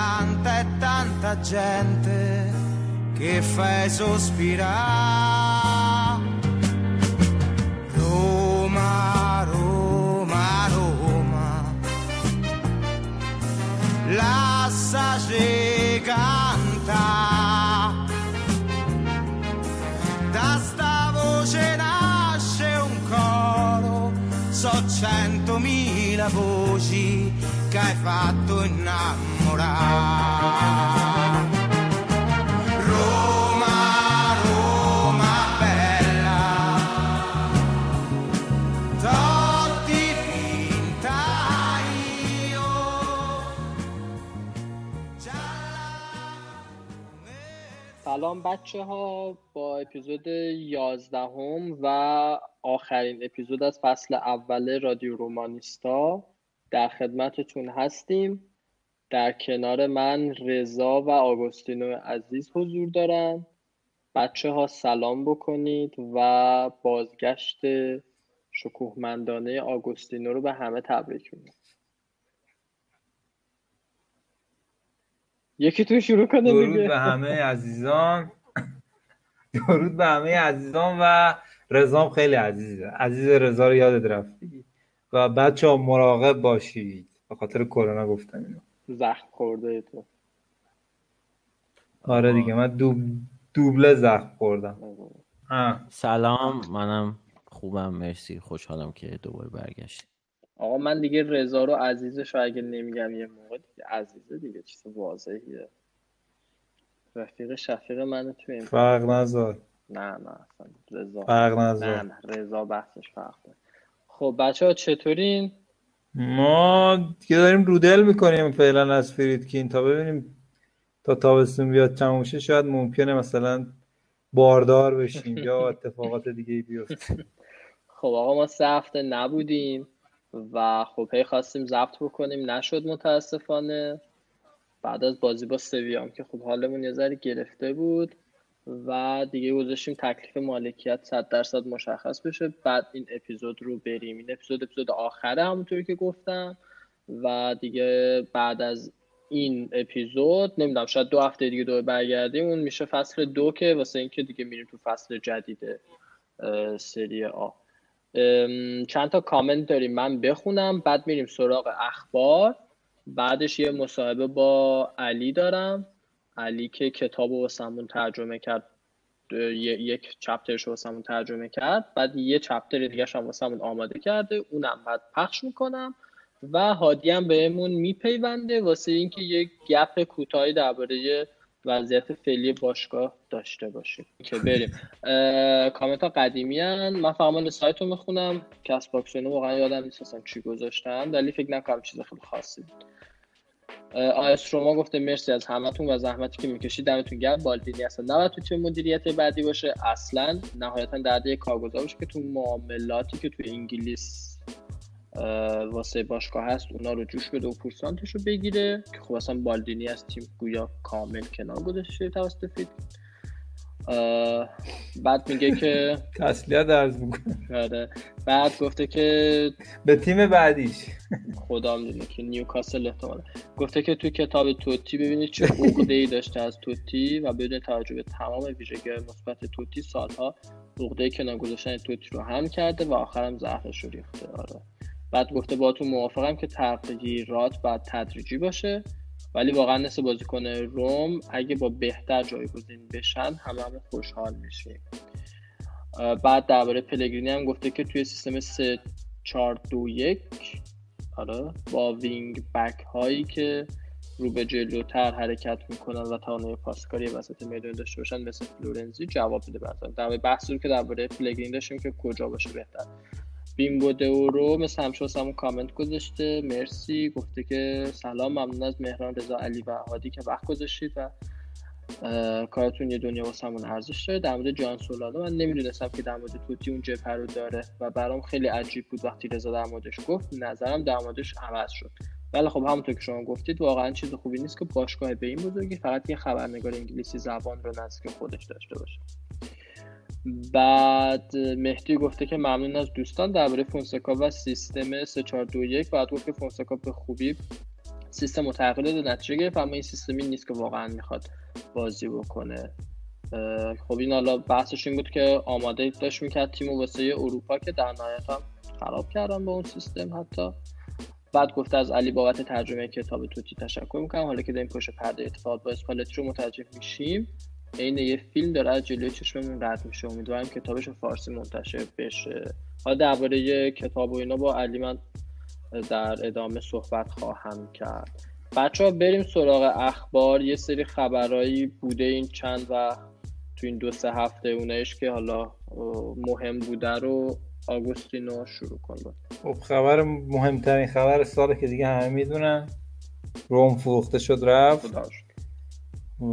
Tanta e tanta gente che fai sospirare. Roma, Roma, Roma, lascia che canta, da sta voce nasce un coro, so 100.000 voci che hai fatto innamorare. Roma, Roma bella, tutti finta io. سلام بچه ها، با اپیزود 11 و آخرین اپیزود از فصل اول رادیو رومانیستا در خدمتتون هستیم. در کنار من رضا و آگوستینو عزیز حضور دارن. بچه ها سلام بکنید و بازگشت شکوهمندانه آگوستینو رو به همه تبریک میگم. یکی تو شروع کنه دیگه. درود به همه عزیزان. درود به همه عزیزان و رضام خیلی عزیزه. عزیز رضا رو یادت رفتی. و بچه‌ها مراقب باشید. به خاطر کرونا گفتم اینو. زخم خورده تو. آره دیگه، من دوبله زخم خوردم. سلام، منم خوبم، مرسی، خوشحالم که دوباره برگشت. آقا من دیگه رضا رو عزیزش رو اگه نمیگم یه موقع دیگه عزیزه دیگه، چیز واضحیه. رفیق شفیق منه تو این فرق نذار. نه اصلا رضا فرق نذار. نه رضا بحثش فرق داره. خب بچه‌ها چطورین؟ ما دیگه داریم رودل میکنیم فعلا از فریدکین تا ببینیم تا تابستون بیاد تموم شه، شاید ممکنه مثلا باردار بشیم یا اتفاقات دیگه بیفته. خب آقا ما 3 هفته نبودیم و خب هی خواستیم ضبط بکنیم، نشد متاسفانه. بعد از بازی با سویام که خب حالمون یه ذره گرفته بود و دیگه گذاشتیم تکلیف مالکیت 100% مشخص بشه، بعد این اپیزود رو بریم. این اپیزود آخره، همونطوری که گفتم، و دیگه بعد از این اپیزود نمیدونم شاید 2 هفته دیگه دوباره برگردیم، اون میشه فصل 2 که واسه این که دیگه میریم تو فصل جدید سری آ. چند تا کامنت داریم من بخونم، بعد میریم سراغ اخبار. بعدش یه مصاحبه با علی دارم، علی که کتاب رو واسمون ترجمه کرد، یک چپترش رو واسمون ترجمه کرد، بعد یه چپتر دیگه هم واسمون آماده کرده، اونم بعد پخش میکنم. و هادی هم بهمون میپیونده واسه اینکه یک گپ کوتاهی درباره وضعیت فعلی باشگاه داشته باشیم که بریم. کامنت ها قدیمی هن، من فهمان سایت رو میخونم. کس باکسونو واقعا یادم نیستم چی گذاشتن، ولی فکر نکنم چیز خیلی خاصی بود. آیس روما گفته مرسی از همتون و زحمتی که میکشید، دمتون گرم. بالدینی اصلا نباید تو تیم مدیریت بعدی باشه، اصلا نهایتا در حد کارگزار باشه که تو معاملاتی که تو انگلیس واسه باشگاه هست اونا رو جوش بده و پورسانتش رو بگیره، که خب اصلا بالدینی از تیم گویا کامل کنار گذاشته توسط فید. بعد میگه که تسلیت عرض میکنه. بعد گفته که به تیم بعدیش خدا میدونه که نیوکاسل احتمالا. گفته که تو کتاب توتی ببینید چه عقده‌ای داشته از توتی و بدون توجه به تمام ویژگی‌های مثبت توتی سالها نقطه کنار گذاشتن توتی رو هم کرده و آخرم ضعفش رو ریخته. آره. بعد گفته باهاتون موافقم که تغییرات بعد تدریجی باشه، ولی واقعا نسبت بازیکن روم اگه با بهتر جایگزین بشن همه خوشحال میشیم. بعد درباره پلگرینی هم گفته که توی سیستم 3-4-2-1 حالا با وینگ بک هایی که رو به جلوتر حرکت میکنن و توانایی پاسکاری وسط میدان داشته باشن مثل فلورنزی جواب میده. بعد در بحثی رو که درباره پلگرینی داشتیم که کجا باشه بهتر، بیمبودو رو مثل همون کامنت گذاشته، مرسی، گفته که سلام، ممنون از مهران، رضا، علی و هادی که وقت گذاشتید و کارتون یه دنیا واسمون ارزش داره. در مورد جان سولانو من نمیدونستم که در مورد توتی اون جبهه رو داره و برام خیلی عجیب بود وقتی رضا در موردش گفت، نظرم در موردش عوض شد. ولی خب همونطور که شما گفتید واقعا چیز خوبی نیست که باشگاه به این بزرگی فقط یه خبرنگار انگلیسی زبان رو نزدیک خودش داشته باشه. بعد مهدی گفته که ممنون از دوستان درباره فونسکا و سیستم 3-4-2-1. بعد گفت که فونسکا به خوبی سیستم رو تغییر داد، نتیجه گرفت، اما این سیستمی نیست که واقعا میخواد بازی بکنه. خب این حالا بحثش این بود که آماده داشت میکرد تیمو واسه اروپا که در نهایت هم خراب کردن با اون سیستم حتی. بعد گفته از علی بابت ترجمه کتاب توتی تشکر میکنم، حالا که داریم پشت پرده اتفاقات با اسپالتی رو متوجه میشیم این یه فیلم داره از جلوی چشممون رد میشه، امیدوارم کتابش فارسی منتشر بشه. حالا درباره کتاب و اینا با علی من در ادامه صحبت خواهم کرد. بچه‌ها بریم سراغ اخبار. یه سری خبرایی بوده این چند و تو این 2-3 هفته اونایش که حالا مهم بوده رو آگوستینو شروع کنم. خب خبر مهمترین خبر ساله که دیگه همه میدونن، روم فروخته شد رفت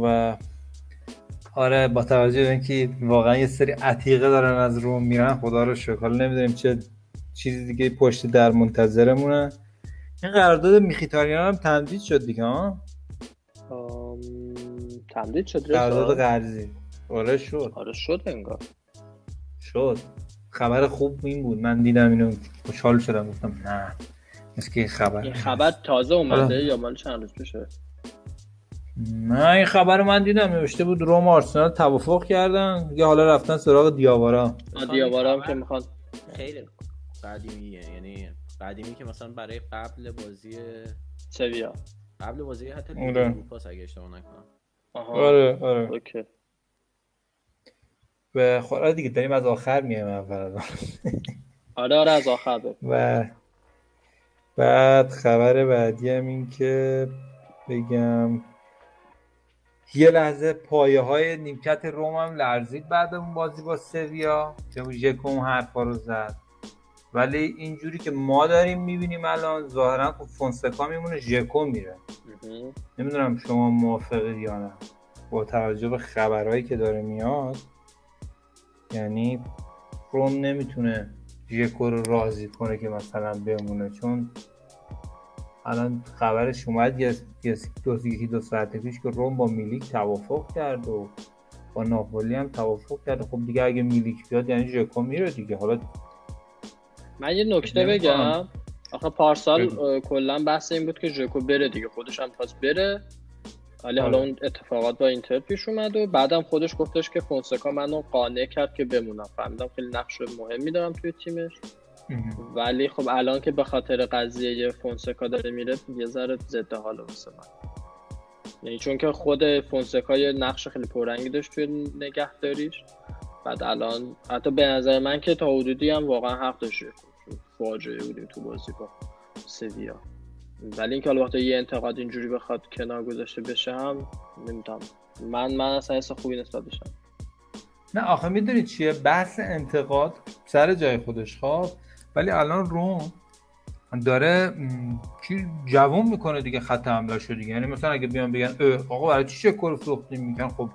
و آره با توجه به اینکه واقعا یه سری عتیقه دارن از روم میرن خدا رو شکر، حالا نمیدونیم چه چیزی دیگه پشت در منتظرمونه. این قرارداد میخیتاریان هم تمدید شد دیگه ها، تمدید شد قرارداد قرضی. آره شد، آره شد، انگار شد. خبر خوب این بود، من دیدم اینو خوشحال شدم، گفتم نه مسکی خبر، این خبر تازه اومده آره. یا مال چند روز پیشه؟ نه این خبر من دیدم نوشته بود روم و آرسنال توافق کردن دیگه، حالا رفتن سراغ دیاوارا. دیاوارا هم که میخواد خیلی قدیمیه، یعنی قدیمی که مثلا برای قبل بازی سویا، قبل بازی حتی لیگ اروپا اگه اشتباه نکنم. آره آره اوکی. و خب دیگه داریم از آخر میایم اول. آره از آخر. و بعد خبر بعدی هم این که بگم یه لحظه پایه های نیمکت روم هم لرزید بعد اون بازی با سویا که ژکو حرفا رو زد، ولی اینجوری که ما داریم میبینیم الان ظاهرا فونسکا میمونه، ژکو میره. نمیدونم شما موافقید یا نه با توجه به خبرهایی که داره میاد، یعنی روم نمیتونه ژکو رو راضی کنه که مثلا بمونه، چون الان خبرش اومد یه 2 ساعت پیش که روم با میلیک توافق کرد و با ناپولی هم توافق کرد. خب دیگه اگه میلیک بیاد یعنی ژکو میره دیگه. حالا من یه نکته بگم، آخه پارسال کلا بحث این بود که ژکو بره دیگه، خودش هم خواست بره، ولی حالا اون اتفاقات با اینتر پیش اومد و بعدم خودش گفتش که فونسکا منو قانع کرد که بمونم. فهمیدم خیلی نقش مهمی دارم توی تیمش. ولی خب الان که به خاطر قضیه فونسکا داره میره یه ذره ضد حال واسه من، یعنی چون که خود فونسکا یه نقش خیلی پررنگی داشت توی نگهداریش، بعد الان حتی به نظر من که تا حدودی هم واقعا حق داشت، فاجعه بودیم تو بازی با سویا، ولی اینکه حالا وقتی یه انتقاد اینجوری بخواد کنار گذاشته بشه هم نمیدونم، من اصلا حس خوبی نسبت بهش ندارم. نه آخه میدونی چیه، بحث انتقاد سر جای خودش خواب، ولی الان روم داره چی جوون میکنه دیگه خط حمله‌شو دیگه، یعنی مثلا اگه بیان بگن آقا برای چی ژکو رو فروختیم، میگن خب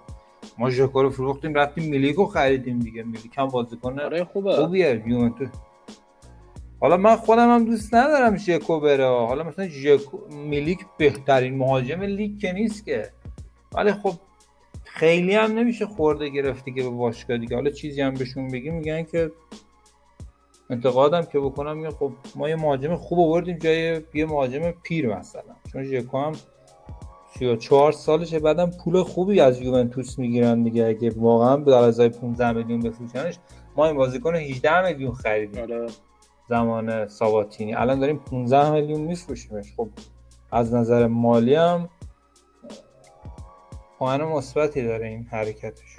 ما ژکو رو فروختیم رفتیم میلیکو خریدیم دیگه، میلیک هم بازیکن خوبیه یوونتوس. حالا من خودم هم دوست ندارم ژکو بره، حالا مثلا میلیک بهترین مهاجم لیگ که نیست که، ولی خب خیلی هم نمیشه خورده گرفتی که به باشگاه دیگه. حالا چیزی هم بهشون بگی میگن که انتقادم که بکنم میگن خب ما یه مهاجم خوب آوردیم جای یه مهاجم پیر مثلا، چون ژکو هم 34 سالشه، بعدم پول خوبی از یوونتوس میگیرن دیگه. اگه واقعا به ازای 15 میلیون بفروشنش، ما این بازیکن 18 میلیون خریدیم زمان ساباتینی، الان داریم 15 میلیون میفروشیمش. خب از نظر مالی هم پوان مثبتی داره این حرکتش.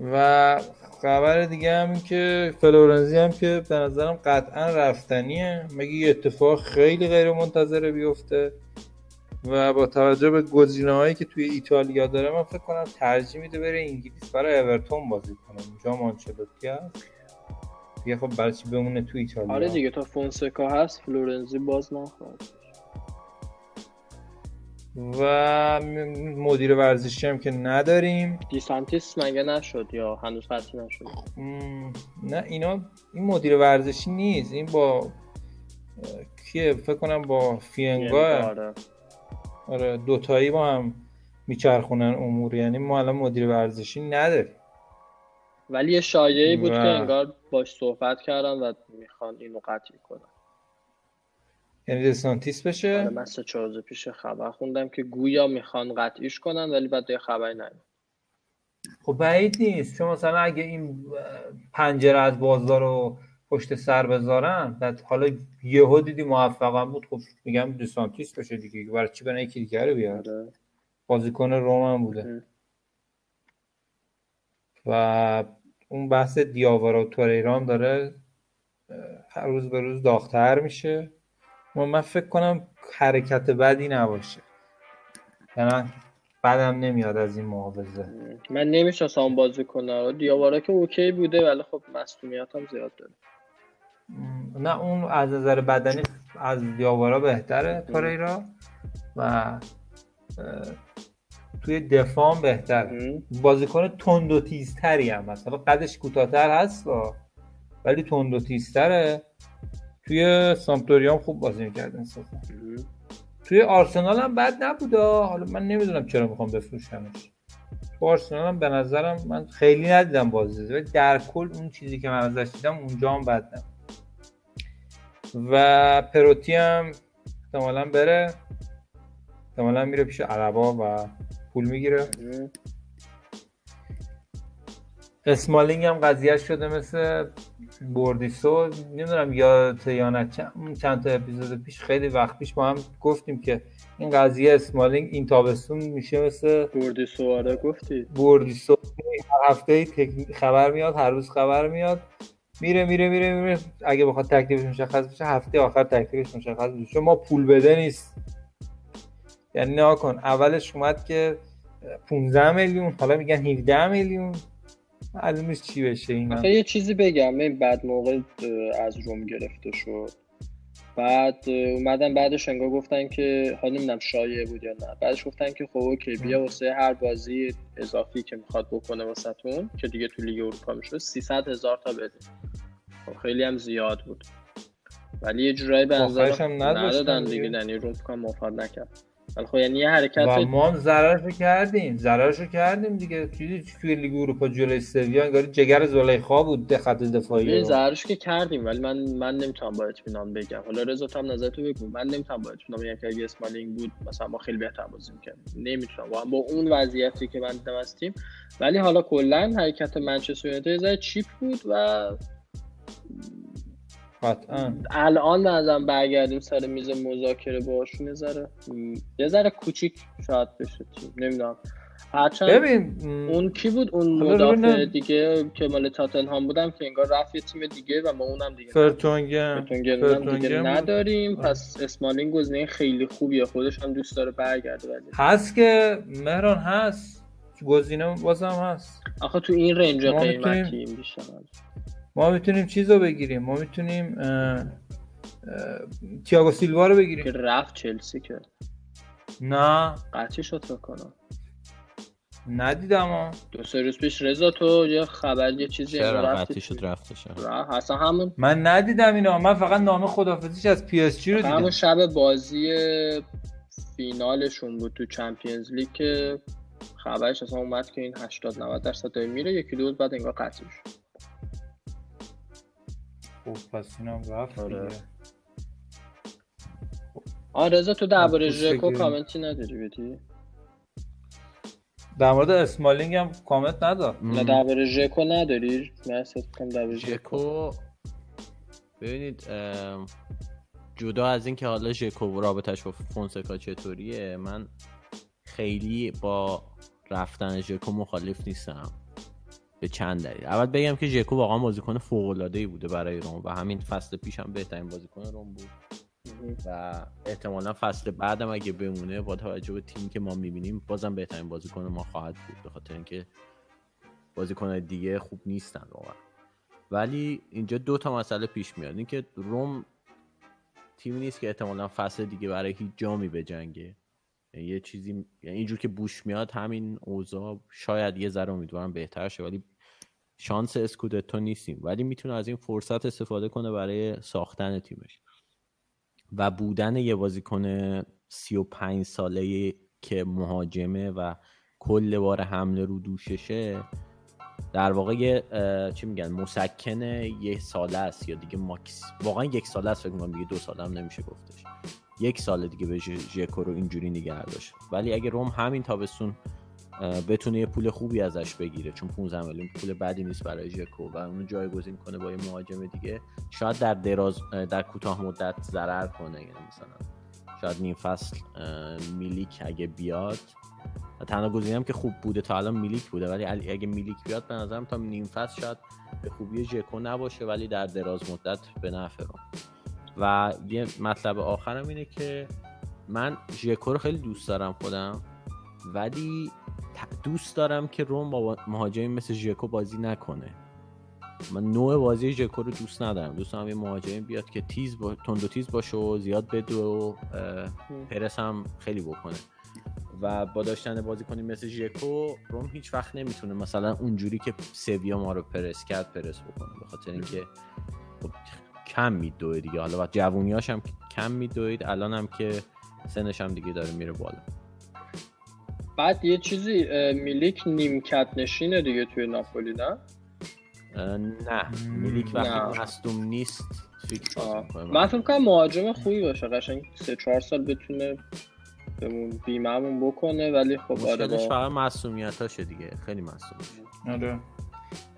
و خبر دیگه هم این که فلورنزی هم که به نظرم قطعا رفتنیه، مگه یه اتفاق خیلی غیر منتظره بیفته. و با توجه به گزینه‌هایی که توی ایتالیا داره، من فکر کنم ترجیح میده بره انگلیس برای اورتون بازی کنه. اونجا مانچلوتی هست دیگه، خب برای چی بمونه توی ایتالیا؟ آره دیگه، تا فونسکا هست فلورنزی باز نخواهد. و مدیر ورزشی هم که نداریم. دیسانتیس مگه نشد یا هنوز فصلی نشد؟ نه، این مدیر ورزشی نیست، این با کیه فکر کنم با فینگا. آره، دوتایی با هم میچرخونن امور، یعنی ما الان مدیر ورزشی نداریم. ولی یه شایعی بود که انگار باش صحبت کردم و میخوان اینو قطعی کنن، یعنی دسانتیس بشه. آره، من 4 روز پیش خبر خوندم که گویا میخوان قطعیش کنن، ولی بعد دیگه خبری نیست. خب بعید نیست، چون مثلا اگه این پنجره از بازار رو پشت سر بذارن، بعد حالا یهو دیدی موفقم بود، خب میگم دسانتیس بشه دیگه، برای چی برن یکی دیگه رو بیارن؟ آره، بازیکن روم هم بوده. و اون بحث دیاوارا و توریرا هم داره هر روز به روز داغ‌تر میشه. من فکر کنم حرکت بدی نباشه، یعنی بعدم نمیاد از این محافظه. من نمیشناسم بازیکن‌ها، دیاوارا که اوکی بوده ولی خب مسئولیت هم زیاد داره. نه، اون از نظر بدنی از دیاوارا بهتره توریرا، و توی دفاع بهتر. بازیکن تند و تیزتری هم هست، قدش کوتاه‌تر هست ولی تند و تیزتره. توی سامپدوریا هم خوب بازی می‌کرد انصافا. توی آرسنال هم بد نبوده، حالا من نمیدونم چرا میخوام بفروشمش. تو آرسنال هم به نظرم من خیلی ندیدم بازی، ولی در کل اون چیزی که من ازش دیدم اونجا هم بد نبود. و پروتی هم احتمالاً بره، احتمالاً میره پیش عربا و پول میگیره. اسمالینگ هم قضیه شده مثل بوردیسو، نمیدونم یادته یا نه، چند تا اپیزود پیش، خیلی وقت پیش ما هم گفتیم که این قضیه اسمالینگ این تابستون میشه مثل بوردیسو. آره گفتی بوردیسو، هر هفته خبر میاد، هر روز خبر میاد، میره اگه بخواد تکلیفش مشخص بشه هفته آخر تکلیفش مشخص بشه. ما پول بده نیست، یعنی نه کن. اولش اومد که 15 میلیون، حالا میگن 17 میلیون، معلوم نیست چی بشه اینا. آخه یه چیزی بگم، این بعد موقع از روم گرفته شد، بعد اومدن بعدش انگار گفتن که حالا نمیدونم شایعه بود یا نه، بعدش گفتن که خب اوکی بیا واسه هر بازی اضافی که میخواد بکنه واسهتون، که دیگه تو لیگ اروپا میشه 300,000 تا بده. خب خیلی هم زیاد بود، ولی یه جورایی به نظرش هم ندادن دیگه، یعنی روم کام موفق نکرد. خب یعنی یه حرکت و ما هم ضررشو کردیم دیگه. چیزی توی لیگ اروپا جلوی سویا انگار جگر زلیخا بود ده خط دفاعی رو، ضررش که کردیم. ولی من نمیتونم با اطمینان بگم، حالا رضا تو هم نظرتو بگو. من نمیتونم با اطمینان بگم که اگه اسمالینگ بود مثلا ما خیلی بهتر بازی می‌کردیم، نمیتونم با اون وضعیتی که من دیدم هستیم. ولی حالا کلا حرکت منچستر یونایتد چیپ بود و قطعاً الان مثلا برگردیم سر میز مذاکره باشون یه ذره کوچیک شاید بشه، نمیدونم. هرچند ببین اون کی بود، اون مدافع دیگه که مال تاتنهام بودم که انگار رفت یه تیم دیگه و ما اونم دیگه فرتونگن دیگه نداریم. پس اسمالینگ گزینه خیلی خوبیه، خودش هم دوست داره برگرده. ولی هست که مهران، هست گزینه واسم هست. آخه تو این رنج قیمتی میشه ما میتونیم چیزو بگیریم، ما میتونیم تییاگو سیلوا رو بگیریم که رفت چلسی. که نه قطعی شد فکر کنم، ندیدم. اما 2-3 روز پیش رضا تو یه خبر یه چیزی قطعی شد رفتش. اصلا همون من ندیدم اینا، من فقط نام خدافظیش از پی اس جی رو دیدم. همون شب بازی فینالشون بود تو چمپیونز لیگ که خبرش اصلا اومد که این 80-90% داره میره، یکی دو روز بعد انگار قطعی شد. خب پس این هم رفت دیگه. آن رضا تو درباره ژکو کامنتی نداری بدی؟ در مورد اسمالینگ هم کامنت ندار. نه درباره ژکو نداری؟ من احساس می‌کنم درباره ژکو ببینید جدا از این که حالا ژکو رابطه‌اش با فونسکا چطوریه، من خیلی با رفتن ژکو مخالف نیستم به چند دلیل. اول بگم که ژکو واقعا بازیکن فوق‌العاده‌ای بوده برای روم و همین فصل پیش هم بهترین بازیکن روم بود و احتمالاً فصل بعدم اگه بمونه با توجه به تیمی که ما می‌بینیم بازم بهترین بازیکن ما خواهد بود، به خاطر اینکه بازیکن‌های دیگه خوب نیستن واقعا. ولی اینجا دو تا مسئله پیش میاد، اینکه روم تیمی نیست که احتمالاً فصل دیگه برای هیچ جامی بجنگه. یه چیزی یعنی اینجور که بوش میاد همین اوضاع شاید یه ذره امیدوارم بهتر شه، ولی شانس اسکودتو نیستیم، ولی میتونه از این فرصت استفاده کنه برای ساختن تیمش. و بودن یه بازیکن 35 ساله که مهاجمه و کل بار حمله رو دوششه در واقع یه چی میگن مسکن یه ساله است یا دیگه ماکس واقعا یک ساله است، فکر می‌کنم دیگه دو ساله هم نمیشه گفتش، یک سال دیگه به ژکو رو اینجوری نگه داشت. ولی اگه روم همین تابستون بتونه یه پول خوبی ازش بگیره، چون 15 میلیون پول بدی نیست برای ژکو، و اونو جایگزین کنه با یه مهاجم دیگه، شاید در کوتاه مدت ضرر کنه. یعنی مثلا شاید نیم فصل میلیک اگه بیاد، تنها گزینه‌ام که خوب بوده تا الان میلیک بوده، ولی اگه میلیک بیاد به نظرم تا نیم فصل شاید به خوبی ژکو نباشه، ولی در دراز مدت به نفع روم. و یه مطلب آخرم اینه که من ژکو رو خیلی دوست دارم خودم، ولی دوست دارم که روم با مهاجمی مثل ژکو بازی نکنه. من نوع بازی ژکو رو دوست ندارم، دوست دارم یه مهاجمی بیاد که تند و تیز باشه و زیاد بده و پرس هم خیلی بکنه. و با داشتن بازیکنی مثل ژکو روم هیچ وقت نمیتونه مثلا اونجوری که سویا ما رو پرس کرد پرس بکنه، به خاطر اینکه کم میدوید دیگه. حالا وقت جوونیاش هم کم میدوید، الان هم که سنش هم دیگه داره میره بالا. بعد یه چیزی میلیک نیمکت نشینه دیگه توی ناپولی نه؟ نه میلیک وقتی مصدوم نیست فیکس باز میکنه. من فکر کنم مهاجم خوبی باشه، قشنگ 3-4 سال بتونه بیمه‌مون بکنه، ولی خب آره مشکلش فقط معصومیتاشه دیگه، خیلی معصوم آره.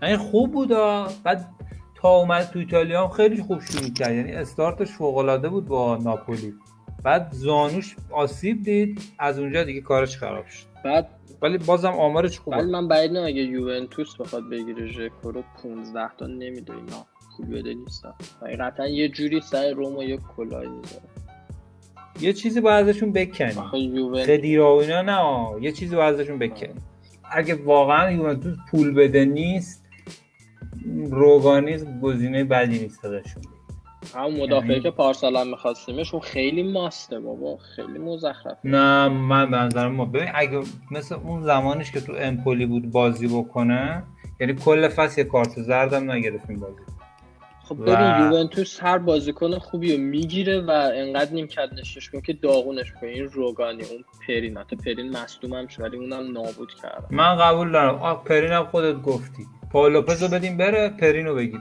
یعنی خوب بودا، بعد تا اومد تو ایتالیا هم خیلی خوب شروع کرد، یعنی استارتش فوق‌العاده بود با ناپولی، بعد زانوش آسیب دید، از اونجا دیگه کارش خراب شد. بعد ولی بازم آمارش خوبه. ولی من بعید نمیدونم اگه یوونتوس بخواد بگیره ژکو رو 15 تا نمیده، اینا پول بده نیستن، حقیقتا یه جوری سر روم یه کلاه میذاره، یه چیزی با ازشون بکنیم. خدیرا و اینا نه، یه چیزی با ازشون بکنیم. اگه واقعا یوونتوس پول بده نیست، روگانیز گزینه بدی نیست ازشون. همون مدافعی که پارسال هم می‌خواستیمش اون خیلی ماسته بابا، خیلی مزخرفه. نه من به نظر من ببین اگه مثل اون زمانش که تو امپولی بود بازی بکنه، یعنی کل فصل یه کارت زرد هم نگرفتیم بازی. خب ببین یوونتوس هر بازیکن خوبی رو میگیره و انقدر نیمکت نشینش کنه که داغونش کنه. این روگانی، اون پرین، حتی پرین مصدوم هم شد ولی اونم نابود کرد. من قبول دارم، پرین هم خودت گفتی. پاولوپز رو بدیم بره، پرین رو بگید.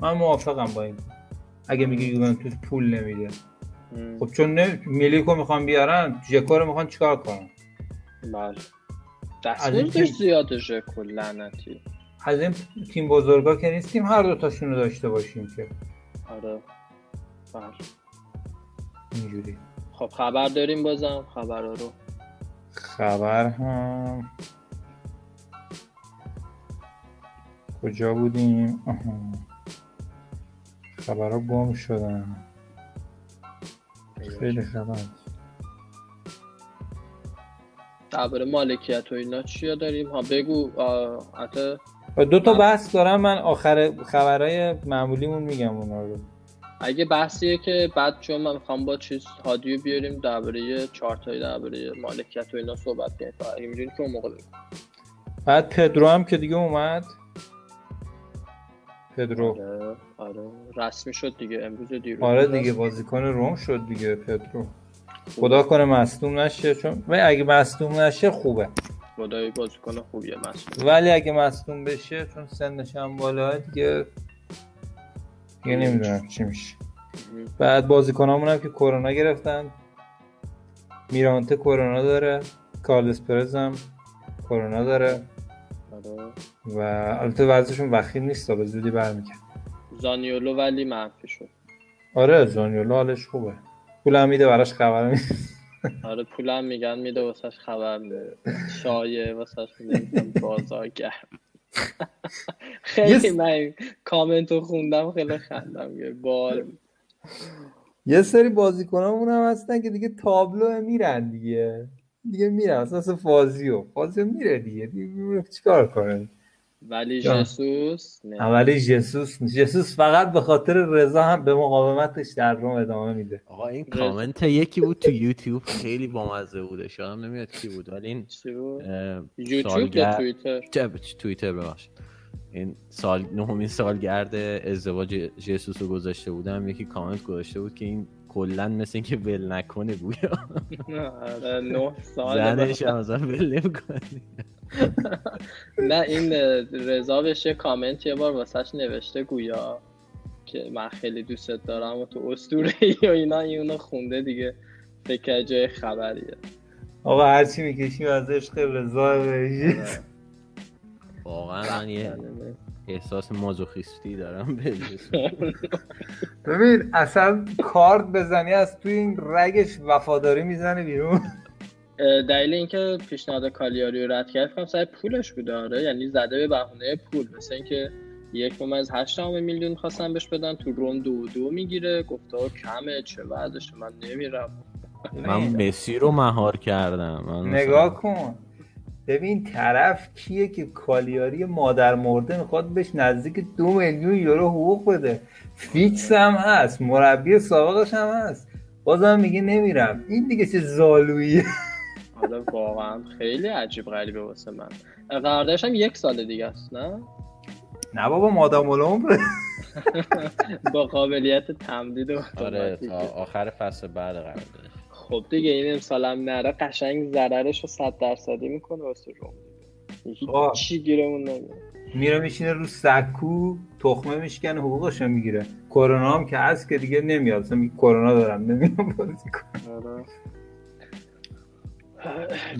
من موافقم با این. اگه میگی یوونتوس پول نمیده. خب چون میلیکو میخوان بیارن، ژکو رو میخوان چیکار کنن؟ بله. دستش زیاده ژکو لعنتی. از این تیم بزرگا که نیستیم هر دو تاشون رو داشته باشیم که. آره. بله. اینجوری. خب خبر داریم بازم خبرا رو. خبر هم کجا بودیم؟ خبرها گم شدن. خیلی خبر. درباره مالکیت و اینا چیا داریم؟ ها بگو عطا. دو تا بحث دارم من آخر خبرهای معمولیمون میگم اونا رو. اگه بحثیه که بعد چون من میخوام با چیز هادیو بیاریم درباره چارتای درباره مالکیت و اینا صحبت کنیم. اگه میدونید که اون موقع بگو. بعد پدرو هم که دیگه اومد. پدرو آره رسمی شد دیگه امروز دیروز. آره دیگه بازیکن روم شد دیگه پدرو. خدا کنه مصدوم نشه، چون اگه مصدوم نشه خوبه. خدای بازیکن خوبیه مصدوم. ولی اگه مصدوم بشه چون سنش هم بالاست دیگه نمیدونم چی میشه. بعد بازیکنامون هم که کرونا گرفتن میرانته کرونا داره، کارلس پرز هم کرونا داره و البته وضعشون وخیم نیست، به زودی برمیگرده. زانیولو ولی منفی شد. آره زانیولو حالش خوبه، پولم میده براش خبر میده. آره پولم میگن میده واسش خبر میده، شایعه واسش میگن بازار گرم. خیلی من کامنتو خوندم خیلی خندم گرفت. بال یه سری بازیکنامون هم هستن که دیگه تابلو میرن دیگه میرن، اصلا فازیو میره دیگه چیکار کنه. ولی جسوس فقط به خاطر رضا هم به مقاومتش در روم ادامه میده. آقا این کامنت یکی بود تو یوتیوب خیلی بامزه بوده، شاید نمیاد کی بود ولی این یوتیوب یا توییتر باشه. این سال نهمین سالگرد ازدواج جسوس رو گذاشته بودم، یکی کامنت گذاشته بود که این کلا مثل اینکه ول نکنه گویا. آره 9 ساله زنش اصلا ول نمیکنه. نه این رضا بهش کامنت یه بار واسش نوشته گویا که من خیلی دوستت دارم و تو اسطوره‌ای و اینا، اینو خونده دیگه فکر جای خبریه. آقا هر چی میکشیم از عشق رضا بهش. واقعا من یه احساس مازوخیستی دارم به جسوس. ببین اصلا کارد بزنی از توی این رگش وفاداری میزنه بیرون. دلیل اینکه پیشنهاد کالیاری رو رد کرد فکر کنم سر پولش بود. آره یعنی زده به بهونه پول، مثلا اینکه 1.8 میلیون خواستن بهش بدن، تو روم 2.2 میگیره، گفت آقا کمه چه وضعشه من نمیرم. من مسی رو مهار کردم. نگاه کن ببین طرف کیه که کالیاری مادر مرده میخواد بهش نزدیک 2 میلیون یورو حقوق بده، فیکس هم هست، مربی سابقش هم هست، بازم میگه نمیرم. این دیگه چه زالوییه. حالا واقعا خیلی عجیب غریبه واسه من. قراردادش هم 1 سال دیگه است. نه بابا مادام العمر با قابلیت تمدید اتوماتیک تا آخر فصل بعد قراردادش. خب دیگه این امسال هم نره قشنگ ضررش رو 100% میکنه واسه روم دیگه. چی گیرمون نمیاد، میره میشینه رو سکو تخمه میشکنه، حقوقش هم میگیره. کرونا هم که هست که دیگه نمیاد، اصلا میگه کرونا دارم نمیام بازی کنم.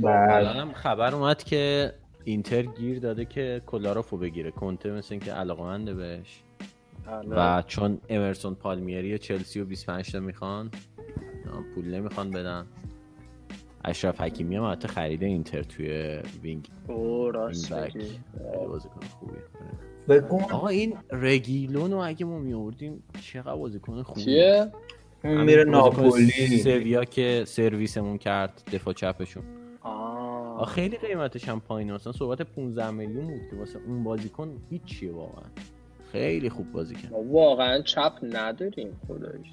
الانم خبر اومد که اینتر گیر داده که کولاروفو بگیره، کنته مثل اینکه علاقه‌منده بهش و چون امرسون پالمیری چلسی و 25 تا میخوان پول نمیخوان بدن. اشرف حکیمی هم حتی خریده اینتر توی وینگ. او راست میگی بازیکن خوبیه. آقا این رگیلونو اگه ما میوردیم چقدر بازیکن خوبیه. چیه؟ اون میره ناپولی، سویا که سرویسمون کرد دفاع چپشون. آ خیلی قیمتش هم پایینه، اصلا صحبت 15 میلیون بود که واسه اون بازیکن هیچیه. واقعا خیلی خوب بازی کرد. واقعا چپ نداریم خداییش.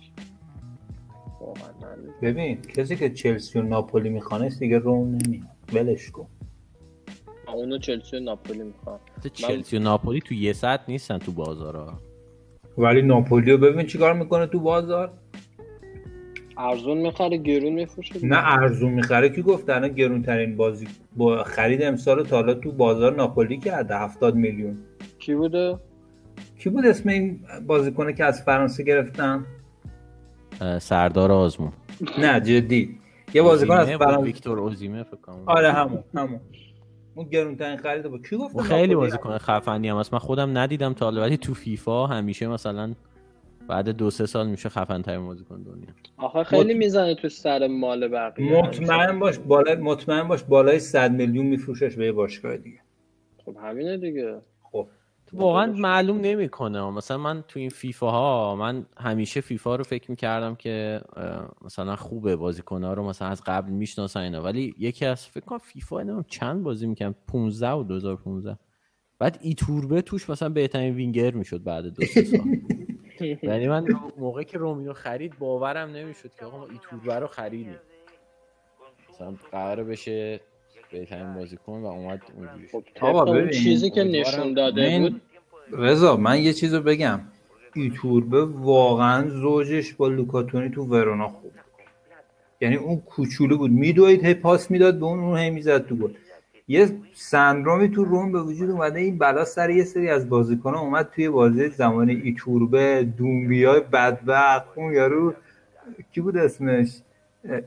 ببین کسی که چلسی و ناپولی میخوانه دیگه روم نمیاد، ولش کن. اونو چلسی و ناپولی میخوان. چلسی و ناپولی تو یه ساعت نیستن تو بازارا، ولی ناپولیو ببین چیکار میکنه تو بازار. ارزون میخره گرون میفروشه. نه ارزون میخره کی گفت؟ الان گرونترین بازی با خرید امسال تا حالا تو بازار ناپولی کرده 70 میلیون. کی بود اسم این بازیکنه که از فرانسه گرفتن؟ سردار آزمون. نه جدی یه بازیکن از فرانسه ویکتور اوزیمه فکر کنم. آره همون اون گرونترین خریده بود. کی گفت؟ خیلی بازیکن خفنی هم هست، من خودم ندیدم تا حالا ولی تو فیفا همیشه مثلا بعد 2-3 سال میشه خفن ترین بازیکن دنیا. آخه خیلی میزنه تو سر مال بقیه. مطمئن باش بالای 100 میلیون میفروشش به باشگاه دیگه. خب همینه دیگه. خب واقعا معلوم نمیکنه. مثلا من تو این فیفا ها من همیشه فیفا رو فکر میکردم که مثلا خوبه بازیکن ها رو مثلا از قبل میشناسن اینا، ولی یکی از فکر کنم فیفا نمیدونم چند بازی میکنم 15 و 2015 بعد ایتوربه توش مثلا بهترین وینگر میشد بعد 2-3 سال. یعنی من موقعی که رومینو خرید باورم نمیشد که آقا ما ایتوربه رو خریدیم مثلا قرار بشه بهترین بازیکن و اومد اونجوری. خب ببین چیزی که نشون داده بود رضا، من یه چیزو بگم، ایتوربه واقعا زوجش با لوکاتونی تو ورونا خوب بود. یعنی اون کوچولو بود میدوید هی پاس میداد به اون هی میزد تو گل. یه سندرومی تو روم به وجود اومده، این بلا سر یه سری از بازیکن‌ها اومد توی بازی زمان ایتوربه، دونبیا بدبخت، اون یارو کی بود اسمش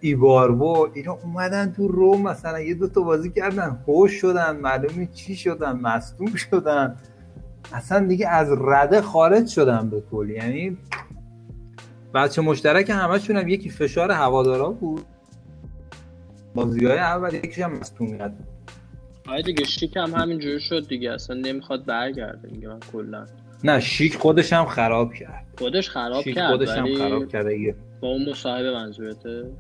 ایباروو اینا اومدن تو روم مثلا یه دو تا بازی کردن، هوش شدن، معلومه چی شدن، مصدوم شدن، اصلا دیگه از رده خارج شدن به کل. یعنی بچه مشترک همشون هم یکی فشار هوادارا بود بازی‌های اول، یکیش هم مصدومیت بود. آره دیگه شیک هم همینجوری شد دیگه، اصلا نمیخواد برگرده دیگه. من کلا نه شیک خودش هم خراب کرد، خودش خراب شیک کرد، خودش هم خراب کرد دیگه. با اون مصاحبه منظورته؟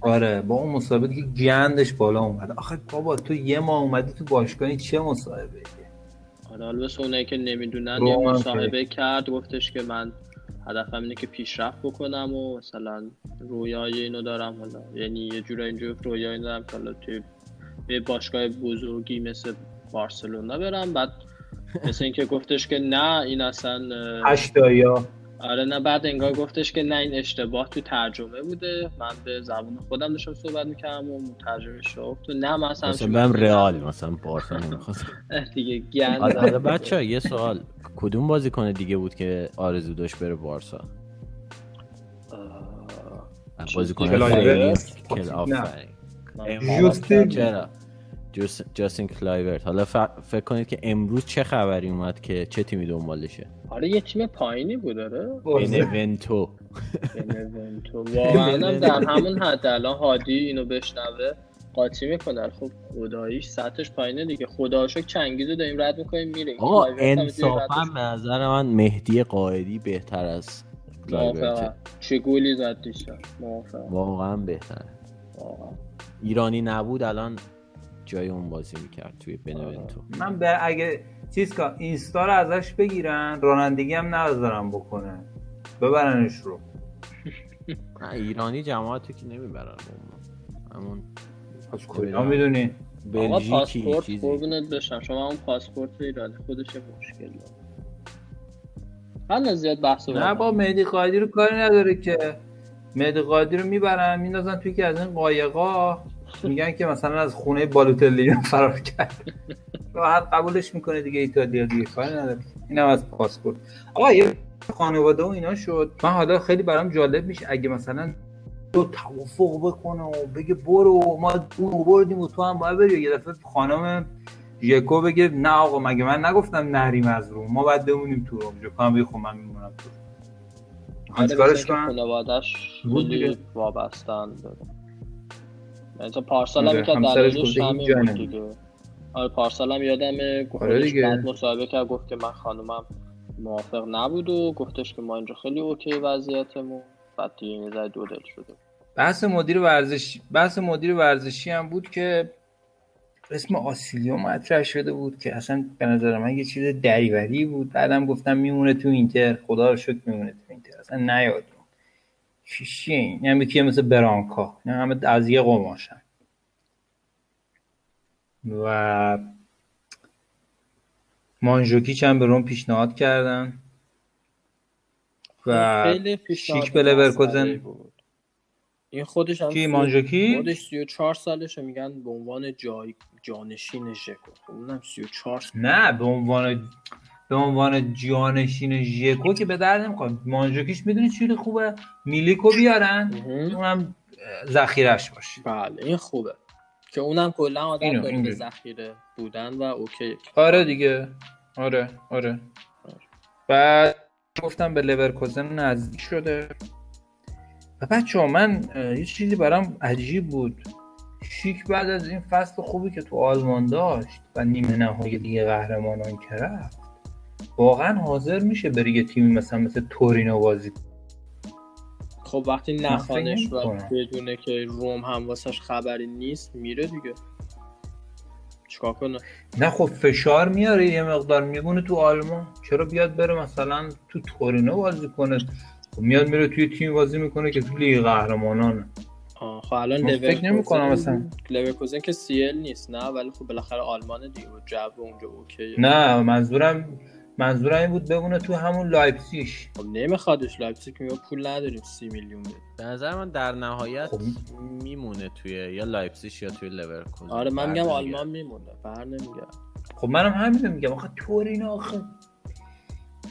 آره با اون مصاحبه دیگه گندش بالا اومده. آخه بابا تو یه ماه اومدی تو باشگاهی چه مصاحبه دیگه؟ آره البته اونایی که نمیدونن یه مصاحبه کرد، گفتش که من هدفم اینه که پیشرفت بکنم و مثلا رویای اینو دارم، حالا یعنی یه جوری اینجوری رویای اینو دارم حالا تو یه باشگاه بزرگی مثل بارسلونا برم. بعد مثل اینکه گفتش که نه این اصلا هشتایا، آره نه بعد انگار گفتش که نه این اشتباه تو ترجمه بوده، من به زبان خودم داشتم صحبت میکردم و مترجمش گفت نه مثلا من رئال مثلا بارسلونا می‌خواستم دیگه گند. آره بچه‌ها یه سوال، کدوم بازیکن دیگه بود که آرزو داشت بره بارسا؟ بازیکن کلایورت، جاستین کلایورت. حالا فکر کنید که امروز چه خبری اومد که چه تیمی دنبالشه. آره یه تیم پایینی بود. آره بنونتو واقعا در همون حد. الان هادی اینو بشنوه قاطی میکنه. خب خداییش سطحش پایینه دیگه. خداشکر چنگیزو داریم رد میکنیم میره. آقا انصافا به نظر من مهدی قائدی بهتر از کلایورت. چه گلی زد دیشب، واقعا بهتره. ایرانی نبود الان جای اون بازی میکرد توی بنونتو. من به اگه چیز که اینستا رو ازش بگیرن، رانندگی هم نذارن بکنه، ببرنش رو. ایرانی جماعتو که نمیبرن. همون از کجا میدونی؟ بلژیکی چیزی. قربونت بشم شما اون پاسپورت ایرانی خودشه مشکل داره. حالا زیاد بحث نه با مهدی قائدی رو کاری نداره که مهدی قائدی رو میبرن میندازن توی که از این قایقا میگن که مثلا از خونه بالوتلی فرار کرد. راحت قبولش میکنه دیگه ایتالیا دیگه کاری نداره. اینم از پاسپورت. آقا یه خانواده و اینا شد. من حالا خیلی برام جالب میشه اگه مثلا تو توافق بکنه و بگه برو ما اونو بردیم و تو هم باید بری. یه دفعه خانم ژکو بگه نه آقا مگه من نگفتم نریم از روم، ما باید بمونیم تو روم. ژکو هم بگه خب من میمونم تو. آره کارش کنم. خانواده‌اش خیلی وابسته‌اند به مثلا پارسال هم که دلش همین دیگه. آره پارسال هم یادمه گفتش بعد مصاحبه کرد گفت که من خانومم موافق نبود و گفتش که ما اینجا خیلی اوکی وضعیتمون. بعد دیگه این زای دو دل شده. بحث مدیر ورزشی هم بود که اسم آسیلیو مطرح شده بود که اصلا به نظر من یه چیز دریوری بود. بعدم گفتم میمونه تو اینتر، خدا رو شکر میمونه تو اینتر. اصلا نیاد چیه این؟ یعنی که مثل برانکا نه همه از یه قماشن. و مانجوکیچ هم به روم پیشنهاد کردن و شیک به لورکوزن بود. این خودش هم کی مانجوکی خودش 34 سالشه میگن به عنوان جانشین ژکو. اونم 34 سال. نه به عنوان جانشین ژکو که به درد نمیخواد. مانجوکیش میدونی چیلی خوبه؟ میلیکو بیارن اونم ذخیرهش باشه. بله این خوبه که اونم کلا آدم داره به ذخیره بودن و اوکی. آره دیگه. آره. بعد گفتم به لورکوزن نزدیک شده. و بچه‌ها من یه چیزی برام عجیب بود. شیک بعد از این فصل خوبی که تو آلمان داشت و نیمه نهایی لیگ قهرمانان کرد واقعا حاضر میشه بره یه تیمی مثل تورینو بازی. خب وقتی نخوانش و بدونه که روم هم واسش خبری نیست میره دیگه. چیکار کنه؟ نه خب فشار میاره یه مقدار، میمونه تو آلمان. چرا بیاد بره مثلا تو تورینو بازی کنه؟ میاد میره توی تیم بازی میکنه که تو لیگ قهرمانانه. خب الان لورکوزن که سیل نیست نه، ولی خب بالاخره آلمانه دیگه و جو اونجا اوکی. نه منظورم این بود بمونه تو همون لایپزیگ. خب نمیخوادش لایپزیگ، میگه پول نداریم 30 میلیون بده. به نظر من در نهایت خب میمونه توی یا لایپزیگ یا توی لورکوزن. آره من میگم آلمان میمونه، بر نمیگم. خب منم همین میگم. آخه تورینو آخه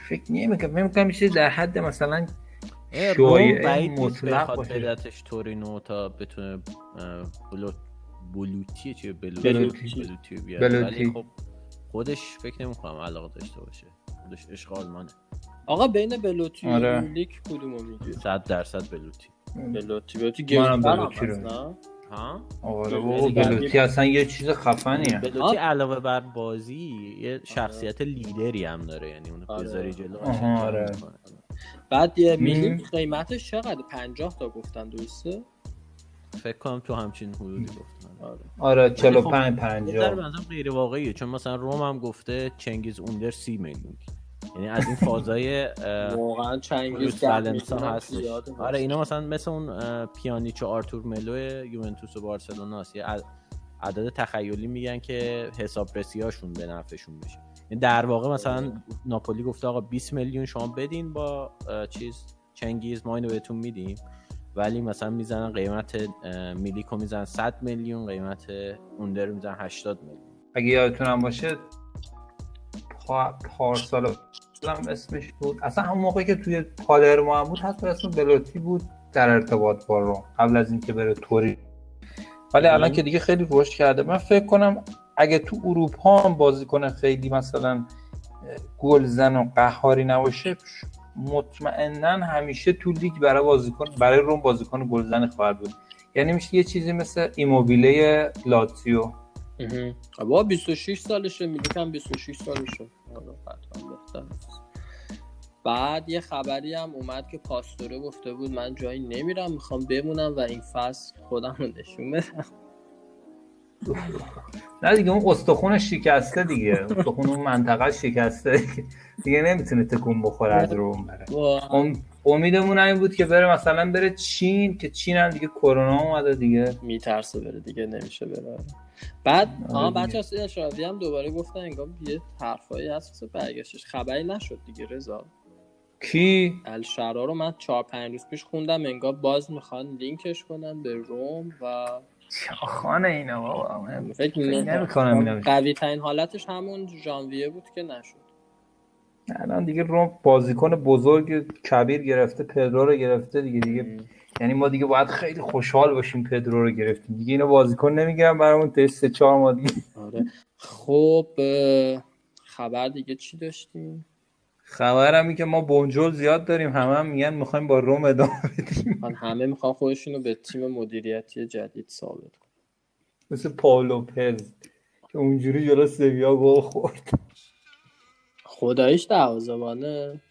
فکر نمیکنم چیزی در حد مثلا شایعه مطلق باشه بدتش تورینو تا بتونه بلوتی بیاره، ولی خب خودش فکر نمی‌کنم علاقه داشته باشه، خودش عشق آلمانه. آقا بین بلوتی و لیک کدومو میگی؟ 100% بلوتی. بلوتی گیم بلوتی رو ها؟ آره بابا بلوتی اصلا یه چیز خفنیه. بلوتی علاوه بر بازی یه شخصیت لیدری هم داره، یعنی اون بذاری جلو آره. بعد یه میلیک قیمتش چقدر؟ 50 تا گفتن درسته؟ فکر کنم تو همچین حدودی گفتن. آره 45-50 در منظم غیر واقعیه، چون مثلا روم هم گفته چنگیز اوندر 30 میلیون، یعنی از این فازای واقعا چنگیز بالانسا هست. آره اینا مثلا مثل اون پیانیچ و آرتور ملو یوونتوس و بارسلونا است، یه عدد تخیلی میگن که حسابرسی‌هاشون به نفعشون بشه. یعنی در واقع مثلا ناپولی گفته آقا 20 میلیون شما بدین با چیز چنگیز، ما اینو بهتون میدیم، ولی مثلا میزنن قیمت میلیکو میزنن 100 میلیون، قیمت اوندر میزنن 80 میلیون. اگه یادتون هم باشه پارسال اسمش بود، اصلا همون موقعی که توی پالرمو بود حتی اسم بلوتی بود در ارتباط با رو قبل از اینکه بره توری، ولی الان که دیگه خیلی رشد کرده. من فکر کنم اگه تو اروپا هم بازیکن خیلی مثلا گلزن و قهاری نباشه، مطمئنن همیشه تو لیگ برای روم بازیکن گلزن خواهد بود، یعنی میشه یه چیزی مثل ایموبیله لاتزیو. بابا 26 سالشه، میلیکم 26 سالشه، حتما بهتر. بعد یه خبری هم اومد که پاستوره گفته بود من جایی نمیرم، میخوام بمونم و این فصل خودم رو نشون بدم. نه دیگه اون استخون شکسته دیگه، استخون اون منطقه شکسته دیگه، نمیتونه تکون بخوره از روم بره. امیدمون این بود که بره مثلا بره چین، که چین هم دیگه کرونا اومده دیگه، میترسه بره دیگه، نمیشه بره. بعد بچه‌ها این شادی هم دوباره گفتن انگام یه حرفایی هست برگشتش، خبری نشد دیگه. رضا کی الشرا رو من 4-5 روز پیش خوندم، انگام باز میخوان لینکش کنن به روم و خانه اینا. بابا من فکر نمی‌کنم اینا قوی ترین حالتش همون ژانویه بود که نشد. الان دیگه روم بازیکن بزرگ کبیر گرفته، پدرو رو گرفته دیگه یعنی ما دیگه باید خیلی خوشحال باشیم پدرو رو گرفتیم دیگه، اینا بازیکن نمیگیرن برامون تا 3-4 ما دیگه. آره خب خبر دیگه چی داشتیم؟ خبرم این که ما بونجول زیاد داریم، همه میگن میخوایم با روم ادامه بدیم، همه میخوان خودشونو به تیم مدیریتی جدید ثابت کنن، مثل پاولو پز که اونجوری جلو سویا گل خورد. خداییش دروازه‌بانه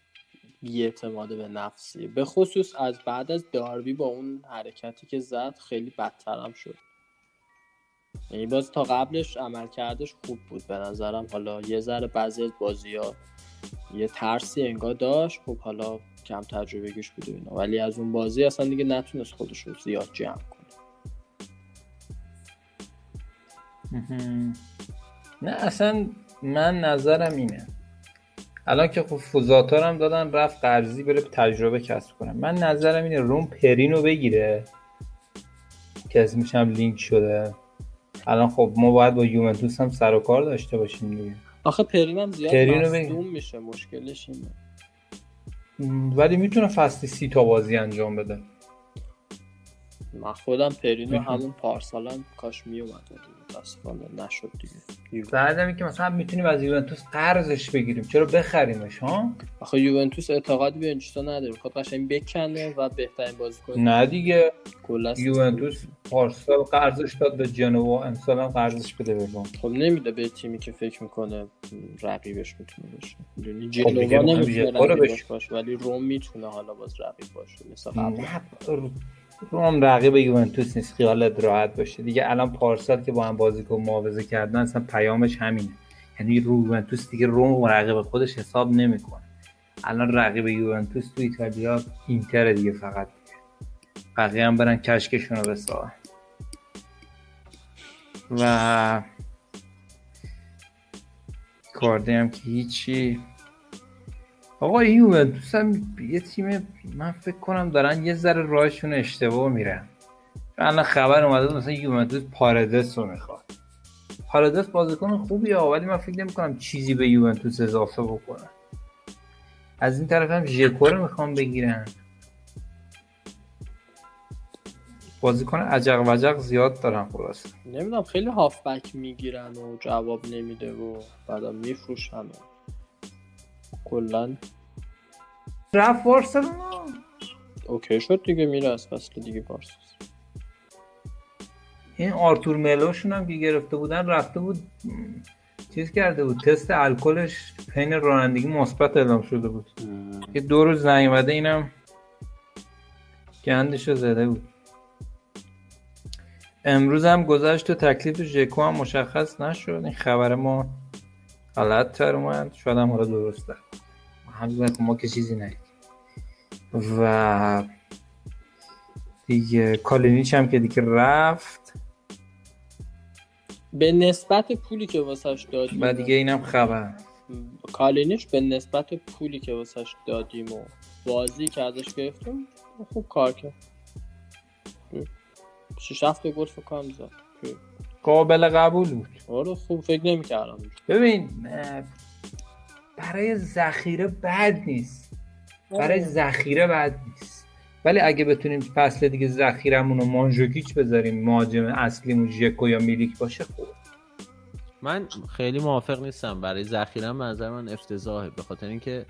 بی‌اعتماد به نفسی، به خصوص از بعد از داربی با اون حرکتی که زد خیلی بدترم شد، یعنی باز تا قبلش عملکردش خوب بود به نظرم، حالا یه ذره بعضی از بازی‌ها یه ترسی انگار داشت، خب حالا کم تجربه‌گیش بود اینا، ولی از اون بازی اصلا دیگه نتونست خودش رو زیاد جمع کنه. نه اصلا من نظرم اینه الان که خب فوزاتار هم دادن رفت قرضی بره تجربه کسب کنه، من نظرم اینه روم پرینو بگیره که اسمش هم لینک شده الان، خب ما باید با یوونتوس هم سر و کار داشته باشیم دیگه. آخه پرین هم زیاد مصدوم میشه، مشکلش اینه، ولی میتونه فصلی 30 تا بازی انجام بده. من خودم پرین رو همون پارسال هم کاش میومد، متاسفانه نشد دیگه. بعدم اینکه مثلا میتونیم از یوونتوس قرضش بگیریم، چرا بخریمش ها؟ آخه یوونتوس اعتقادی به این چیزا نداره، میخواد قشنگ بکنه و بهترین بازیکن. نه دیگه یوونتوس پارسال قرضش داد به جنوا، امسال هم قرضش بده به ما. خب نمیده به تیمی که فکر میکنه رقیبش میتونه باشه، یعنی جنوا نمیشه رقیبش باشه، ولی روم میتونه حالا باز رقیب باشه مثلا قبل. روم رقیب یوونتوس نیست، خیالت راحت باشه دیگه. الان پارسال که با هم بازیکن معاوضه کردن اصلا پیامش همینه، یعنی رو یوونتوس دیگه روم رقیب خودش حساب نمیکنه، الان رقیب یوونتوس تو ایتالیا اینتر دیگه، فقط بقیه هم برن کشکشون رو بسازن. و کارده هم که هیچی. آقا یوونتوس هم یه تیم من فکر کنم دارن یه ذره راهشون اشتباه میرن، الان خبر اومده مثلا یوونتوس پاردس رو میخواد. پاردس بازیکن خوبیه ولی من فکر نمی‌کنم چیزی به یوونتوس اضافه بکنه. از این طرف هم ژکو رو میخوام بگیرن، بازیکن عجق وجق زیاد دارن خلاصه. نمیدونم خیلی هافبک میگیرن و جواب نمیده و بعدا میفروشن کلا. رفت بارسلونا اوکی شد دیگه، میره از فصل دیگه بارسلونا. این آرتور ملوشون هم که گرفته بودن رفته بود چیز کرده بود، تست الکلش پین رانندگی مثبت اعلام شده بود که 2 روز نیومده، اینم گندشو زده بود. امروز هم گذشت و تکلیف ژکو هم مشخص نشد. این خبر ما غلط تر اومد، شاید هم حالا درست در ما که چیزی نهید. و دیگه کالینیچ هم که دیگه رفت به نسبت پولی که واسش دادیم و دیگه اینم خبر کالینیچ به نسبت پولی که واسش دادیم و بازی که ازش گرفتیم خوب کار کرد. 6-7 گل فکر کنم زد، قابل قبول بود. آره خوب فکر نمی‌کردم. ببین برای ذخیره بد نیست، برای ذخیره بد نیست، ولی اگه بتونیم فصل دیگه ذخیرمون رو مانجوکیچ بذاریم، مهاجم اصلیمون ژکو یا میلیک باشه خوب. من خیلی موافق نیستم برای ذخیرم، به نظر من افتضاحه، به خاطر اینکه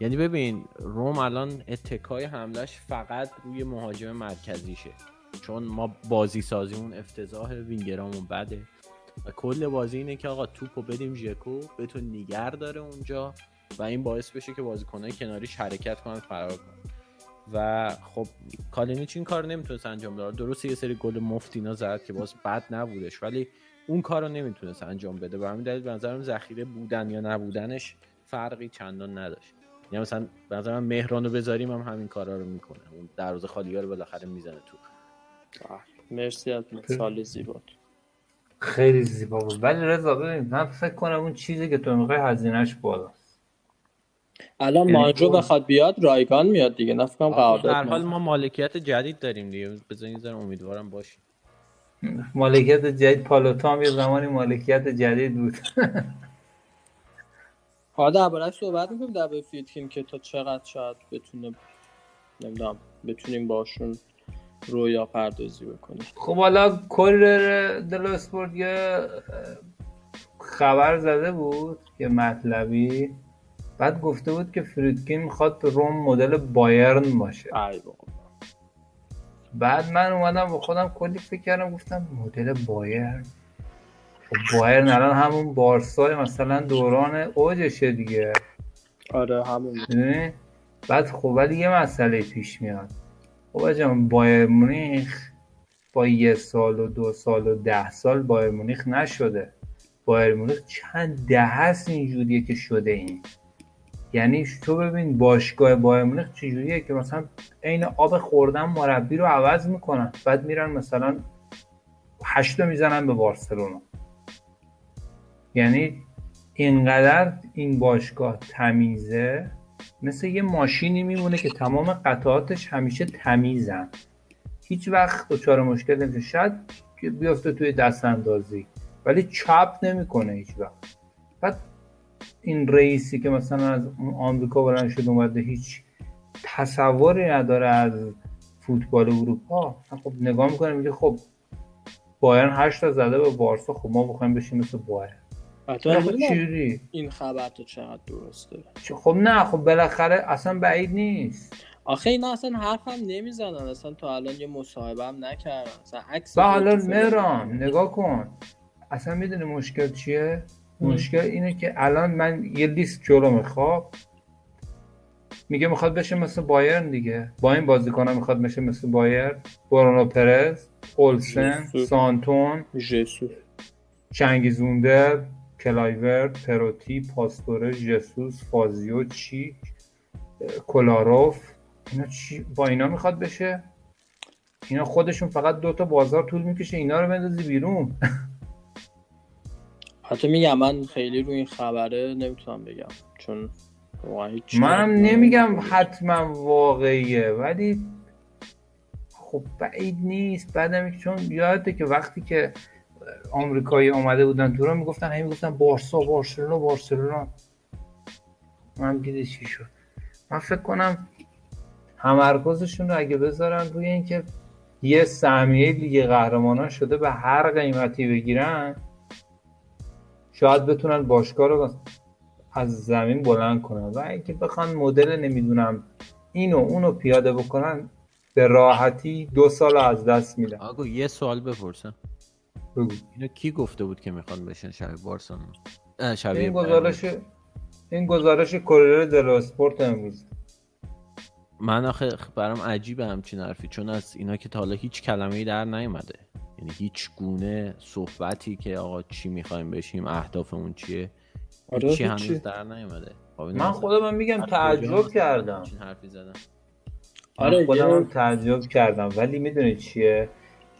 یعنی ببین روم الان اتکای حملش فقط روی مهاجم مرکزیشه، چون ما بازی سازیمون افتضاحه، وینگرامون بده و کل بازی اینه که آقا توپو بدیم ژکو بتون نیگر داره اونجا و این باعث بشه که بازیکن‌های کناریش حرکت کنن، فرار کنن. و خب کالینیچ این کار نمیتونست انجام بده. درست یه سری گل مفت اینا زد که باز بد نبودش، ولی اون کارو نمیتونست انجام بده. به همین دلیل به نظرم ذخیره بودن یا نبودنش فرقی چندان نداشت. یعنی مثلا به نظرم مهرانو بذاریم هم همین کارا رو میکنه، اون دروازه خالی‌ها رو بالاخره میزنه تو. مرسی از مثال زیبات، خیلی زیبا بود. ولی رضا ببین من فکر کنم اون چیزی که تو میخوای هزینهش بالاست. الان مانجو بخواد بیاد رایگان میاد دیگه، نفهم قرارداد. در حال ما مالکیت جدید داریم دیگه، بزنید زن امیدوارم باشه. مالکیت جدید پالوتا هم یه زمانی مالکیت جدید بود. حالا درباره‌اش صحبت می‌کنیم، در به فیتکین که تا چقدر شاید بتونه نمیدونم بتونیم باشون رویا پردازی بکنیم. خب حالا کوریر دلو اسپورت یه خبر زده بود که مطلبی بعد گفته بود که فریدکین میخواد روم مدل بایرن باشه. ای بابا. بعد من اومدم با خودم کلی فکر کردم گفتم مدل بایرن، بایرن الان همون بارسای مثلا دوران اوجشه دیگه. آره همون. بعد خب ولی یه مسئله پیش میاد. خب جام بایر مونیخ با 1 سال و 2 سال و 10 سال بایر مونیخ نشده. بایر مونیخ چند دهه است اینجوریه که شده این. یعنی تو ببین باشگاه بایر مونیخ چجوریه که مثلا عین آب خوردن مربی رو عوض میکنن، بعد میرن مثلا 8 میزنن به بارسلونا. یعنی اینقدر این باشگاه تمیزه، مثل یه ماشینی میمونه که تمام قطعاتش همیشه تمیزن، هیچ وقت دچار مشکل نمیشه، شاید بیافته توی دست اندازی ولی چپ نمیکنه هیچ وقت. بعد این رئیسی که مثلا از آمریکا بلند شده اومده هیچ تصوری نداره از فوتبال اروپا، خب نگاه میکنه میگه خب بایرن 8 زده به بارسا، خب ما بخوایم بشیم مثل بایرن. این خبر تو چقدر درسته؟ خب نه خب بالاخره اصلا بعید نیست. آخه اینا اصلا حرف هم نمیزنن، اصلا تا الان یه مصاحبه هم نکردن اصلا عکس. حالا مهران نگاه کن، اصلا میدونی مشکل چیه؟ مشکل اینه که الان من یه لیست جلو میخواب میگه میخواد بشه مثل بایرن دیگه، با این بازیکن‌ها میخواد بشه مثل بایرن، برونو پرز، اولسن، سانتون، ژسوس، چنگیزونده، کلایور، پروتی، پاستوره، ژسوس، فازیو، چیک، کولاروف، اینا چی با اینا میخواد بشه؟ اینا خودشون فقط 2 تا بازار طول میکشه، اینا رو بندازی بیرون. حتی میگم من خیلی روی این خبره نمیتونم بگم، چون منم نمیگم حتما واقعیه، ولی خب بعید نیست. بعدم چون یادته که وقتی که آمریکایی اومده بودن دورا میگفتن همین میگفتن بارسا بارسلونا بارسلونا، من دیدم چی شد. من فکر کنم تمرکزشون رو اگه بذارن روی این که یه سهمیه لیگ قهرمانان شده به هر قیمتی بگیرن، شاید بتونن باشگاه رو از زمین بلند کنن. و اینکه بخوان مدل نمیدونم اینو اونو پیاده بکنن به راحتی 2 سال از دست میدن. آقا یه سوال بپرسم، اینو کی گفته بود که میخوان بشن شبیه بارسلونا؟ این گزارش کوریر دلو اسپورت امروز. من آخه برام عجیبه همچین حرفی، چون از اینا که تا حالا هیچ کلمه‌ای در نیومده، یعنی هیچ گونه صحبتی که آقا چی می‌خوایم بشیم، اهدافمون چیه، چی هنوز در نیومده. من خودم میگم تعجب کردم همچین حرفی زدم. آره خودم تعجب کردم، ولی میدونی چیه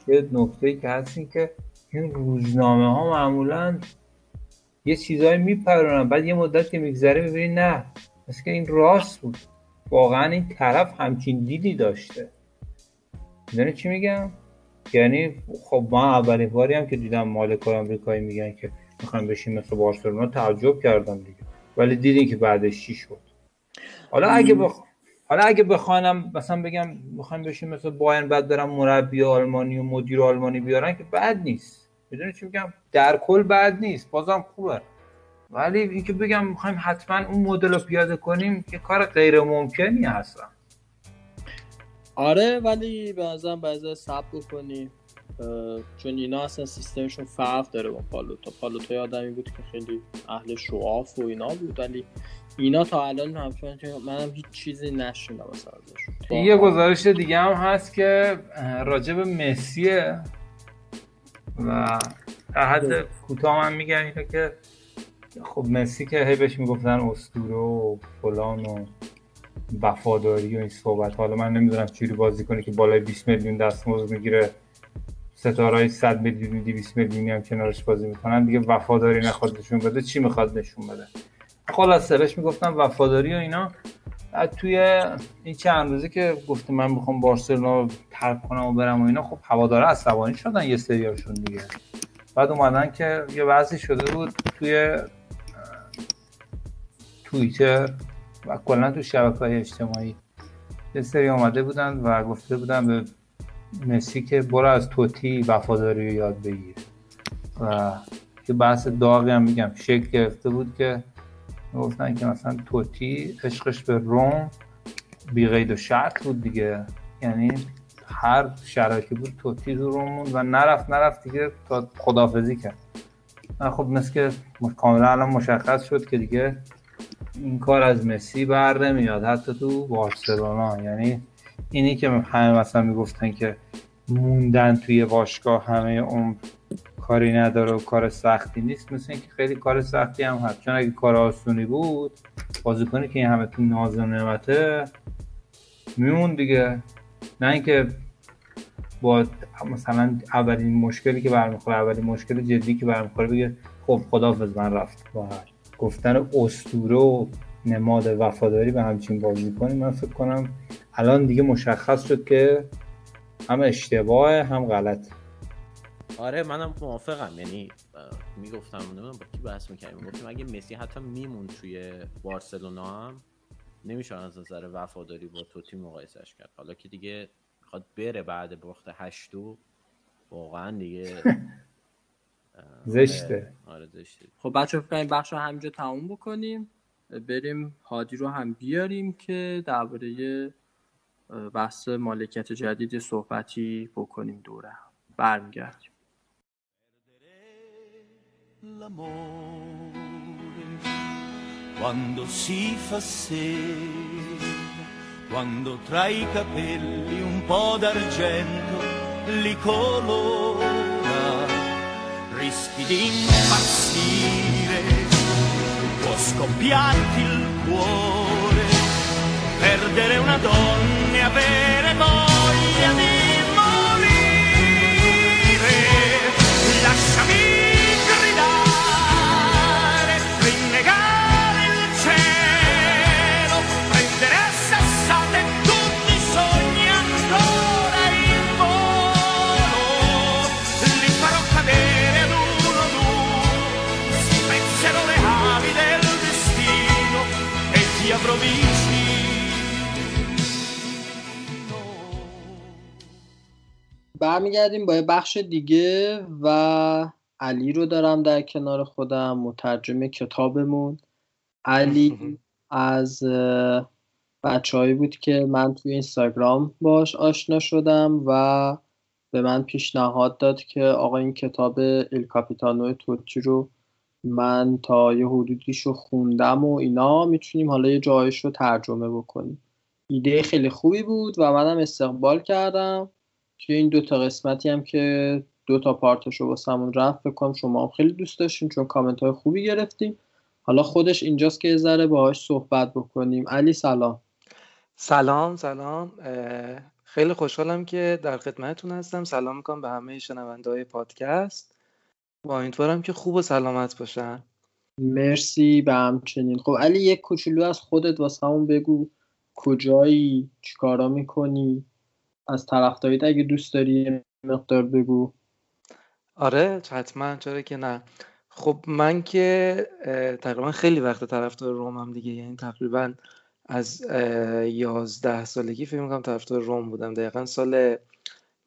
یه نکته‌ای که هست این که این روزنامه‌ها معمولاً یه چیزایی میپرونن، بعد یه مدت که میگذره میبینی نه مثل که این راست بود، واقعا این طرف همچین دیدی داشته. میدونی چی میگم؟ یعنی خب من اولین باری هم که دیدم مالک آمریکایی میگن که میخوام بشیم مثل بارسلونا تعجب کردم دیگه، ولی دیدین که بعدش چی شد. حالا اگه بخوانم مثلا بگم میخوام بشیم مثل بایرن، بعد برم مربی آلمانی و مدیر آلمانی بیارن، که بد نیست. میدونی چی میگم؟ در کل بد نیست، بازم خوبه. ولی اینکه بگم میخوایم حتما اون مدل رو پیاده کنیم که کار غیر ممکنی هستن. آره ولی بعضا صبر کنیم، چون اینا اصلا سیستمشون فرق داره با پالوتا یادمی بود که خیلی اهل شعاف و اینا بود، ولی اینا تا الان همچنان منم هیچ چیزی نشینم اصلا ازشون. یه گزارش دیگه هم هست که راجب مسیه و حد کوتاه من میگم اینه که خب مسی که هی بهش میگفتن اسطوره و فلان و وفاداری و این صحبت، حالا من نمیدونم چجوری بازی کنه که بالای 20 میلیون دستمزد میگیره، ستارهای 100 میلیون 200 میلیونی هم کنارش بازی میکنن دیگه، وفاداری نخواد نشون بده، چی میخواد نشون بده؟ خلاصه بهش میگفتن وفاداری و اینا. بعد توی این چند روزی که گفت من میخوام بارسلونا رو ترک کنم و برم و اینا، خب هوادارا عصبانی شدن یه سریاشون دیگه، بعد اومدن که یه وضعی شده بود توی توییتر و کلا تو شبکه‌های اجتماعی، یه سری اومده بودن و گفته بودن به مسی که برو از توتی وفاداری رو یاد بگیر، و که بحث داغی هم میگم شکل گرفته بود که گفتن که مثلا توتی عشقش به روم بی قید و شرط بود دیگه، یعنی هر شرایطی بود توتی رو رومون و نرفت دیگه تا خداحافظی کرد. خب مثل که کاملا الان مشخص شد که دیگه این کار از مسی بر نمیاد حتی تو بارسلونا، یعنی اینی که همه مثلا میگفتن که موندن توی باشگاه همه عمر کاری نداره و کار سختی نیست، مثل اینکه خیلی کار سختی هم هست، چون اگه کار آسونی بود بازیکنی که این همه تو ناز و نعمته میمون دیگه، نه اینکه با مثلا اولین مشکل جدی که برمیخوره بگه خب خداحافظ من رفت. با گفتن اسطوره و نماد وفاداری به همچین بازیکنی من فکر کنم الان دیگه مشخص شد که هم اشتباهه هم غلط. آره منم موافقم، یعنی میگفتم من با کی بحث میکردیم گفتم اگه مسی حتی میمون توی بارسلونا هم نمیشه از نظر وفاداری با توتی مقایسش کرد، حالا که دیگه میخواد بره بعد باخت 8-2 واقعا دیگه زشته. آره زشته. خب بچه‌ها فکر کنم این بخش رو همینجا تموم بکنیم، بریم هادی رو هم بیاریم که درباره بحث مالکیت جدید صحبتی بکنیم دوره هم. برمیگردیم. Quando si fa sera, quando tra i capelli un po' d'argento li colora, rischi di impazzire, può scoppiarti il cuore, perdere una donna e avere voglia di morire, lasciami. برمیگردیم با یه بخش دیگه و علی رو دارم در کنار خودم، مترجم کتابمون. علی از بچه‌هایی بود که من توی اینستاگرام باش آشنا شدم و به من پیشنهاد داد که آقا این کتاب ال کاپیتانو توچی رو من تا یه حدودیشو خوندم و اینا، میتونیم حالا یه جایش رو ترجمه بکنیم. ایده خیلی خوبی بود و منم استقبال کردم. توی این دوتا قسمتی هم که دوتا پارتش رو واسمون رفت بکنم، شما هم خیلی دوست داشتیم چون کامنت های خوبی گرفتیم. حالا خودش اینجاست که یه ذره باهاش صحبت بکنیم. علی سلام. سلام. خیلی خوشحالم که در خدمتتون هستم. سلام میکنم به همه شنونده‌های پادکست. امیدوارم که خوب و سلامت باشن. مرسی، به همچنین. خب علی یک کوچولو از خودت واسمون بگو، کجایی، چیکارا میکنی، از طرفداریت اگه دوست داری مقدار بگو. آره حتما، چرا که نه. خب من که تقریبا خیلی وقت طرفدار رومم دیگه، یعنی تقریبا از 11 سالگی فکر می‌کنم طرفدار روم بودم. دقیقاً سال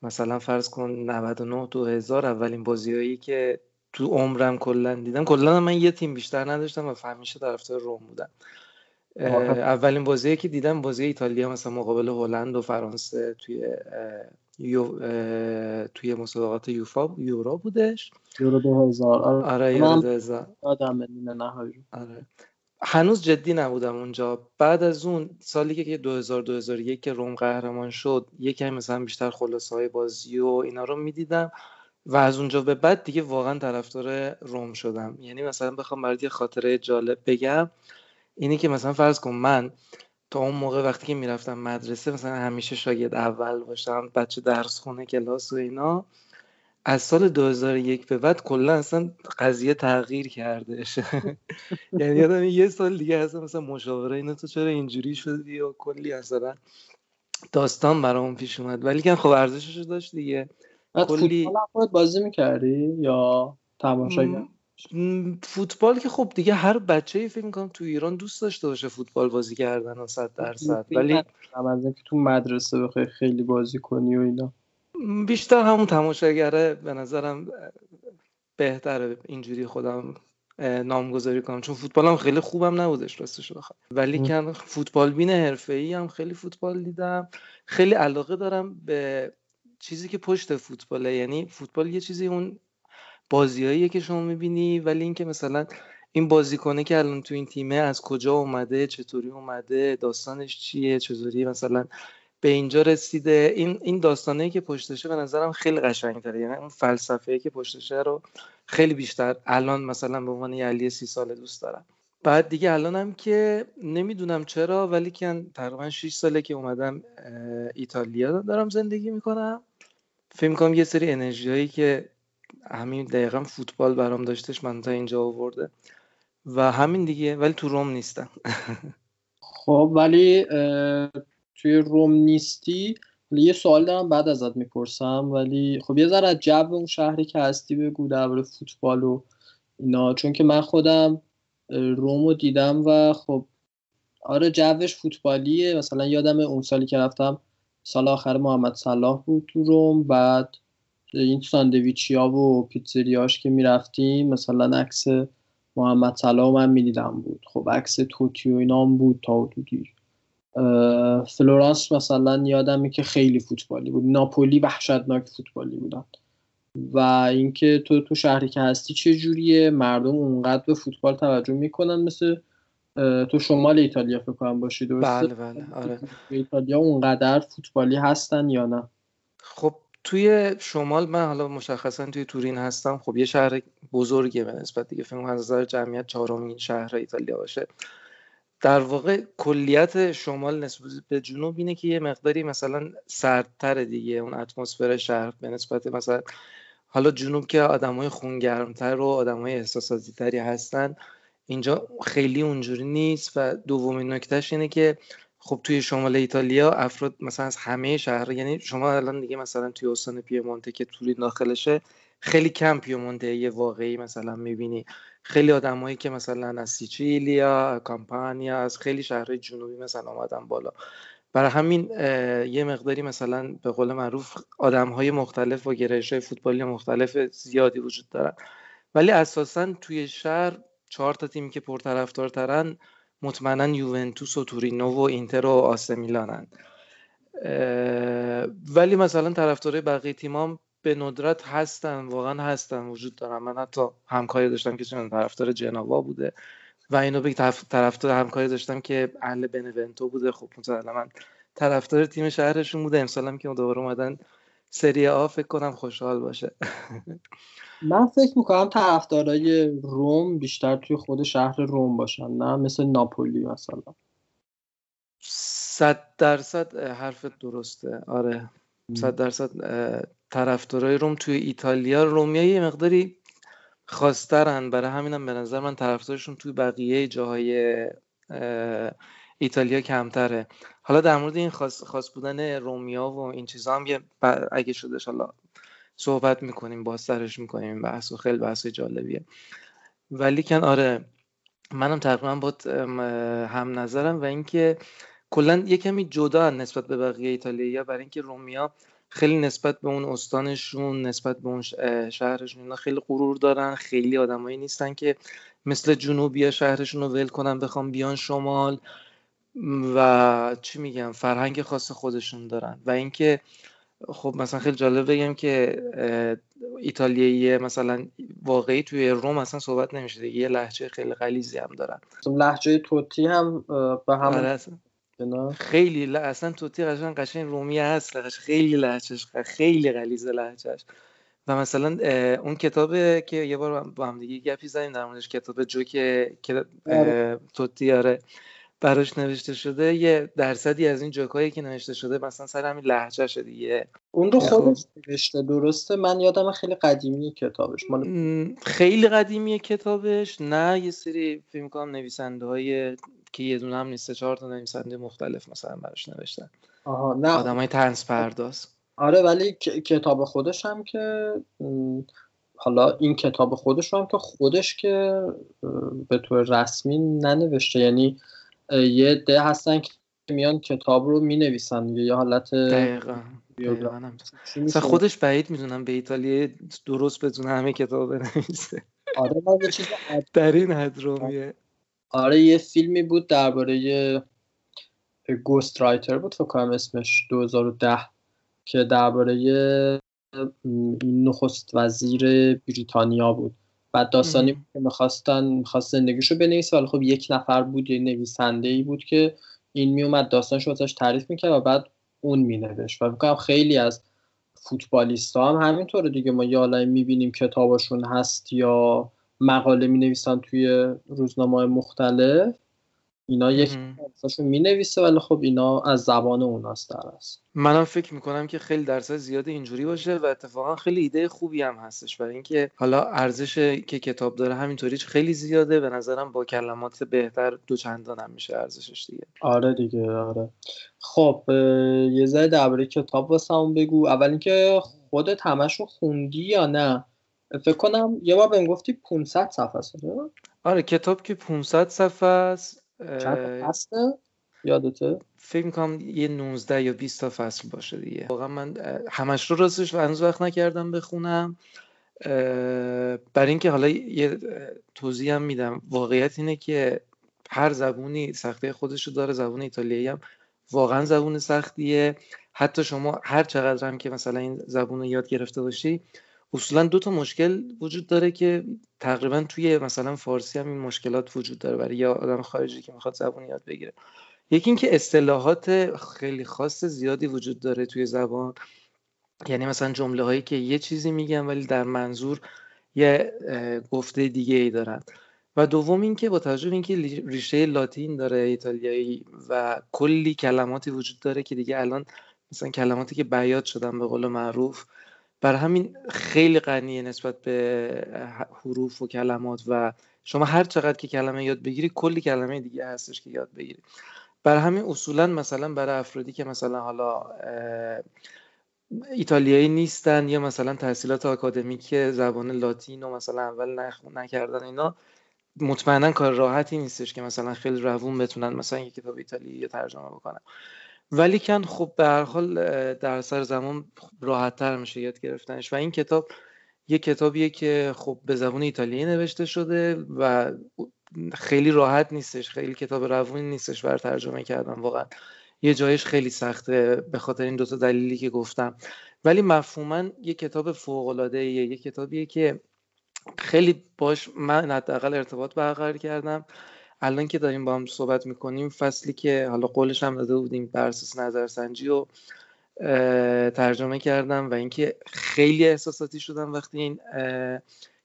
مثلا فرض کن 99 2000 اولین بازیایی که تو عمرم کلن دیدم، کلن من یه تیم بیشتر نداشتم و همیشه طرفدار روم بودم. اولین بازیایی که دیدم بازی ایتالیا مثلا مقابل هلند و فرانسه توی مسابقات یوفا یورو بودش، یورو 2000. آره یورو 2000 آدم نهایی. آره هنوز جدی نبودم اونجا. بعد از اون سالی که 2000-2001 که روم قهرمان شد، یکی مثلا بیشتر خلاصه‌های بازی و اینا رو می‌دیدم و از اونجا به بعد دیگه واقعا طرفدار روم شدم. یعنی مثلا بخوام برات یه خاطره جالب بگم، اینی که مثلا فرض کن من تا اون موقع وقتی که میرفتم مدرسه مثلا همیشه شاگرد اول باشم، بچه درس خونه کلاس و اینا. از سال 2001 به بعد کلا اصلا قضیه تغییر کرده. یعنی یادم یه سال دیگه اصلا مثلا مشاوره اینا تو چرا اینجوری شدی و کلی اصلا داستان برام پیش اومد، ولی که خب ارزشش رو داشت دیگه. کلی فوتبال بازی می‌کردی یا تماشاگر فوتبال؟ که خب دیگه هر بچه‌ای فکر می‌کنم تو ایران دوست داشته باشه فوتبال بازی کردن 100%. ولی مثلا که تو مدرسه بخوای خیلی بازی کنی و اینا، بیشتر همون تماشاگره به نظرم بهتره. اینجوری خودم نامگذاری کنم چون فوتبالم خیلی خوبم نبودش راستش بخوام، ولی که فوتبال بین حرفه‌ای هم خیلی فوتبال دیدم. خیلی علاقه دارم به چیزی که پشت فوتباله. یعنی فوتبال یه چیزی اون بازیاییه که شما می‌بینی، ولی اینکه مثلا این بازیکنه که الان تو این تیمه از کجا اومده، چطوری اومده، داستانش چیه، چطوری مثلا به اینجا رسیده، این داستانه‌ای که پشتشه به نظرم خیلی قشنگ‌تره. یعنی اون فلسفه‌ای که پشتشه رو خیلی بیشتر الان مثلا به عنوان علی 30 ساله دوست دارم. بعد دیگه الانم که نمیدونم چرا، ولی که تقریبا 6 ساله که اومدم ایتالیا دارم زندگی می‌کنم. فکر می‌کنم یه سری انرژیایی که همین دقیقاً فوتبال برام داشتش من تا اینجا آورده و همین دیگه، ولی تو روم نیستم. خب ولی توی روم نیستی، یه سوال دارم بعد ازت میپرسم، ولی خب یه ذره جو اون شهری که هستی بگو درباره فوتبال و اینا، چون که من خودم روم رو دیدم و خب آره جوش فوتبالیه. مثلا یادم اون سالی که رفتم سال آخر محمد صلاح بود تو روم، بعد این ساندویچیا و پیتزریاش که میرفتیم مثلا عکس محمد صلاح من میدیدم بود. خب عکس توتی و اینا هم بود تا حدودی. فلورانس مثلا یادمه که خیلی فوتبالی بود، ناپولی وحشتناک فوتبالی بودن. و اینکه تو شهری که هستی چه جوریه؟ مردم اونقدر به فوتبال توجه میکنن؟ مثل تو شمال ایتالیا فکر کنم باشی، درسته؟ بله آره. ایتالیا اونقدر فوتبالی هستن یا نه؟ خب توی شمال، من حالا مشخصا توی تورین هستم، خب یه شهر بزرگیه به نسبت دیگه، فکر کنم از نظر جمعیت چهارمین شهر ایتالیا باشه. در واقع کلیت شمال نسبت به جنوب اینه که یه مقداری مثلا سردتره دیگه، اون اتمسفر شهر به نسبت مثلا حالا جنوب که آدمای خونگرمتر و آدمای احساساتی‌تری هستن، اینجا خیلی اونجوری نیست. و دومین نکتهش اینه که خب توی شمال ایتالیا افراد مثلا از همه شهر، یعنی شما الان دیگه مثلا توی استان پیمونته که تورین داخلشه، خیلی کم پیمونته واقعی مثلا می‌بینی. خیلی آدمایی که مثلا از سیچیلیا، کامپانیا، از خیلی شهرهای جنوبی مثلا اومدن بالا برای همین یه مقداری مثلا به قول معروف آدم‌های مختلف و گرایش‌های فوتبالی مختلف زیادی وجود دارن، ولی اساساً توی شهر 4 تا تیمی که پرطرفدارترن مطمئناً یوونتوس و تورینو و اینتر و آسه میلانن، ولی مثلا طرفدارای بقیه تیمام به ندرت هستن، واقعاً هستن، وجود دارن. من حتی همکاری داشتم که چون طرفدار جنوا بوده و اینو به طرفدار همکاری داشتم که اهل بنونتو بوده، خب مثلا من طرفدار تیم شهرشون بوده. امسال هم که دوباره اومدن سری آ فکر کنم خوشحال باشه. من فکر میکنم طرفدارای روم بیشتر توی خود شهر روم باشن، نه مثل ناپولی مثلا. 100% حرفت درسته، آره 100% طرفدارای روم توی ایتالیا، رومی‌ها یه مقداری خواسترن، برای همینم به نظر من طرفدارشون توی بقیه جاهای ایتالیا کمتره. حالا در مورد این خاص بودن رومیا و این چیزا هم اگه شده انشالله صحبت میکنیم، با سرش میکنیم این بحث و خیلی بحث جالبیه. ولی کن آره منم تقریبا با هم نظرم و اینکه کلا یه کمی جدا نسبت به بقیه ایتالیا، برای اینکه رومیا خیلی نسبت به اون استانشون، نسبت به اون شهرشون اینا خیلی غرور دارن، خیلی آدمایی نیستن که مثل جنوبی شهرشون رو ول کنن بخوام بیان شمال و چی میگم فرهنگ خاص خودشون دارن. و اینکه خب مثلا خیلی جالب بگم که ایتالیایی مثلا واقعی توی روم اصلا صحبت نمیشه، یه لهجه خیلی غلیظی هم دارن، لهجه توتی هم به هم خیلی اصلا توتی قشنگ رومی هست، خیلی لهجهش خیلی غلیظ لهجهش. و مثلا اون کتابه که یه بار با هم دیگه گپی زدیم در موردش، کتاب جو که توتی آره براش نوشته شده، یه درصدی از این جوکایی که نوشته شده مثلا سر همین لهجهش دیگه. اون رو خودش نوشته درسته؟ من یادم خیلی قدیمی کتابش، خیلی قدیمی کتابش نه، یه سری فیلم کنم نویسنده‌های که یه دونه هم نیسته 4 تا نویسنده مختلف مثلا براش نوشتن. آها نه آدمای طنز پرداز. آره ولی کتاب خودش هم که حالا این کتاب خودش هم که خودش که به طور رسمی ننوشته، یعنی یه ده هستن که میان کتاب رو مینویسن یا حالت دقیقاً مثلا خودش بعید میدونم به ایتالیا درست بدون همه کتاب بنویسه. آره من یه چیز در این حد رومیه. آره یه فیلمی بود درباره گوست رایتر بود فکر کنم اسمش، 2010 که درباره نخست وزیر بریتانیا بود. بعد داستانی که می‌خواست زندگیشو بنویسه، ولی خب یک نفر بود، یه نویسنده‌ای بود که این میومد داستانشو ازش تعریف می‌کرد و بعد اون می‌نوشت. و فکر کنم خیلی از فوتبالیستا هم همینطوره دیگه، ما یا الان می‌بینیم کتاباشون هست یا مقاله می‌نویسن توی روزنامه‌های مختلف، اینا یک اساسشون می‌نویسه ولی خب اینا از زبان اوناست در اصل. منم فکر می‌کنم که خیلی درصد زیاد اینجوری باشه و اتفاقا خیلی ایده خوبی هم هستش، برای اینکه حالا ارزش که کتاب داره همینطوری خیلی زیاده، به نظرم با کلمات بهتر دوچندان هم میشه ارزشش دیگه. آره دیگه آره. خب یه ذره درباره کتاب واسمون بگو. اول اینکه خودت همشو خوندی یا نه؟ فکر کنم یه بار بهم گفتی 500 صفحه است. آره کتاب که 500 صفحه است. چند فصل یادته؟ فکر می‌کنم یه 19 یا 20 تا فصل باشه دیگه. واقعا من همش رو راستش هنوز وقت نکردم بخونم. برای اینکه حالا یه توضیح هم میدم، واقعیت اینه که هر زبونی سختی خودش رو داره. زبون ایتالیایی هم واقعا زبون سختیه، حتی شما هر چقدر هم که مثلا این زبون رو یاد گرفته باشی اصولا 2 تا مشکل وجود داره که تقریبا توی مثلا فارسی هم این مشکلات وجود داره برای یه آدم خارجی که میخواد زبان یاد بگیره. یکی این که اصطلاحات خیلی خاص زیادی وجود داره توی زبان، یعنی مثلا جمله هایی که یه چیزی میگن ولی در منظور یه گفته دیگه ای دارن. و دوم این که با توجه به اینکه ریشه لاتین داره ایتالیایی و کلی کلماتی وجود داره که دیگه الان مثلا کلماتی که بیاد شدن به قول معروف، برای همین خیلی غنیه نسبت به حروف و کلمات و شما هر چقدر که کلمه یاد بگیری کلی کلمه دیگه هستش که یاد بگیری. برای همین اصولا مثلا برای افرادی که مثلا حالا ایتالیایی نیستن یا مثلا تحصیلات آکادمیک زبان لاتین و مثلا اول نکردن، اینا مطمئنا کار راحتی نیستش که مثلا خیلی روون بتونن مثلا یک کتاب ایتالیایی ترجمه بکنن. ولیکن خب به هر حال در سر زمان راحت‌تر میشه یاد گرفتنش. و این کتاب یه کتابیه که خب به زبان ایتالیایی نوشته شده و خیلی راحت نیستش، خیلی کتاب روانی نیستش برای ترجمه کردن، واقعا یه جایش خیلی سخته به خاطر این دوتا دلیلی که گفتم. ولی مفهوماً یه کتاب فوق‌العاده‌ایه، یه کتابیه که خیلی باش من حداقل ارتباط برقرار کردم. الان که داریم با هم صحبت میکنیم فصلی که حالا قولش هم داده بودیم بر اساس نظرسنجی رو ترجمه کردم و اینکه خیلی احساساتی شدم وقتی این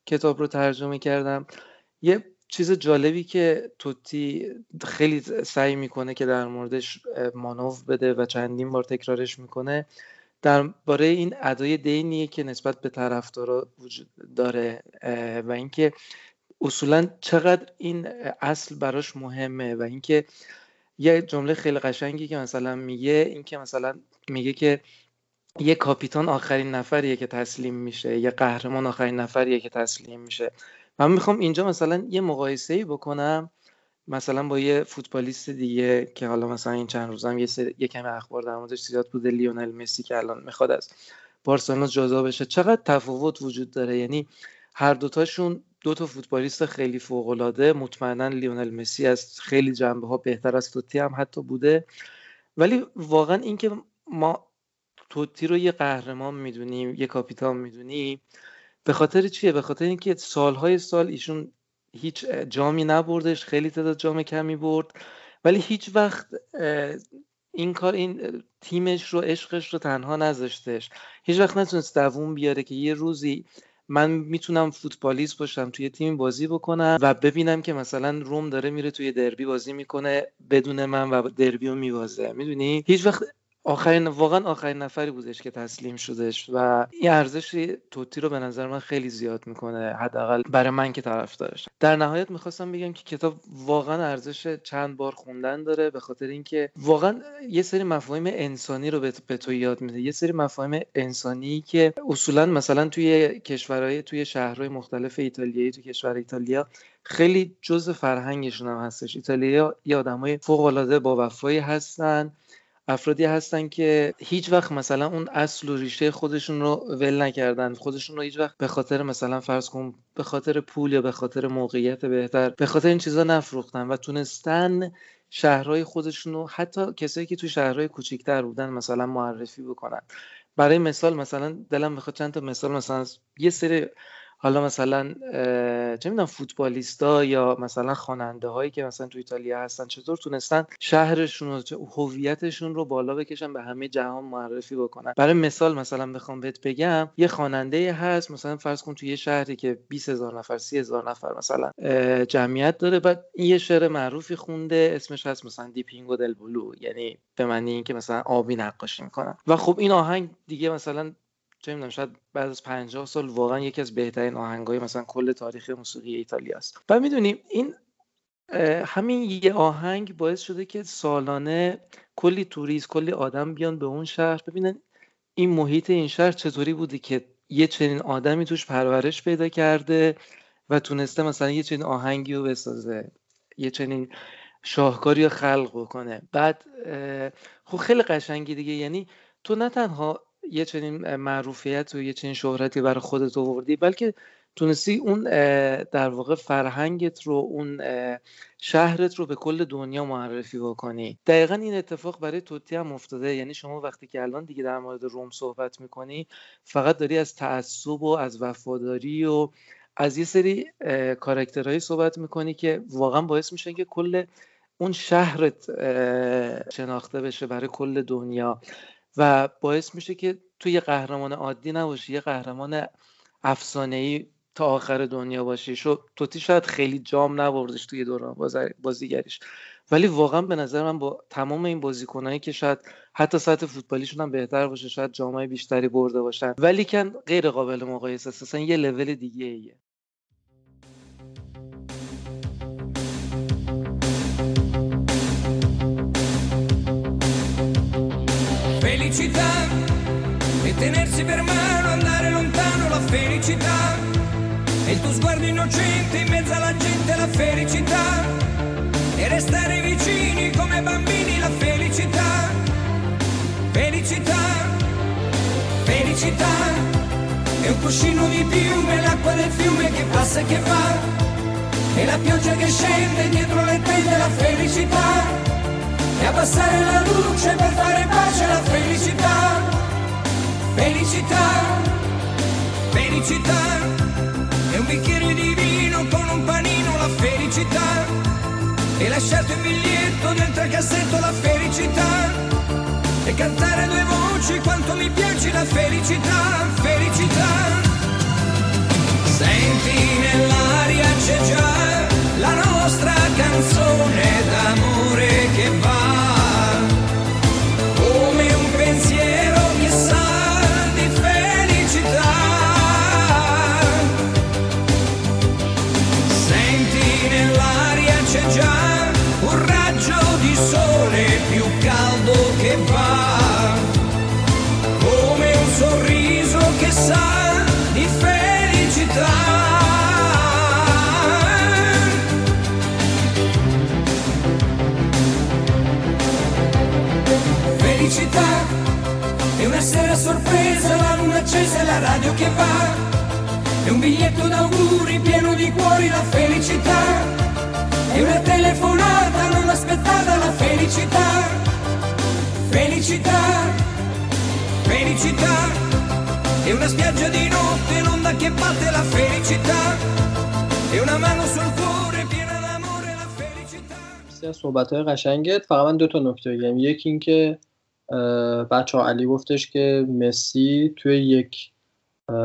کتاب رو ترجمه کردم. یه چیز جالبی که توتی خیلی سعی میکنه که در موردش مانور بده و چندین بار تکرارش میکنه درباره این ادای دینیه که نسبت به طرفدارا وجود داره و اینکه اصولا چقدر این اصل براش مهمه. و اینکه یه جمله خیلی قشنگی که مثلا میگه، اینکه مثلا میگه که یه کاپیتان آخرین نفریه که تسلیم میشه، یه قهرمان آخرین نفریه که تسلیم میشه. من میخوام اینجا مثلا یه مقایسه‌ای بکنم مثلا با یه فوتبالیست دیگه که حالا مثلا این چند روزم یه کمی اخبار در موردش زیاد بوده، لیونل مسی که الان میخواد از بارسلونا جدا بشه. چقدر تفاوت وجود داره، یعنی هر دوتاشون دوتا فوتبالیست خیلی فوق‌العاده، مطمئنا لیونل مسی از خیلی جنبه‌ها بهتر از توتی هم حتی بوده. ولی واقعا اینکه ما توتی رو یه قهرمان میدونیم، یه کاپیتان میدونیم، به خاطر چیه؟ به خاطر اینکه سالهای سال ایشون هیچ جامی نبردش، خیلی تعداد جام کمی برد، ولی هیچ وقت این تیمش رو، عشقش رو تنها نذاشتش، هیچ وقت نتونست دووم بیاره که یه روزی من میتونم فوتبالیست باشم، توی تیم بازی بکنم و ببینم که مثلا روم داره میره توی دربی بازی میکنه بدون من و دربیو میوازه. میدونی هیچ وقت واقعا آخرین نفری بودش که تسلیم شدش و این ارزش توتی رو به نظر من خیلی زیاد میکنه، حداقل برای من که طرفدارش. در نهایت میخواستم بگم که کتاب واقعا ارزش چند بار خوندن داره به خاطر اینکه واقعا یه سری مفاهیم انسانی رو به تو یاد میده، یه سری مفاهیم انسانی که اصولا مثلا توی شهرهای مختلف ایتالیایی، توی کشور ایتالیا خیلی جزء فرهنگشون هم هستش. ایتالیا یه آدمای فوق‌العاده باوفایی هستن، افرادی هستن که هیچ وقت مثلا اون اصل و ریشه خودشون رو ول نکردن، خودشون رو هیچ وقت به خاطر مثلا فرض کن به خاطر پول یا به خاطر موقعیت بهتر، به خاطر این چیزا نفروختن و تونستن شهرهای خودشون رو حتی کسایی که تو شهرهای کوچیک‌تر بودن مثلا معرفی بکنن. برای مثال مثلا دلم میخواد چند تا مثال مثلا یه سری حالا مثلا چه میدونم فوتبالیستا یا مثلا خواننده هایی که مثلا تو ایتالیا هستن چطور تونستن شهرشون رو، هویتشون رو بالا بکشن، به همه جهان معرفی بکنن. برای مثال مثلا بخوام بهت بگم یه خواننده هست مثلا فرض کن تو یه شهری که 20000 نفر 30000 نفر مثلا جمعیت داره، بعد این یه شعر معروفی خونده اسمش هست مثلا دیپینگو دل بلو، یعنی به معنی این که مثلا آبی نقاشی میکنن و خب این آهنگ دیگه مثلا می‌دونم شاید بعد از 50 سال واقعا یکی از بهترین آهنگ‌های مثلا کل تاریخ موسیقی ایتالیا است. و می‌دونیم این همین یه آهنگ باعث شده که سالانه کلی توریست، کلی آدم بیان به اون شهر ببینن این محیط این شهر چطوری بوده که یه چنین آدمی توش پرورش پیدا کرده و تونسته مثلا یه چنین آهنگی رو بسازه، یه چنین شاهکاری رو خلق بکنه. بعد خب خیلی قشنگی دیگه، یعنی تو نه تنها یه چنین معروفیت و یه چنین شهرتی برای خودت آوردی، بلکه تونستی اون در واقع فرهنگت رو، اون شهرت رو به کل دنیا معرفی بکنی. دقیقاً این اتفاق برای توتی هم افتاده، یعنی شما وقتی که الان دیگه در مورد روم صحبت میکنی فقط داری از تعصب و از وفاداری و از یه سری کاراکترهایی صحبت میکنی که واقعاً باعث میشن که کل اون شهرت شناخته بشه برای کل دنیا و باعث میشه که تو یه قهرمان عادی نباشی، یه قهرمان افسانه‌ای تا آخر دنیا باشی. توتی شاید خیلی جام نبردش توی دوران بازیگریش، ولی واقعا به نظر من با تمام این بازیکنایی که شاید حتی سطح فوتبالیشون هم بهتر باشه، شاید جامای بیشتری برده باشن، ولی کن غیر قابل مقایسه است، اصلا یه لول دیگه ایه. Felicità e tenersi per mano, andare lontano, la felicità e il tuo sguardo innocente in mezzo alla gente, la felicità e restare vicini come bambini, la felicità felicità è un cuscino di piume, l'acqua del fiume che passa e che va, e la pioggia che scende dietro le tende, la felicità, e abbassare la luce per fare pace, la felicità, felicità, felicità, è un bicchiere di vino con un panino, la felicità, e lasciarti un biglietto dentro il cassetto, la felicità, e cantare due voci quanto mi piace la felicità, felicità. Senti nell'aria c'è già la nostra canzone d'amore che va, come un pensiero che sa di felicità. Senti nell'aria c'è già un raggio di sole più caldo che va, come un sorriso che sa di felicità. Felicità è una sera sorpresa, la luna accesa e la radio che va, è un biglietto d'auguri pieno di cuori, la felicità, è una telefonata non aspettata, la felicità, felicità, felicità, è una spiaggia di notte, l'onda che batte, la felicità, è una mano sul cuore piena d'amore, la felicità. بسیار صحبت‌های قشنگت. فقط من 2 تا نکته بگم. یکی این که بچه‌ها علی گفتش که مسی توی یک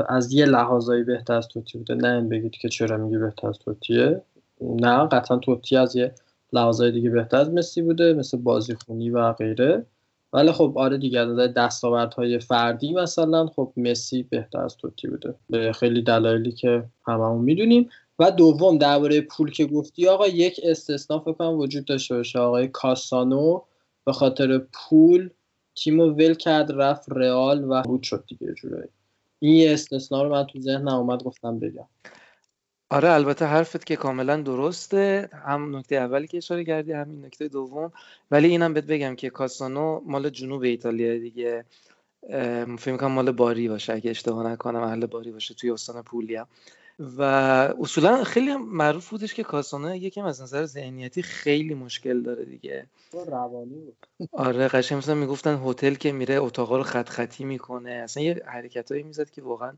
از یه لحاظایی بهتر از توتی بوده. نه این بگید که چرا میگی بهتر از توتیه. نه، قطعا توتی از یه لحاظای دیگه بهتر از مسی بوده، مثل بازیخونی و غیره. ولی خب آره دیگه، دستاوردهای فردی مثلا خب مسی بهتر از توتی بوده به خیلی دلایلی که هممون میدونیم. و دوم درباره پول که گفتی آقا، یک استثناء فکر کنم وجود داشته باشه، آقای کاسانو به خاطر پول تیمو ول کرد رفت رئال و بود شد دیگه جورایی. این استثناء رو من تو ذهن اومد گفتم بگم. آره البته حرفت که کاملا درسته، هم نکته اولی که اشاره کردی همین نکته دوم. ولی اینم بهت بگم که کاسانو مال جنوب ایتالیا دیگه، فکر می‌کنم مال باری باشه اگه اشتباه نکنم، اهل باری باشه توی استان پولیا. و اصولا خیلی معروف بودش که کاسانو یکم از نظر ذهنیتی خیلی مشکل داره دیگه، روانی بود. آره قشنگ مثلا میگفتن هتل که میره اتاقا رو خط خطی میکنه، اصلا یه حرکتایی میزد که واقعا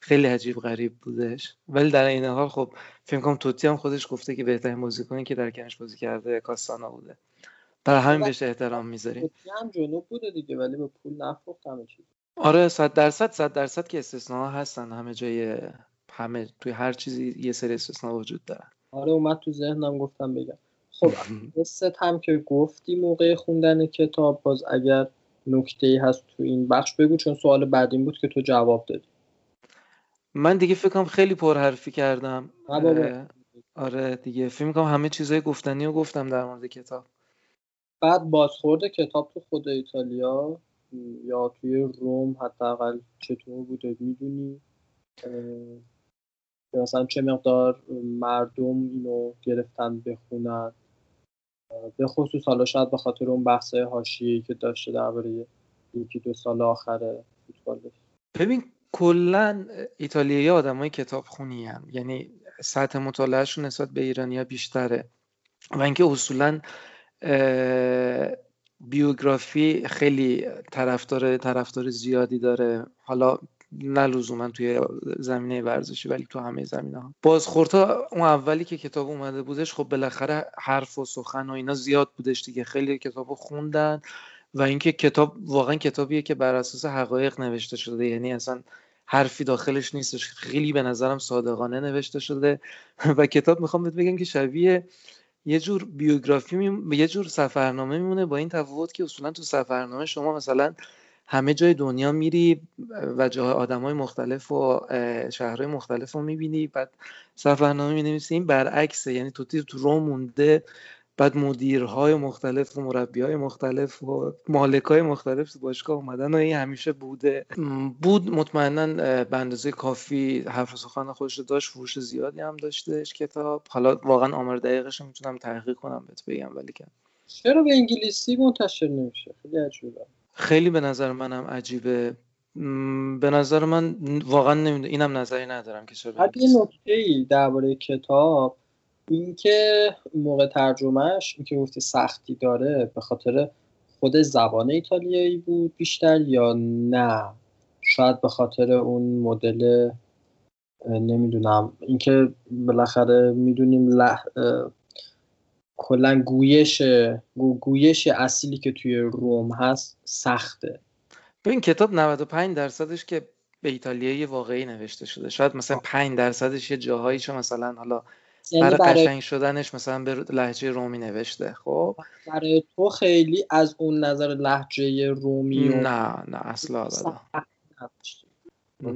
خیلی عجیب غریب بودش. ولی در این حال خب فکر کنم توتی هم خودش گفته که بهترین بازیکنی که در کنش بازی کرده کاسانو بوده، برای همین بهش احترام میذاریم. توتی هم جنوب بوده دیگه ولی به پول نفروخت همه چیز. آره 100% که استثناها هستن، همه جای همه توی هر چیزی یه سری استثنا وجود داره. آره اومد تو ذهنم گفتم بگم. خب قصه هم که گفتی موقع خوندن کتاب، باز اگر نکته‌ای هست تو این بخش بگو، چون سوال بعد این بود که تو جواب دادی. من دیگه فکر کنم خیلی پرحرفی کردم. آره دیگه فکر می‌کنم همه چیزای گفتنی رو گفتم در مورد کتاب. بعد بازخورد کتاب تو خود ایتالیا یا توی روم حداقل چطور بوده می‌دونی؟ مثلا چه مقدار مردم اینو گرفتن بخونن، به خصوص حالا شاید به خاطر اون بحث‌های حاشیه‌ای که داشته درباره 1-2 سال آخره فوتبال. ببین کلا ایتالیایی آدمای کتابخونی هم، یعنی سطح مطالعهشون نسبت به ایرانی‌ها بیشتره و اینکه اصولا بیوگرافی خیلی طرفدار زیادی داره، حالا نه لزوما توی زمینه ورزشی ولی تو همه زمینه‌ها. بازخوردها اون اولی که کتاب اومده بودش خب بالاخره حرف و سخن و اینا زیاد بودش دیگه، خیلی کتابو خوندن و اینکه کتاب واقعا کتابیه که بر اساس حقایق نوشته شده، یعنی اصلا حرفی داخلش نیستش، خیلی به نظرم صادقانه نوشته شده. و کتاب میخوام بهت بگم که شبیه یه جور بیوگرافی یه جور سفرنامه میمونه، با این تفاوت که اصولا تو سفرنامه شما مثلا همه جای دنیا میری و جاهای آدمای مختلف و شهرهای مختلف رو میبینی، بعد سفرنامه مینویسی. این برعکسه، یعنی توتی تو روم مونده، بعد مدیرهای مختلف و مربیهای مختلف و مالکای مختلف تو باشگاه اومدن و این همیشه بود. مطمئناً به اندازه کافی حرف و سخن خودش داشت، فروش زیادی هم داشتش کتاب. حالا واقعاً آمار دقیقش میتونم تحقیق کنم بهت بگم، ولی که چرا به انگلیسی منتشر نمیشه خیلی عجیبه. خیلی به نظر منم عجیبه. به نظر من واقعا نمیدونم، اینم نظری ندارم که چرا. حتی یه نکته‌ای درباره کتاب، این که موقع ترجمهش، این که گفتی سختی داره، به خاطر خود زبان ایتالیایی بود بیشتر یا نه شاید به خاطر اون مدل، نمیدونم، اینکه بالاخره میدونیم کلا گویش اصیلی که توی روم هست سخته. به این کتاب 95% که به ایتالیایی واقعی نوشته شده، شاید مثلا 5% یه جاهایی چون مثلا حالا برای قشنگ شدنش مثلا به لهجه رومی نوشته. خب برای تو خیلی از اون نظر لهجه رومی نه اصلا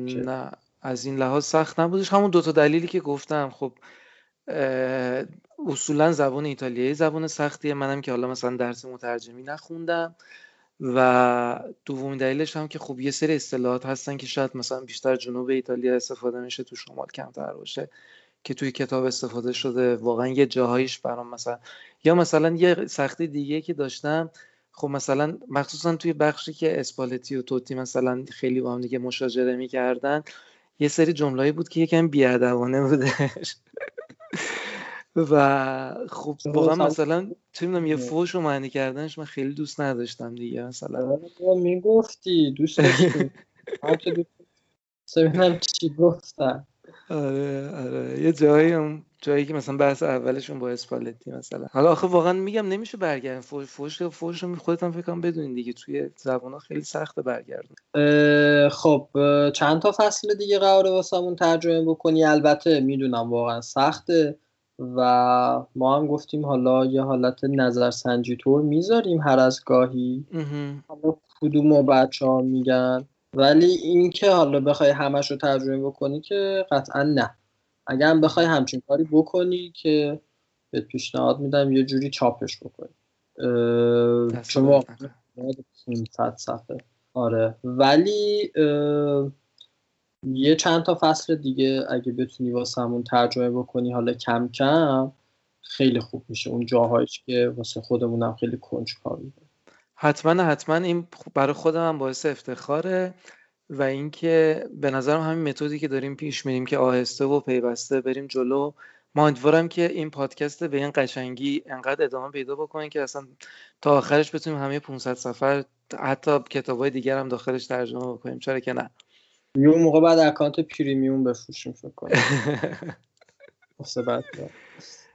نه از این لحاظ سخت نبودش. همون دوتا دلیلی که گفتم، خب اصولا زبان ایتالیایی زبان سختیه، منم که حالا مثلا درس مترجمی نخوندم، و دومین دلیلش هم که خب یه سری اصطلاحات هستن که شاید مثلا بیشتر جنوب ایتالیا استفاده میشه، تو شمال کمتر باشه، که توی کتاب استفاده شده. واقعا یه جاهایش برام مثلا، یا مثلا یه سختی دیگه که داشتم، خب مثلا مخصوصا توی بخشی که اسپالتی و توتی مثلا خیلی با هم دیگه مشاجره می‌کردن، یه سری جمله‌ای بود که یکم بی‌ادبانه بودش و خب واقعا مثلا چه می‌دونم یه فوش و معنی کردنش من خیلی دوست نداشتم دیگه. مثلا میگفتی دوست داشتی سمینم چی گفتن. آره یه جایی که مثلا بحث اولشون با اسپالتی مثلا، حالا آخه واقعا میگم نمیشه برگردن فوش رو خودت هم فکر کنم بدونین دیگه، توی زبان‌ها خیلی سخته برگردن. خب چند تا فصل دیگه قراره واسمون ترجمه بکنی؟ البته میدونم واقعا سخته و ما هم گفتیم حالا یه حالت نظرسنجی طور میذاریم هر از گاهی، حالا کدومو بچه‌ها میگن، ولی این که حالا بخوای همش رو ترجمه بکنی که قطعا نه. اگر هم بخوای همچین کاری بکنی که به پیشنهاد میدم یه جوری چاپش بکنی، چون واقعا 500 صفحه. آره ولی یه چند تا فصل دیگه اگه بتونی واسه همون ترجمه بکنی حالا کم کم خیلی خوب میشه، اون جاهایش که واسه خودمونم خیلی کنجکاوی داره. حتما این برای خودم هم باعث افتخاره، و اینکه به نظرم همین متدی که داریم پیش میریم که آهسته و پیوسته بریم جلو، ما امیدوارم که این پادکست به این قشنگی انقدر ادامه پیدا بکنه که اصلا تا آخرش بتونیم همه 500 صفحه حتی کتابای دیگر هم داخلش ترجمه بکنیم. چرا که نه، یه موقع بعد اکانت پریمیوم بفروشیم فکر کنم. مصیبت.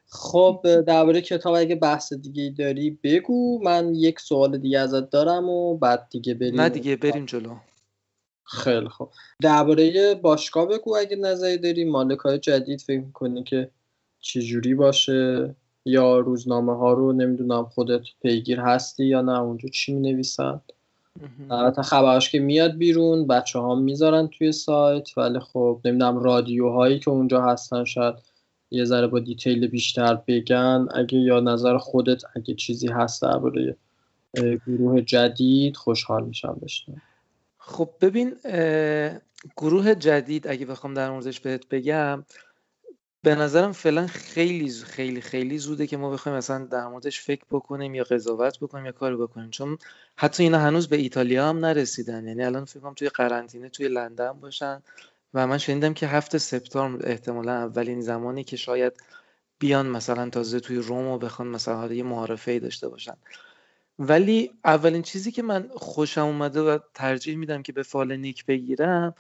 خب درباره کتاب اگه بحث دیگه داری بگو، من یک سوال دیگه ازت دارم و بعد دیگه بریم. نه دیگه بریم جلو. خیلی خب درباره باشگاه بگو اگه نظری داری، مالکای جدید فکر می‌کنی که چجوری باشه، یا روزنامه ها رو نمیدونم خودت پیگیر هستی یا نه، اونجا چی می‌نویسن؟ البته خبرش که میاد بیرون بچه‌ها میذارن توی سایت، ولی خب نمیدونم رادیوهایی که اونجا هستن شاید یه ذره با دیتیل بیشتر بگن. اگه یا نظر خودت اگه چیزی هست درباره گروه جدید خوشحال میشم بشنوم. خب ببین، گروه جدید اگه بخوام در موردش بهت بگم، به نظرم فعلا خیلی زوده که ما بخوایم مثلا در موردش فکر بکنیم یا قضاوت بکنیم یا کاری بکنیم، چون حتی اینا هنوز به ایتالیا هم نرسیدن. یعنی الان فکر کنم توی قرنطینه توی لندن باشن، و من شنیدم که 7 سپتامبر احتمالا اولین زمانی که شاید بیان مثلا تازه توی روم و بخوان مثلا یه معارفه‌ای داشته باشن. ولی اولین چیزی که من خوشم اومده و ترجیح میدم که به فال نیک بگیرم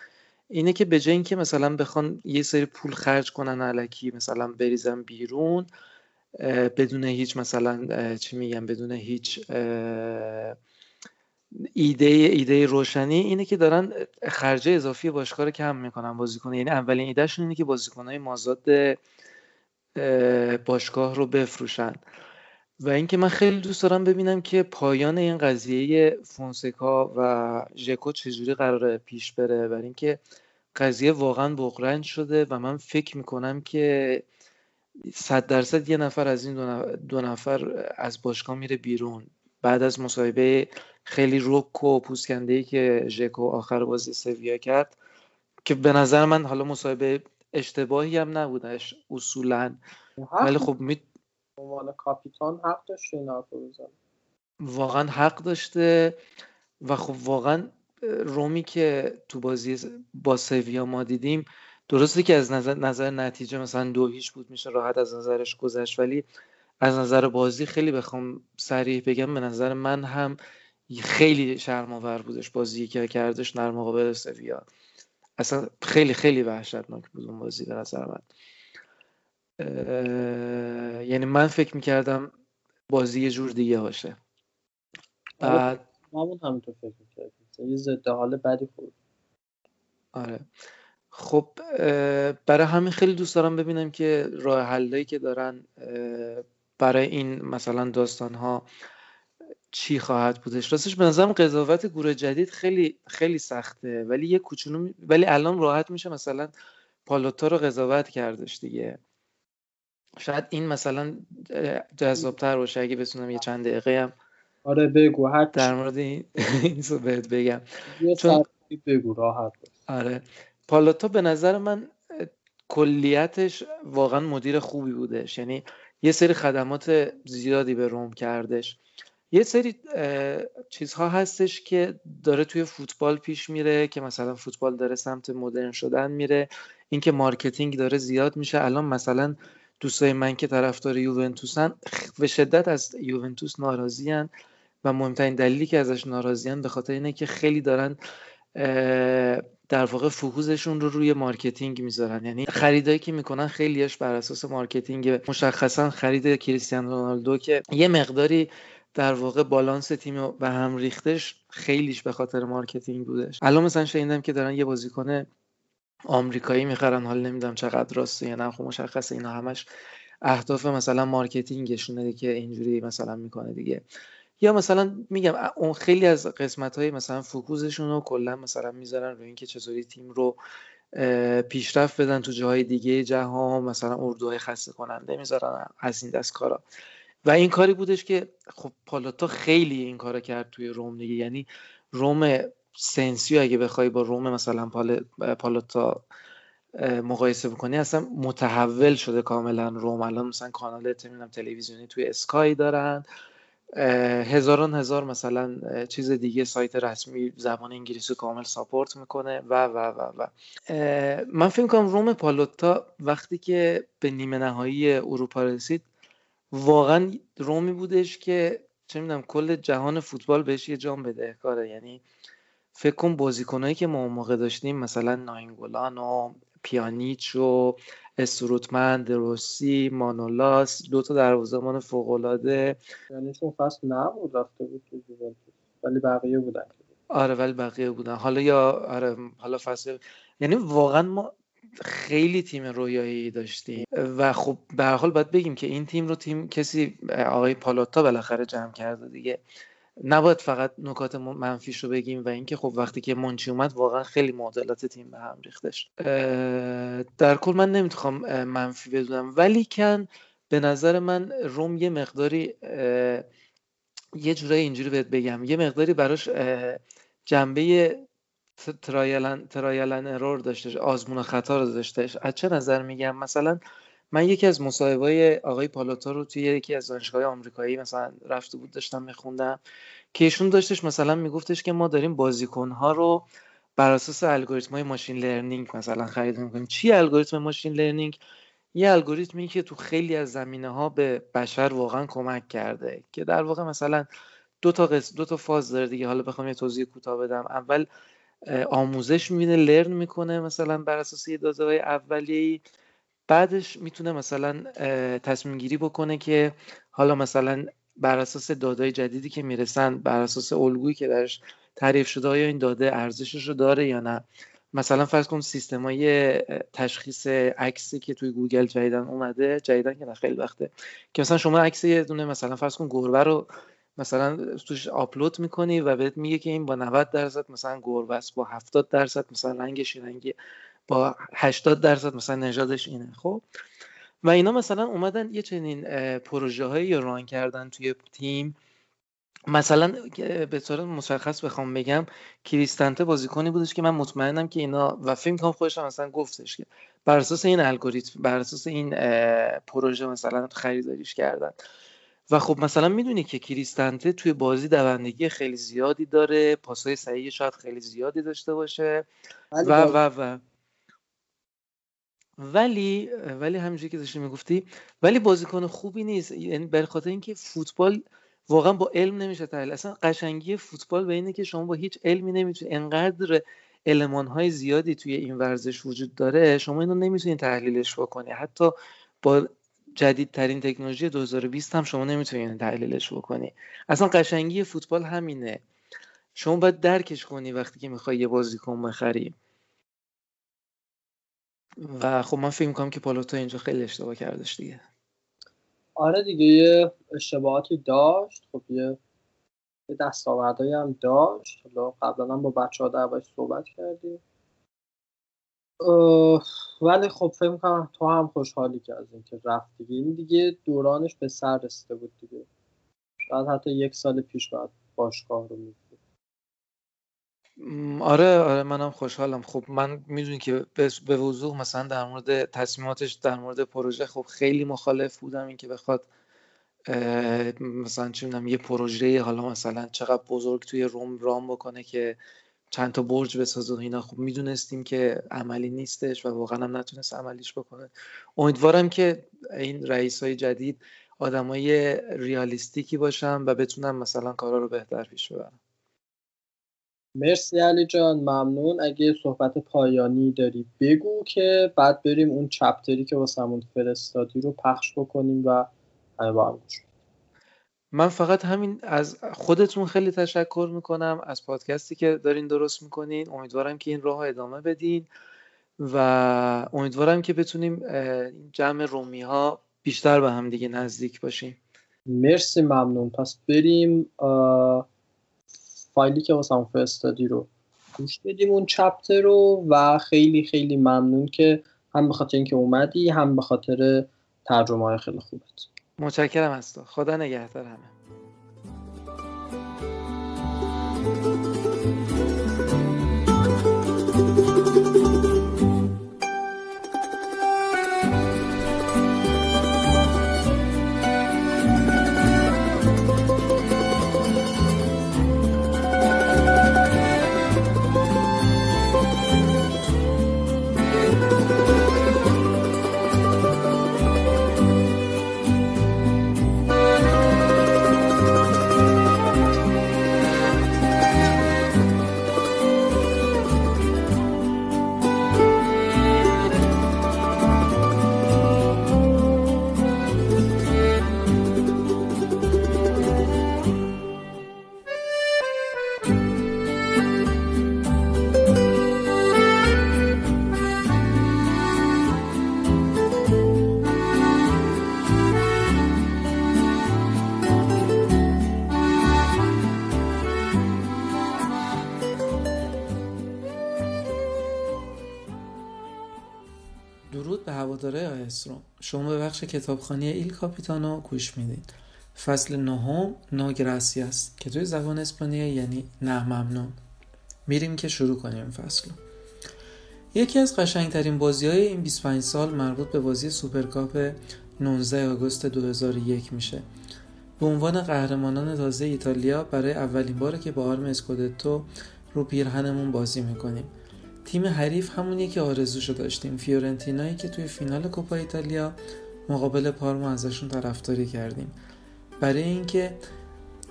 اینه که به جای اینکه مثلا بخوان یه سری پول خرج کنن الکی مثلا بریزن بیرون بدون هیچ مثلا چی میگم، بدون هیچ ایده روشنی، اینه که دارن خرجه اضافی باشگاه رو کم میکنن بازیکن. یعنی اولین ایدهشون اینه که بازیکن‌های مازاد باشگاه رو بفروشن، و اینکه من خیلی دوست دارم ببینم که پایان این قضیه فونسکا و ژکو چجوری قراره پیش بره، برای اینکه قضیه واقعا بغرنج شده و من فکر میکنم که 100% یه نفر از این دو نفر از باشگاه میره بیرون بعد از مصاحبه خیلی رک و پوستکنده‌ای که ژکو آخر بازی سویا کرد، که به نظر من حالا مصاحبه اشتباهی هم نبودش اصولاً، ولی خب عنوان کاپیتان حق داشته این حرفو بزنه، واقعا حق داشته. و خب واقعا رومی که تو بازی با سویا ما دیدیم، درسته که از نظر نتیجه مثلا 2-0 بود، میشه راحت از نظرش گذشت، ولی از نظر بازی خیلی بخوام صریح بگم به نظر من هم خیلی شرم‌آور بودش بازی که کردش در مقابل سویا. اصلا خیلی خیلی وحشتناک بود اون بازی به نظر من. یعنی من فکر میکردم بازی یه جور دیگه باشه. بعد ما همونطور فکر میکردیم، یه ضد حال بدی بود. آره خب برای همین خیلی دوست دارم ببینم که راه حلایی که دارن برای این مثلا داستان‌ها چی خواهد بودش. راستش به نظرم قضاوت گروه جدید خیلی خیلی سخته، ولی یه کوچولو، ولی الان راحت میشه مثلا پالوتا رو قضاوت کردش دیگه. شاید این مثلا جذاب‌تر باشه اگه بتونم یه چند دقیقه هم آره بگو، حتی در مورد این صحبت بگم، چون بگو راحت. آره پالوتا به نظر من کلیتش واقعا مدیر خوبی بودش، یعنی یه سری خدمات زیادی به روم کردش. یه سری چیزها هستش که داره توی فوتبال پیش میره که مثلا فوتبال داره سمت مدرن شدن میره، این که مارکتینگ داره زیاد میشه. الان مثلا دوستای من که طرفدار یوونتوسن به شدت از یوونتوس ناراضیان و مهمترین دلیلی که ازش ناراضیان به خاطر اینه که خیلی دارن در واقع فوکوسشون رو روی مارکتینگ میذارن، یعنی خریدایی که میکنن خیلیش بر اساس مارکتینگ، مشخصا خرید کریستیانو رونالدو که یه مقداری در واقع بالانس تیم به هم ریختش خیلیش به خاطر مارکتینگ بودش. الان مثلا شنیدم که دارن یه بازیکن آمریکایی میخرن، حالا نمیدونم چقدر راسته یا نه، خب مشخصه اینا همش اهداف مثلا مارکتینگشونه که اینجوری مثلا میکنه دیگه. یا مثلا میگم اون خیلی از قسمت‌های مثلا فوکوسشون رو کلا مثلا میذارن روی اینکه چطوری تیم رو پیشرفت بدن تو جاهای دیگه جهان، مثلا اردوهای خسته کننده میذارن از این دست کارا. و این کاری بودش که خب پالوتا خیلی این کارا کرد توی روم دیگه، یعنی روم سنسیو اگه بخوای با روم مثلا پالوتا مقایسه بکنی اصلا متحول شده کاملا روم. الان مثلا کانال اطمینم تلویزیونی توی اسکای دارن، هزاران هزار مثلا چیز دیگه، سایت رسمی زبان انگلیسی کامل ساپورت میکنه و و و و من فکر کنم روم پالوتا وقتی که به نیمه نهایی اروپا رسید واقعا رومی بودش که چه میدونم کل جهان فوتبال بهش یه جام بدهکاره. یعنی فکر کنم بازیکنایی که ما اون موقع داشتیم مثلا ناینگولان و پیانیچ و استروتمن، دروسی، مانولاس، دو تا دروازه‌بان فوق‌العاده. یعنی چون فصل نبود رفته بود تو یوونتوس ولی بقیه بودن. آره ولی بقیه بودن. حالا یا آره حالا فصل، یعنی واقعا ما خیلی تیم رویایی داشتیم و خب به هر حال باید بگیم که این تیم رو تیم کسی آقای پالوتا بالاخره جمع کرده دیگه. نباید فقط نکات منفیش رو بگیم و اینکه خب وقتی که منچی اومد واقعا خیلی معادلات تیم به هم ریختش. در کل من نمیتونم منفی بدونم، ولی کن به نظر من روم یه مقداری یه جورایی اینجوری بهت بگم یه مقداری براش جنبه ترایلن ارور داشتش، آزمون خطا رو داشتش. از چه نظر میگم؟ مثلا من یکی از مصاحبه‌های آقای پالوتا رو توی یکی از دانشگاه‌های آمریکایی مثلا رفته بود داشتم می‌خوندم که ایشون داشتش مثلا میگفتش که ما داریم بازیکن‌ها رو بر اساس الگوریتم‌های ماشین لرنینگ مثلا خرید می‌کنیم. چی الگوریتم ماشین لرنینگ؟ یه الگوریتمی که تو خیلی از زمینه‌ها به بشر واقعا کمک کرده که در واقع مثلا دو تا فاز داره دیگه. حالا بخوام یه توضیح کوتاه بدم، اول آموزش می‌بینه، لرن می‌کنه مثلا بر اساس یه داده‌های اولیه‌ای، بعدش میتونه مثلا تصمیم گیری بکنه که حالا مثلا بر اساس داده‌های جدیدی که میرسن، بر اساس الگویی که درش تعریف شده یا این داده ارزشش رو داره یا نه. مثلا فرض کن سیستمای تشخیص عکسی که توی گوگل جدیدن اومده، جدیدن که نه خیلی وقته، که مثلا شما عکس یه دونه مثلا فرض کن گربه رو مثلا توش آپلود میکنی و بهت میگه که این با 90% مثلا گربه است، با 70% مثلا رنگش رنگیه، با 80% مثلا نژادش اینه. خب و اینا مثلا اومدن یه چنین پروژه هایی ران کردن توی تیم. مثلا به طور مشخص بخوام بگم کریستنته بازیکنی بودش که من مطمئنم که اینا و فیلم کام خودش هم مثلا گفتش که بر اساس این الگوریتم، بر اساس این پروژه مثلا خریداریش کردن. و خب مثلا میدونی که کریستنته توی بازی دوندگی خیلی زیادی داره، پاسای صحیح شاید خیلی زیادی داشته باشه و ولی همونجوری که داشتی میگفتی ولی بازیکن خوبی نیست. یعنی به خاطر اینکه فوتبال واقعا با علم نمیشه تحلیل. اصلا قشنگی فوتبال به اینه که شما با هیچ علمی نمیتونی، انقدر المان‌های زیادی توی این ورزش وجود داره شما اینو نمیتونی تحلیلش بکنی. حتی با جدیدترین تکنولوژی 2020 هم شما نمیتونی تحلیلش بکنی. اصلا قشنگی فوتبال همینه، شما باید درکش کنی وقتی که میخوای یه بازیکن بخری. و خب من فکر میکنم که پالوتا اینجا خیلی اشتباه کردش دیگه. آره دیگه، یه اشتباهاتی داشت، خب یه دستاوردهایی هم داشت. قبلا هم با بچه ها درباره‌اش صحبت کردیم، ولی خب فکر میکنم تو هم خوشحالی که از این که رفت دیگه. این دیگه دورانش به سر رسیده بود دیگه، شاید حتی یک سال پیش بعد باشگاه رو میدید. آره منم خوشحالم. خب من میدونی که به وضوح مثلا در مورد تصمیماتش در مورد پروژه خب خیلی مخالف بودم، این که بخواد مثلا چه میدونم یه پروژه حالا مثلا چقدر بزرگ توی روم رام بکنه که چند تا برج بسازه و اینا. خب میدونستیم که عملی نیستش و واقعا هم نتونست عملیش بکنه. امیدوارم که این رئیس‌های جدید آدمای ریالیستیکی باشن و بتونن مثلا کارا رو بهتر پیش ببرن. مرسی علی جان، ممنون. اگه صحبت پایانی داری بگو که بعد بریم اون چپتری که واسمون فرستادی رو پخش بکنیم و همه با هم گوش. من فقط همین از خودتون خیلی تشکر میکنم از پادکستی که دارین درست میکنین. امیدوارم که این راهو ادامه بدین و امیدوارم که بتونیم جمع رومی ها بیشتر به هم دیگه نزدیک باشیم. مرسی، ممنون. پس بریم فایلی که واسم فرستادی رو گوش بدیم، اون چپتر رو. و خیلی خیلی ممنون که هم به خاطر اینکه اومدی هم به خاطر ترجمه های خیلی خوبت. متشکرم از تو. خدا نگهدار همه. شما به بخش کتابخانی ایل کاپیتانو گوش میدین. فصل 9 ناگراسیاس که توی زبان اسپانیایی یعنی نه ممنون. میریم که شروع کنیم فصل. یکی از قشنگترین بازی‌های این 25 سال مربوط به بازی سوپرکاپ 19 آگوست 2001 میشه. به عنوان قهرمانان تازه ایتالیا برای اولین باره که با آرم اسکودتو رو پیرهنمون بازی میکنیم. تیم حریف همونیه که آرزوشو داشتیم، فیورنتینایی که توی فینال کوپا ایتالیا مقابل پارما ازشون طرفداری کردیم، برای اینکه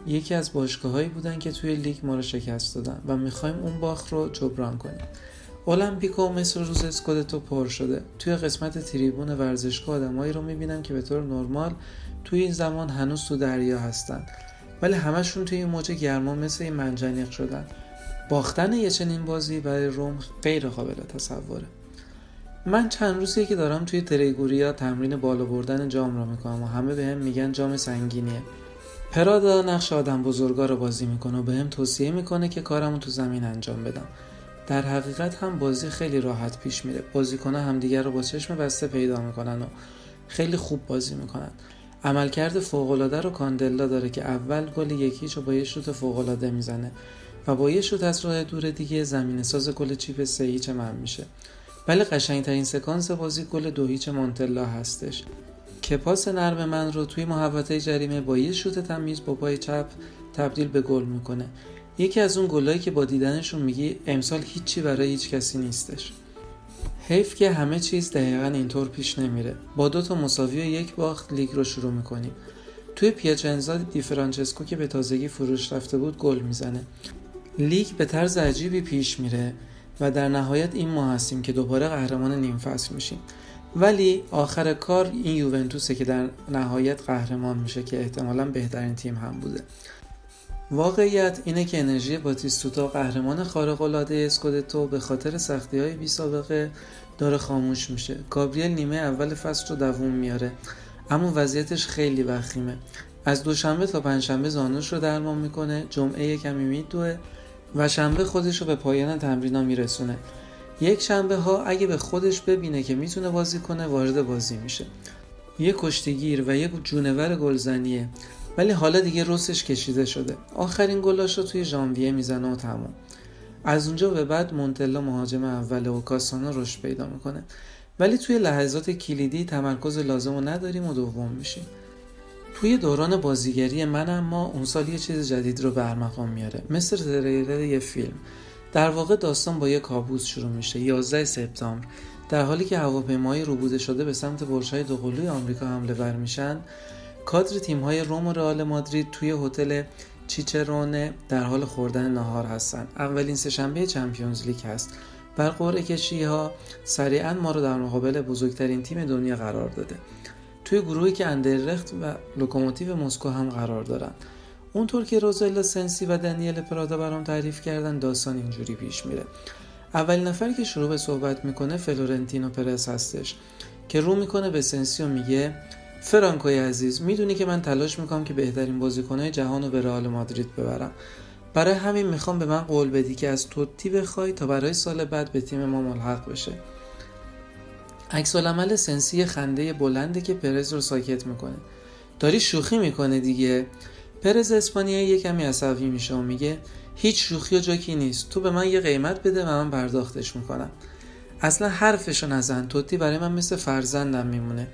یکی از باشگاهایی بودن که توی لیگ ما رو شکست دادن و می‌خوایم اون باخت رو جبران کنیم. اولمپیکو مثل روز اسکودتو پر شده. توی قسمت تریبون ورزشگاه آدمایی رو می‌بینم که به طور نرمال توی این زمان هنوز تو دریا هستن، ولی همشون توی موج گرما مثل منجنیق شدن. باختن یه چنین بازی برای روم غیر قابل تصوره. من چند روزیه که دارم توی تریگوریا تمرین بالا بردن جام را میکنم و همه بهم میگن جام سنگینیه. پرادا نقش آدم بزرگا رو بازی میکنه و بهم توصیه میکنه که کارمو تو زمین انجام بدم. در حقیقت هم بازی خیلی راحت پیش میره. بازیکن‌ها همدیگر رو با چشم بسته پیدا میکنن و خیلی خوب بازی میکنن. عملکرد فوق‌العاده رو کاندلا داره که اول گل یکیشو با یه شوت فوق‌العاده میزنه و با یه شوت از راه دور دیگه زمین ساز گل چیپ 3-0 من میشه. ولی قشنگترین سکانس بازی گل 2-0 مونتلا هستش که پاس نرم من رو توی محوطه جریمه با یه شوت تمیز با پای چپ تبدیل به گل میکنه. یکی از اون گلایی که با دیدنشون میگی امسال هیچی برای هیچ کسی نیستش. حیف که همه چیز دقیقاً اینطور پیش نمیره. با 2 تا مساوی و 1 باخت لیگ رو شروع میکنیم. توی پیاچنزا دی فرانچسکو که به تازگی فروش رفته بود گل میزنه. لیگ به طرز عجیبی پیش میره و در نهایت این ما هستیم که دوباره قهرمان نیم فصل میشیم. ولی آخر کار این یوونتوسه که در نهایت قهرمان میشه که احتمالاً بهترین تیم هم بوده. واقعیت اینه که انرژی باتیستوتا قهرمان خارق‌العاده اسکودتو به خاطر سختی‌های بی‌سابقه داره خاموش میشه. گابریل نیمه اول فصل رو دووم میاره اما وضعیتش خیلی وخیمه. از دوشنبه تا پنجشنبه زانوش رو درمان میکنه، جمعه کمی میدوه و شنبه خودش رو به پایان تمرین‌ها میرسونه. یک شنبه ها اگه به خودش ببینه که میتونه بازی کنه وارد بازی میشه. یک کشتیگیر و یک جونور گلزنیه. ولی حالا دیگه روسش کشیده شده. آخرین گلاش رو توی ژانویه میزنه و تمام. از اونجا به بعد مونتلا مهاجم اوله و کاسانو رشد پیدا میکنه. ولی توی لحظات کلیدی تمرکز لازم رو نداریم و دوم میشیم. توی دوران بازیگری من اما اون سال یه چیز جدید رو برمقام میاره. مثل تریلر یه فیلم. در واقع داستان با یه کابوس شروع میشه. 11 سپتامبر در حالی که هواپیمای روبوده شده به سمت برج‌های دوقلوی آمریکا حمله ور میشن، کادر تیم‌های روم و رئال مادرید توی هتل چیچرونه در حال خوردن ناهار هستن. اولین سه‌شنبه چمپیونز لیگ هست. بر قرعه کشی‌ها سریعاً ما رو در مقابل بزرگترین تیم دنیا قرار داده. توی گروهی که اندرلخت و لوکوموتیو مسکو هم قرار دارن. اونطور که روزلا سنسی و دنیل پرادا برام تعریف کردن داستان اینجوری پیش میره. اولین نفر که شروع به صحبت میکنه فلورنتینو پرس هستش که رو میکنه به سنسی و میگه فرانکوی عزیز، میدونی که من تلاش میکنم که بهترین بازیکنای جهان رو به رئال مادرید ببرم. برای همین میخوام به من قول بدی که از توتی بخوای تا برای سال بعد به تیم ما ملحق بشه. عکسالعمل سنسی خنده بلنده که پرس رو ساکت میکنه. داری شوخی میکنه دیگه. پرز اسپانیایی یکمی عصبی میشه و میگه هیچ شوخی و جوکی نیست، تو به من یه قیمت بده و من پرداختش میکنم. اصلا حرفشو نزن، توتی برای من مثل فرزندم میمونه.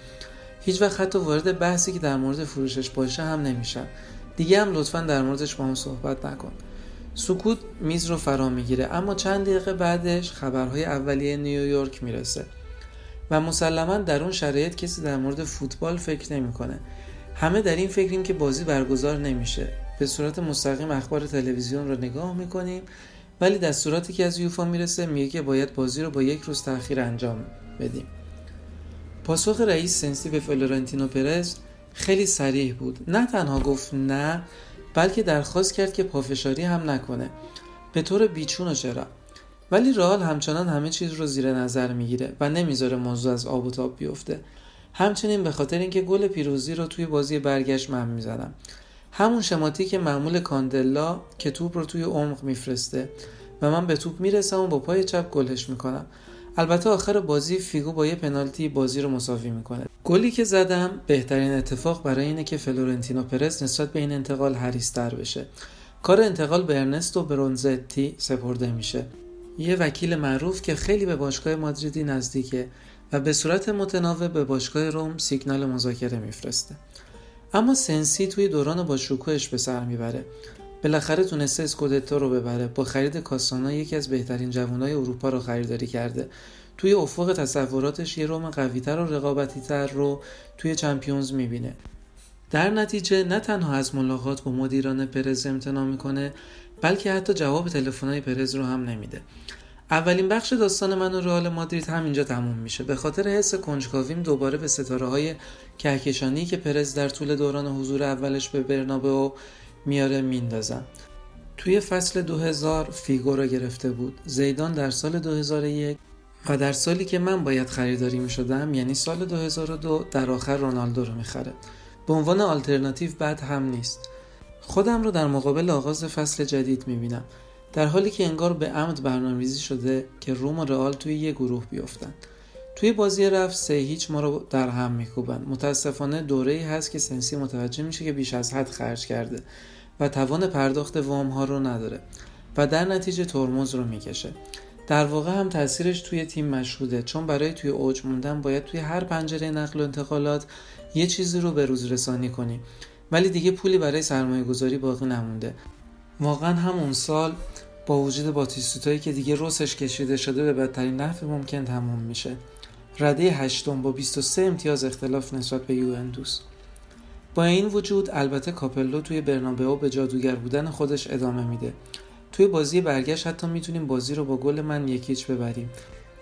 هیچ وقت حتی وارد بحثی که در مورد فروشش باشه هم نمیشم. دیگه هم لطفاً در موردش با هم صحبت نکن. سکوت میز رو فرا میگیره اما چند دقیقه بعدش خبرهای اولیه نیویورک میرسه و مسلماً در اون شرایط کسی در مورد فوتبال فکر نمیکنه. همه در این فکریم که بازی برگزار نمیشه. به صورت مستقیم اخبار تلویزیون رو نگاه میکنیم ولی دستوراتی که از یوفا میرسه میگه که باید بازی رو با یک روز تأخیر انجام بدیم. پاسخ رئیس سنسی به فلورنتینو پرز خیلی صریح بود. نه تنها گفت نه بلکه درخواست کرد که پافشاری هم نکنه. به طور بیچون و چرا. ولی رئال همچنان همه چیز رو زیر نظر میگیره و نمیذاره موضوع از آب و تاب بیفته. همچنین به خاطر اینکه گل پیروزی رو توی بازی برگشت من میزدم. همون شماتیک معمول کاندلا که توپ رو توی عمق میفرسته و من به توپ میرسم و با پای چپ گلش میکنم. البته آخر بازی فیگو با یه پنالتی بازی رو مساوی میکنه. گلی که زدم بهترین اتفاق برای اینه که فلورنتینو پرز نسبت به این انتقال حریص‌تر بشه. کار انتقال به ارنستو برونزتی سپرده میشه. یه وکیل معروف که خیلی به باشگاه مادریدی نزدیکه و به صورت متناوب به باشگاه روم سیگنال مذاکره میفرسته. اما سنسی توی دوران با شکوهش به سر میبره. بالاخره تونسته اسکودتو رو ببره. با خرید کاسانا یکی از بهترین جوانای اروپا رو خریداری کرده. توی افق تصوراتش یه روم قوی‌تر و رقابتی‌تر رو توی چمپیونز میبینه. در نتیجه نه تنها از ملاقات با مدیران پرز امتناع میکنه بلکه حتی جواب تلفن‌های پرز رو هم نمیده. اولین بخش داستان من و رئال مادرید همینجا تموم میشه. به خاطر حس کنجکاویم دوباره به ستاره‌های کهکشانی که پرز در طول دوران حضور اولش به برنابئو میاره میندازم. توی فصل 2000 فیگو رو گرفته بود. زیدان در سال 2001 و در سالی که من باید خریداری میشدم یعنی سال 2002 در آخر رونالدو رو میخره. به عنوان آلترناتیو بد هم نیست. خودم رو در مقابل آغاز فصل جدید میبینم. در حالی که انگار به عمد برنامه‌ریزی شده که روم و رئال توی یه گروه بیافتن. توی بازی رفت 3-0 ما رو در هم میکوبن. متاسفانه دوره‌ای هست که سنسی متوجه میشه که بیش از حد خرج کرده و توان پرداخت وام ها رو نداره و در نتیجه ترمز رو میکشه. در واقع هم تاثیرش توی تیم مشهوده چون برای توی اوج موندن باید توی هر پنجره نقل و انتقالات یه چیزی رو به روز رسانی کنی، ولی دیگه پولی برای سرمایه گذاری باقی نمونده. واقعا همون سال با وجود باتیستوتایی که دیگه رسش کشیده شده به بدترین نحو ممکن تموم میشه. رده هشتم با 23 امتیاز اختلاف نسبت به یوونتوس. با این وجود البته کاپلو توی برنابئو به جادوگر بودن خودش ادامه میده. توی بازی برگشت حتی میتونیم بازی رو با گل من 1-0 ببریم.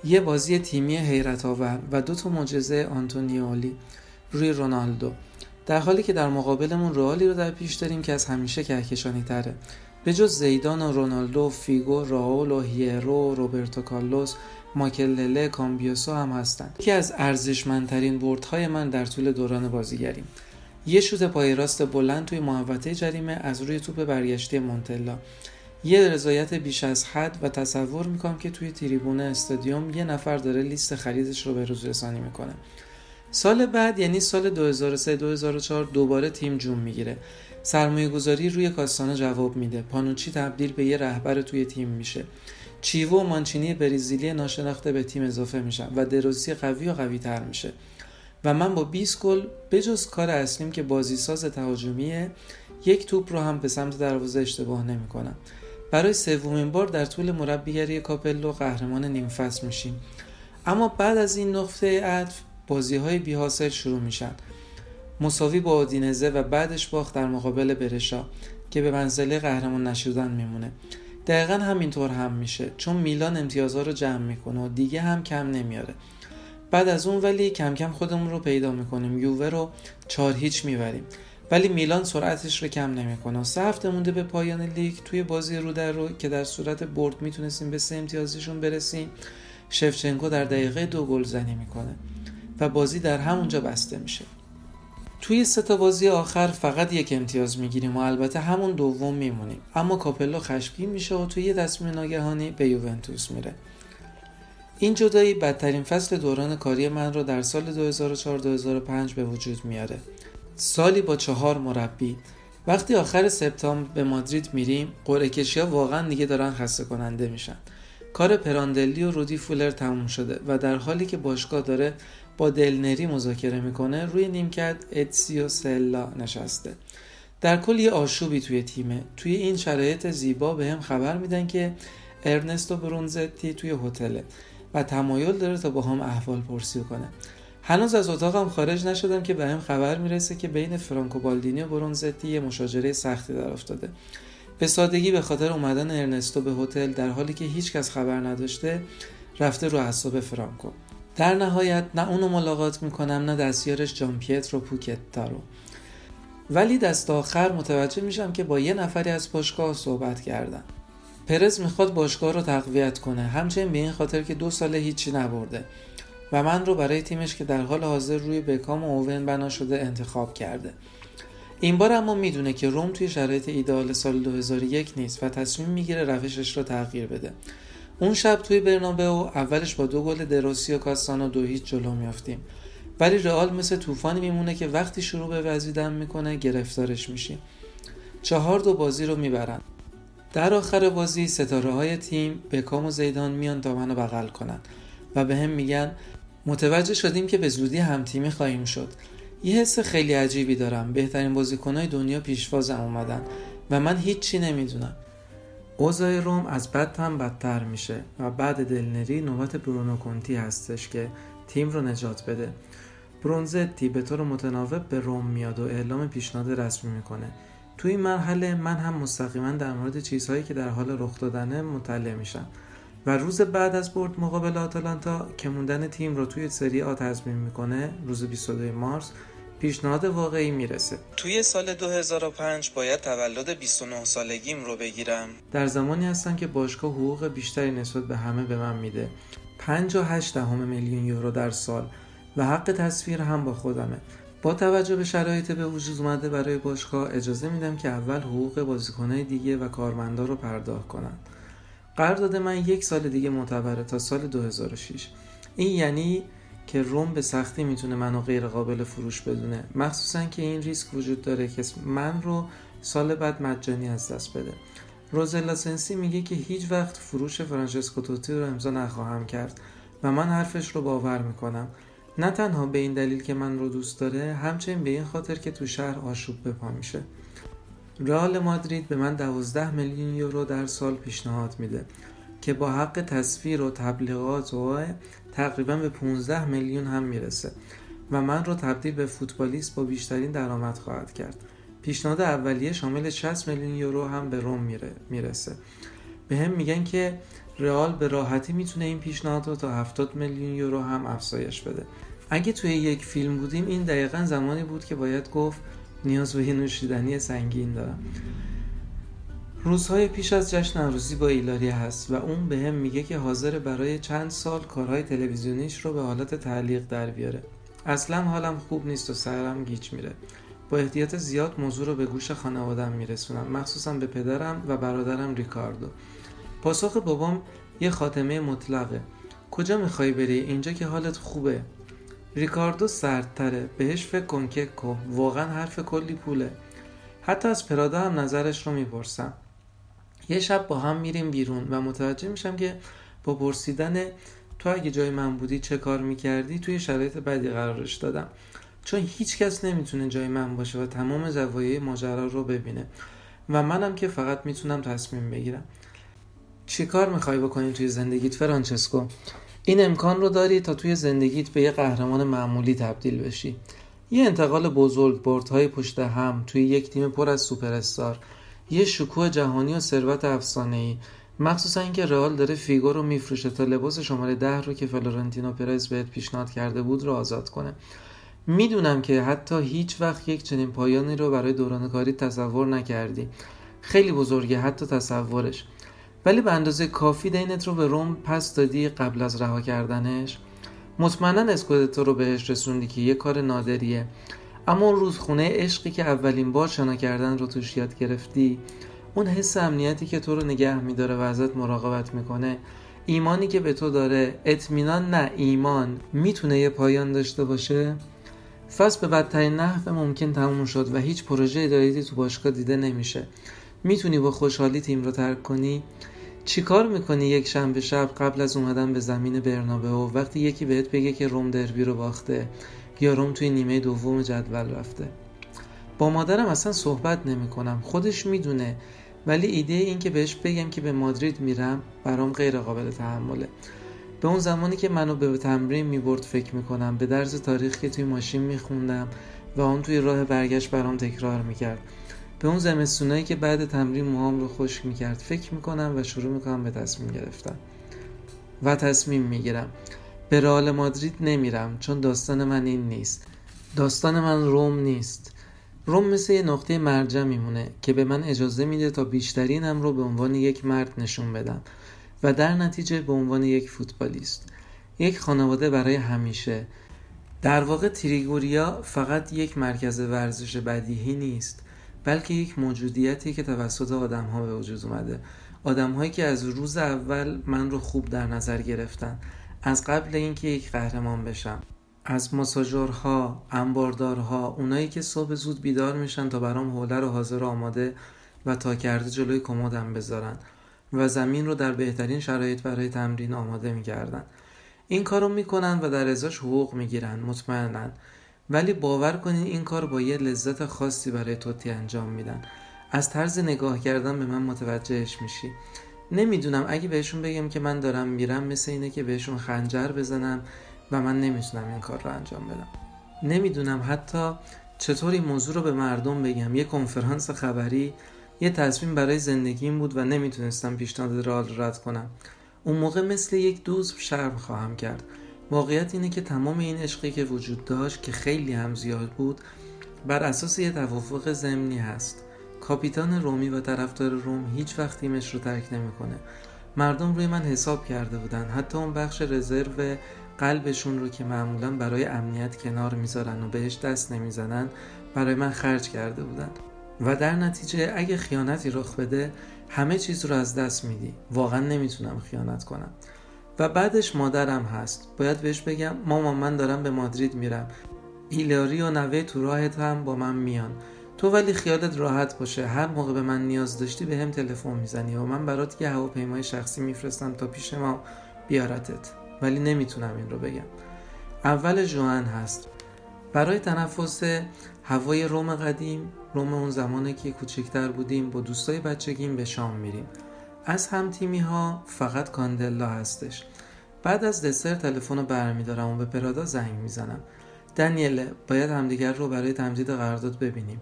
یه بازی تیمی حیرت آور و 2 تا معجزه آنتونیولی روی رونالدو. در حالی که در مقابلمون رئالی رو در پیش داریم که از همیشه کهکشانی تره. به جز زیدان و رونالدو، فیگو، راول و هیرو، روبرتو کارلوس، ماکلله، کامبیاسو هم هستند. یکی از ارزشمندترین بردهای من در طول دوران بازیگریم. یه شوت پای راست بلند توی محوطه جریمه از روی توپ برگشتی مونتلا. یه رضایت بیش از حد و تصور میکنم که توی تریبون استادیوم یه نفر داره لیست خریدش رو به روز رسانی میکنه. سال بعد یعنی سال 2003-2004 دوباره تیم جون میگیره. سرمایه گذاری روی کاستانو جواب میده. پانوچی تبدیل به یه رهبر توی تیم میشه. چیوو و مانچینی برزیلی ناشناخته به تیم اضافه میشن و دروسی قوی و قوی تر میشه و من با 20 گل بجز کار اصلیم که بازیساز تهاجمیه، یک توپ رو هم به سمت دروازه اشتباه نمیکنم. برای سومین بار در طول مربیگری کاپلو قهرمان نیم فصل میشیم. اما بعد از این نقطه عطف بازی‌های بی‌حاصل شروع میشن. مساوی با اودینزه و بعدش باخت در مقابل برشا که به منزله قهرمان نشدن میمونه. دقیقاً همینطور هم میشه، چون میلان امتیازها رو جمع میکنه و دیگه هم کم نمیاره. بعد از اون ولی کم کم خودمون رو پیدا میکنیم. یووه رو 4-0 میبریم، ولی میلان سرعتش رو کم نمیکنه. 7 هفته مونده به پایان لیگ توی بازی رو در رو که در صورت برد میتونستیم به 3 امتیازشون برسیم، شفچنکو در دقیقه 2 گل زنی میکنه و بازی در همونجا بسته میشه. توی 3 تا بازی آخر فقط 1 امتیاز میگیریم و البته همون دوم میمونیم. اما کاپلو خشمگین میشه و توی تصمیم ناگهانی به یوونتوس میره. این جدایی بدترین فصل دوران کاری من رو در سال 2004-2005 به وجود میاره. سالی با 4 مربی. وقتی آخر سپتامبر به مادرید میریم، قرعه‌کشی‌ها واقعا دیگه دارن خسته کننده میشن. کار پراندلی و رودی فولر تموم شده و در حالی که باشگاه داره با دلنری مذاکره میکنه، روی نیمکت اتسیو سلا نشسته. در کل یه آشوبی توی تیمه. توی این شرایط زیبا بهم خبر میدن که ارنستو برونزتی توی هتله و تمایل داره تا با هم احوال پرسی کنه. هنوز از اتاقم خارج نشدم که بهم خبر میرسه که بین فرانکو بالدینی و برونزتی یه مشاجره سختی در افتاده. به سادگی به خاطر اومدن ارنستو به هتل در حالی که هیچکس خبر نداشته، رفته رو اعصاب فرانکو. در نهایت نه اونو ملاقات میکنم نه دستیارش جان پیترو پوکتا رو. ولی دست آخر متوجه میشم که با یه نفری از باشگاه صحبت کردم. پرز میخواد باشگاه رو تقویت کنه، همچنین به این خاطر که 2 ساله هیچی نبرده و من رو برای تیمش که در حال حاضر روی بکام و اوون بنا شده انتخاب کرده. این بار اما میدونه که روم توی شرایط ایدئال سال 2001 نیست و تصمیم میگیره روشش رو تغییر بده. اون شب توی برنابئو اولش با 2 گل دروسی و کاستانو 2-0 جلو میافتیم، ولی رئال مثل طوفانی میمونه که وقتی شروع به وزیدن میکنه گرفتارش میشیم. 4-2 بازی رو میبرن. در آخر بازی ستاره های تیم بکام و زیدان میان تا منو بغل کنن و به هم میگن متوجه شدیم که به زودی هم تیمی خواهیم شد. یه حس خیلی عجیبی دارم. بهترین بازیکنای دنیا پیشوازم اومدن و من هیچی نمیدونم. اوضاع روم از بد هم بدتر میشه و بعد دلنری نوبت برونو کنتی هستش که تیم رو نجات بده. برونزتی به طور متناوب به روم میاد و اعلام پیشنهاد رسمی میکنه. توی این مرحله من هم مستقیما در مورد چیزهایی که در حال رخ دادنه مطلع میشم و روز بعد از برد مقابل آتالانتا که موندن تیم رو توی سری آ تضمین میکنه، روز 22 مارس پیشنهاد واقعی میرسه. توی سال 2005 باید تولد 29 سالگیم رو بگیرم. در زمانی هستم که باشگاه حقوق بیشتری نسبت به همه به من میده، 5.8 میلیون یورو در سال و حق تصویر هم با خودمه. با توجه به شرایط به وجود اومده برای باشگاه اجازه میدم که اول حقوق بازیکنای دیگه و کارمندا رو پرداخت کنن. قرارداد من 1 سال دیگه معتبره تا سال 2006. این یعنی که روم به سختی میتونه منو غیر قابل فروش بدونه، مخصوصا که این ریسک وجود داره که من رو سال بعد مجانی از دست بده. روزلا سنسی میگه که هیچ وقت فروش فرانچسکو توتی رو امضا نخواهم کرد و من حرفش رو باور میکنم نه تنها به این دلیل که من رو دوست داره، همچنین به این خاطر که تو شهر آشوب به پا میشه. رئال مادرید به من 12 میلیون یورو در سال پیشنهاد میده که با حق تصویر و تبلیغات و تقریبا به 15 میلیون هم میرسه و من رو تبدیل به فوتبالیست با بیشترین درآمد خواهد کرد. پیشنهاد اولیه شامل 60 میلیون یورو هم به روم میرسه. به هم میگن که رئال به راحتی میتونه این پیشنهاد رو تا 70 میلیون یورو هم افزایش بده. اگه توی یک فیلم بودیم، این دقیقاً زمانی بود که باید گفت نیاز به نوشیدنی سنگین دارم. روزهای پیش از جشن عروسی با ایلاریا هست و اون به هم میگه که حاضر برای چند سال کارهای تلویزیونیش رو به حالت تعلیق در بیاره. اصلا حالم خوب نیست و سرم گیج میره. با احتیاط زیاد موضوع رو به گوش خانواده‌ام میرسونم، مخصوصا به پدرم و برادرم ریکاردو. پاسخ بابام یه خاتمه مطلقه. کجا میخوای بری؟ اینجا که حالت خوبه. ریکاردو سردتره. بهش فکر کن که واقعا حرف کلی پوله. حتی از پرادا هم نظرش رو میپرسم. یه شب با هم میریم بیرون و متوجه میشم که با پرسیدن تو اگه جای من بودی چه کار میکردی، توی شرایط بدی قرارش دادم، چون هیچ کس نمیتونه جای من باشه و تمام زوایای ماجرا رو ببینه و منم که فقط میتونم تصمیم بگیرم. چی کار میخوای بکنی توی زندگیت فرانچسکو؟ این امکان رو داری تا توی زندگیت به یه قهرمان معمولی تبدیل بشی. یه انتقال بزرگ، بردهای پشت هم توی یک تیم پر از سوپر استار، یه شکوه جهانی و ثروت افسانه‌ای، مخصوصا اینکه رئال داره فیگو رو میفروشه تا لباس شماره 10 رو که فلورنتینو پرز بهت پیشنهاد کرده بود رو آزاد کنه. میدونم که حتی هیچ وقت یک چنین پایانی رو برای دوران کاری تصور نکردی. خیلی بزرگه حتی تصورش. ولی به اندازه کافی دینت رو به روم پس دادی قبل از رها کردنش. مطمئنا اسکودتو رو بهش رسوندی که یه کار نادریه. اما اون روز خونه عشقی که اولین بار شنا کردن رو توش یاد گرفتی، اون حس امنیتی که تو رو نگه می‌داره و ازت مراقبت می‌کنه، ایمانی که به تو داره، اطمینان نه ایمان، میتونه یه پایان داشته باشه؟ فصل به بدترین نحو ممکن تموم شد و هیچ پروژه اداریتی تو باشگاه دیده نمیشه. میتونی با خوشحالی تیم رو ترک کنی؟ چی کار میکنی یک شنبه شب قبل از اومدن به زمین برنابئو وقتی یکی بهت بگه که روم دربی رو باخته یا روم توی نیمه دوم جدول رفته؟ با مادرم اصلا صحبت نمیکنم، خودش میدونه، ولی ایده این که بهش بگم که به مادرید میرم برام غیر قابل تحمله. به اون زمانی که منو به تمرین میبرد فکر میکنم، به درس تاریخ که توی ماشین میخوندم و اون توی راه برگشت برام تکرار میکرد، به اون زمستونایی که بعد تمرین موهام رو خشک میکرد فکر میکنم و شروع میکنم به تصمیم گرفتن و تصمیم میگیرم به رئال مادرید نمیرم، چون داستان من این نیست. داستان من روم نیست. روم مثل یه نقطه مرجع میمونه که به من اجازه میده تا بیشترینم رو به عنوان یک مرد نشون بدم و در نتیجه به عنوان یک فوتبالیست، یک خانواده برای همیشه. در واقع تریگوریا فقط یک مرکز ورزش بدیهی نیست، بلکه یک موجودیتی که توسط آدم‌ها به وجود اومده. آدم‌هایی که از روز اول من رو خوب در نظر گرفتن، از قبل اینکه یک قهرمان بشم. از ماساژورها، انباردارها، اونایی که صبح زود بیدار میشن تا برام حوله رو حاضر آماده و تا کرده جلوی کمدم بذارن و زمین رو در بهترین شرایط برای تمرین آماده می‌کردن. این کارو می‌کنن و در ازاش حقوق می‌گیرن مطمئناً، ولی باور کنین این کار با یه لذت خاصی برای توتی انجام میدن. از طرز نگاه کردن به من متوجهش میشی. نمیدونم، اگه بهشون بگم که من دارم میرم مثل اینه که بهشون خنجر بزنم و من نمیتونم این کار رو انجام بدم. نمیدونم حتی چطور این موضوع رو به مردم بگم. یه کنفرانس خبری یه تصمیم برای زندگیم بود و نمیتونستم پیشنهاد رئال رد کنم. اون موقع مثل یک دوز شرم خواهم کرد. واقعیت اینه که تمام این عشقی که وجود داشت که خیلی هم زیاد بود، بر اساس یه توافق ضمنی هست. کاپیتان رومی و طرفدار روم هیچ وقت تیمش رو ترک نمیکنه. مردم روی من حساب کرده بودن، حتی اون بخش رزرو قلبشون رو که معمولا برای امنیت کنار میذارن و بهش دست نمیزنن، برای من خرج کرده بودن و در نتیجه اگه خیانتی رخ بده همه چیز رو از دست میدی. واقعا نمیتونم خیانت کنم. و بعدش مادرم هست. باید بهش بگم مامان من دارم به مادرید میرم، ایلاری و نوه تو راهت هم با من میان، تو ولی خیالت راحت باشه، هر موقع به من نیاز داشتی به هم تلفن میزنی و من برات یه هواپیمای شخصی میفرستم تا پیش ما بیارتت. ولی نمیتونم این رو بگم. اول ژوئن هست. برای تنفس هوای روم قدیم، روم اون زمانی که کوچکتر بودیم با دوستای بچگیم به شام میریم. از هم تیمی ها فقط کاندلا هستش. بعد از دسر تلفنو برمیدارم و به پرادا زنگ میزنم. دنیل، باید همدیگر رو برای تمدید قرارداد ببینیم.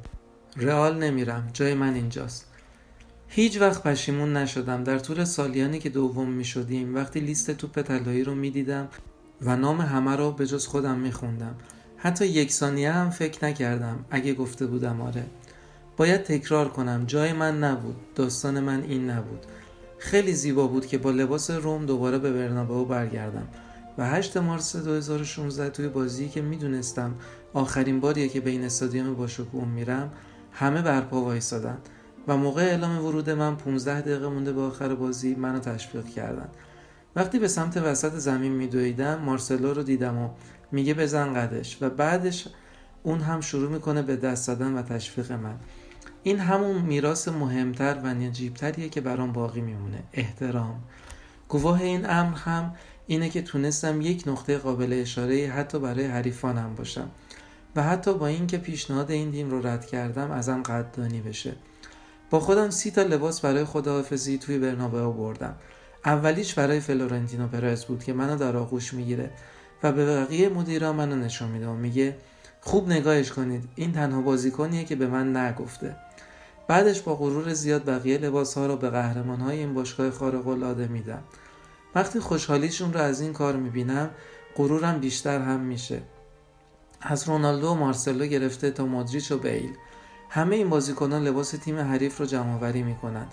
رئال نمیرم، جای من اینجاست. هیچ وقت پشیمون نشدم. در طول سالیانی که دوم میشدیم، وقتی لیست توپ طلایی رو میدیدم و نام همه رو به جز خودم میخوندم، حتی یک ثانیه هم فکر نکردم اگه گفته بودم آره. باید تکرار کنم، جای من نبود، داستان من این نبود. خیلی زیبا بود که با لباس روم دوباره به برنابئو برگردم و 8 مارس 2016 توی بازی که میدونستم آخرین باریه که به این استادیوم باشکوه میرم، همه برپا وایسادن و موقع اعلام ورود من 15 دقیقه مونده به آخر بازی منو تشویق کردن. وقتی به سمت وسط زمین میدویدم، مارسلو رو دیدم و میگه بزن قدش و بعدش اون هم شروع میکنه به دست دادن و تشویق من. این همون میراث مهمتر و نجیبتریه که برام باقی میمونه، احترام. گواه این امر هم اینه که تونستم یک نقطه قابل اشاره حتی برای حریفانم باشم و حتی با این که پیشنهاد این تیم رو رد کردم ازم قدردانی بشه. با خودم 30 تا لباس برای خداحافظی توی برنابئو بردم. اولیش برای فلورنتینو پرز بود که منو در آغوش میگیره و به بقیه مدیرا منو نشون میده و میگه خوب نگاهش کنید، این تنها بازیکنیه که به من نگفته. بعدش با غرور زیاد بقیه لباس‌ها رو به قهرمان‌های این باشگاه خارق‌العاده میدم. وقتی خوشحالیشون رو از این کار میبینم، غرورم بیشتر هم میشه. از رونالدو و مارسلو گرفته تا مودریچ و بیل، همه این بازیکنان لباس تیم حریف رو جمع‌آوری میکنن.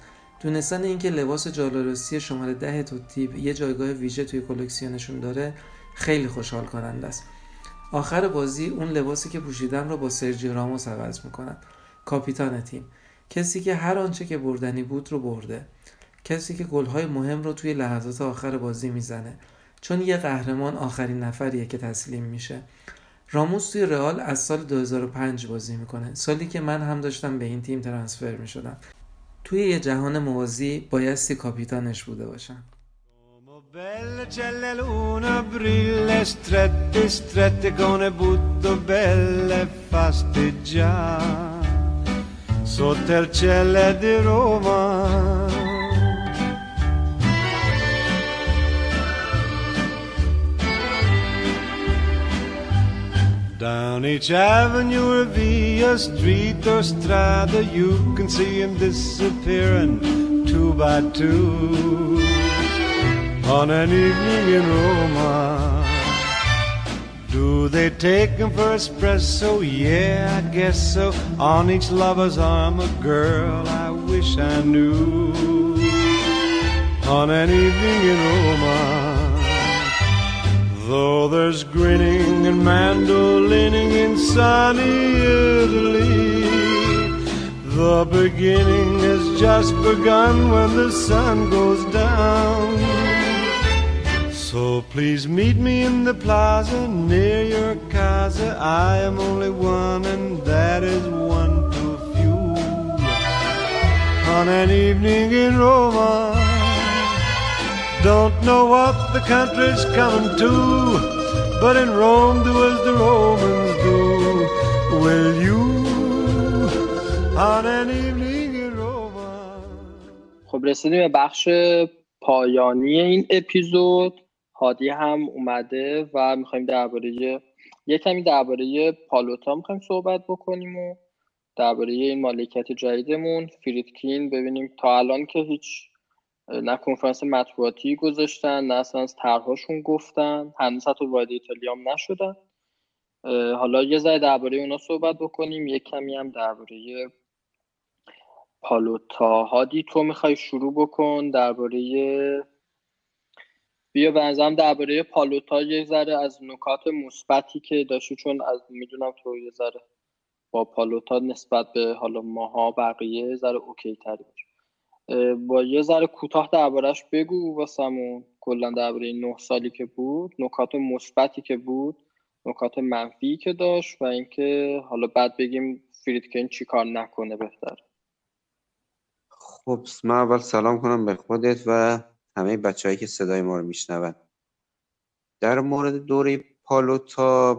دونستن اینکه لباس جالارسی شماره 10 توتیپ یه جایگاه ویژه توی کلکسیونشون داره خیلی خوشحال کننده است. آخر بازی اون لباسی که پوشیدم رو با سرجیو راموس عوض میکنن، کاپیتان تیم، کسی که هر آنچه که بردنی بود رو برده، کسی که گل‌های مهم رو توی لحظات آخر بازی میزنه، چون یه قهرمان آخرین نفریه که تسلیم میشه. راموس توی رئال از سال 2005 بازی میکنه، سالی که من هم داشتم به این تیم ترانسفر میشدم. توی یه جهان موازی بایستی کاپیتانش بوده باشم. Down each avenue or via street or strada, you can see him disappearing two by two on an evening in Roma. Do they take him for espresso? Yeah, I guess so. On each lover's arm a girl I wish I knew on an evening in Roma. Though there's grinning and mandolining in sunny Italy, the beginning has just begun when the sun goes down. So please meet me in the plaza near your casa. I am only one and that is one too few on an evening in Roma. Don't know what the country's coming to, but in Rome do as the Romans do. Will you on an evening in Rome. خب رسیدیم به بخش پایانی این اپیزود. هادی هم اومده و می‌خوایم درباره درباره پالوتا می‌خوایم صحبت بکنیم و درباره این مالکیت جدیدمون فریدکین. ببینیم تا الان که هیچ نه کنفرانس مطبوعاتی گذاشتن، نه اصلا از طرحاشون گفتن، هنوز حتی وارد ایتالیا هم نشدن. حالا یه ذره درباره اونا صحبت بکنیم، یه کمی هم درباره پالوتا. هادی تو میخوای شروع بکن درباره پالوتا یه ذره از نکات مثبتی که داشتی، چون از میدونم تو یه ذره با پالوتا نسبت به حالا ماها بقیه ذره اوکی تری بود. با یه ذره کوتاه دربارش بگو واسمون، کلا درباره 9 سالی که بود، نکات مثبتی که بود، نکات منفی که داشت و اینکه حالا بعد بگیم فریدکین چی کار نکنه بهتره. خب من اول سلام کنم به خودت و همه بچه‌هایی که صدای ما رو میشنون. در مورد دوره پالو تا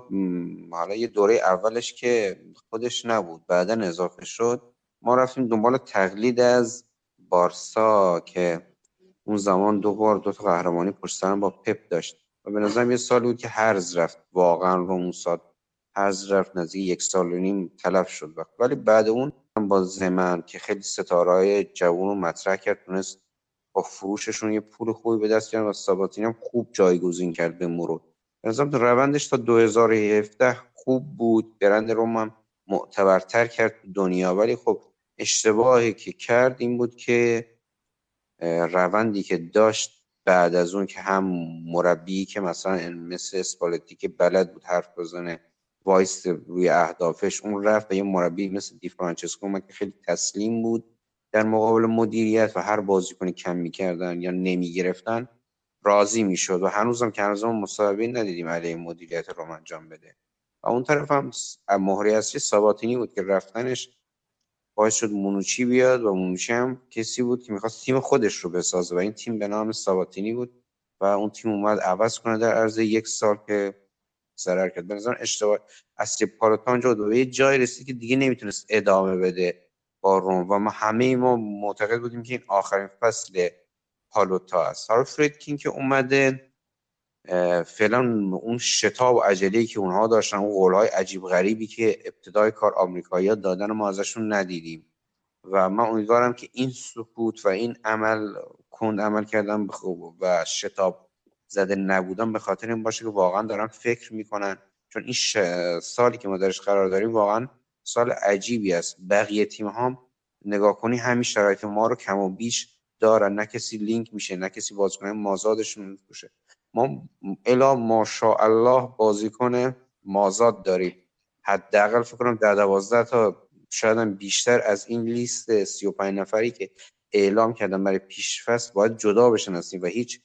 حالا یه دوره اولش که خودش نبود بعدن اضافه شد، ما رفتیم دنبال تقلید از بارسا که اون زمان دو بار دو تا قهرمانی پشت سر هم با پپ داشت و به نظرم یه سال بود که هرز رفت، واقعا روموساد هرز رفت، نزدیک یک سال و نیم تلف شد وقت. ولی بعد اون با زمان که خیلی ستاره‌های جوون رو مطرح کرد، تونست با فروششون یه پول خوبی به دست بیارن و ساباتینی هم خوب جایگزین کرد به مورو. به نظرم روندش تا 2017 خوب بود، برند روم هم معتبرتر کرد دنیا. ولی خب اشتباهی که کرد این بود که روندی که داشت بعد از اون که هم مربی که مثلا مثل اسپالتی که بلد بود حرف بزنه وایست روی اهدافش، اون رفت به یه مربی مثل دی فرانچسکو که خیلی تسلیم بود در مقابل مدیریت و هر بازیکنی کم می‌کردن یا نمی‌گرفتن راضی می‌شد و هنوزم که هنوزم مصاحبه ندیدیم علیه مدیریت روم انجام بده. و اون طرف هم مهره اصلی ساباتینی بود که رفتنش باعث شد منوچی بیاد و منوچی هم کسی بود که می‌خواست تیم خودش رو بسازه و این تیم به نام ساباتینی بود و اون تیم اومد عوض کنه در عرض یک سال که ضرر کرد. به نظر اشتباه اصلی پالوتان جا به یه جای رسید که دیگه نمیتونست ادامه بده با روم و ما همه ما معتقد بودیم که این آخرین فصل پالوتا است. حالا فریدکین که اومده فعلا اون شتاب و عجله‌ای که اونها داشتن، اون قول‌های عجیب غریبی که ابتدای کار آمریکایی‌ها دادن ما ازشون ندیدیم و من امیدوارم که این سکوت و این عمل کند عمل کردن بخوب و شتاب زده نبودن به خاطر این باشه که واقعا دارن فکر میکنن، چون این سالی که ما درش قرار داریم واقعا سال عجیبی است. بقیه تیم هم نگاه کنی همین شرایط ما رو کم و بیش دارن، نه کسی لینک میشه نه کسی بازیکن مازادشون میفروشه. ما الا ماشاءالله بازیکن مازاد داریم، حداقل فکر کنم 12 تا شاید هم بیشتر از این لیست 35 نفری که اعلام کردن برای پیشفست باید جدا بشن از تیم و هیچ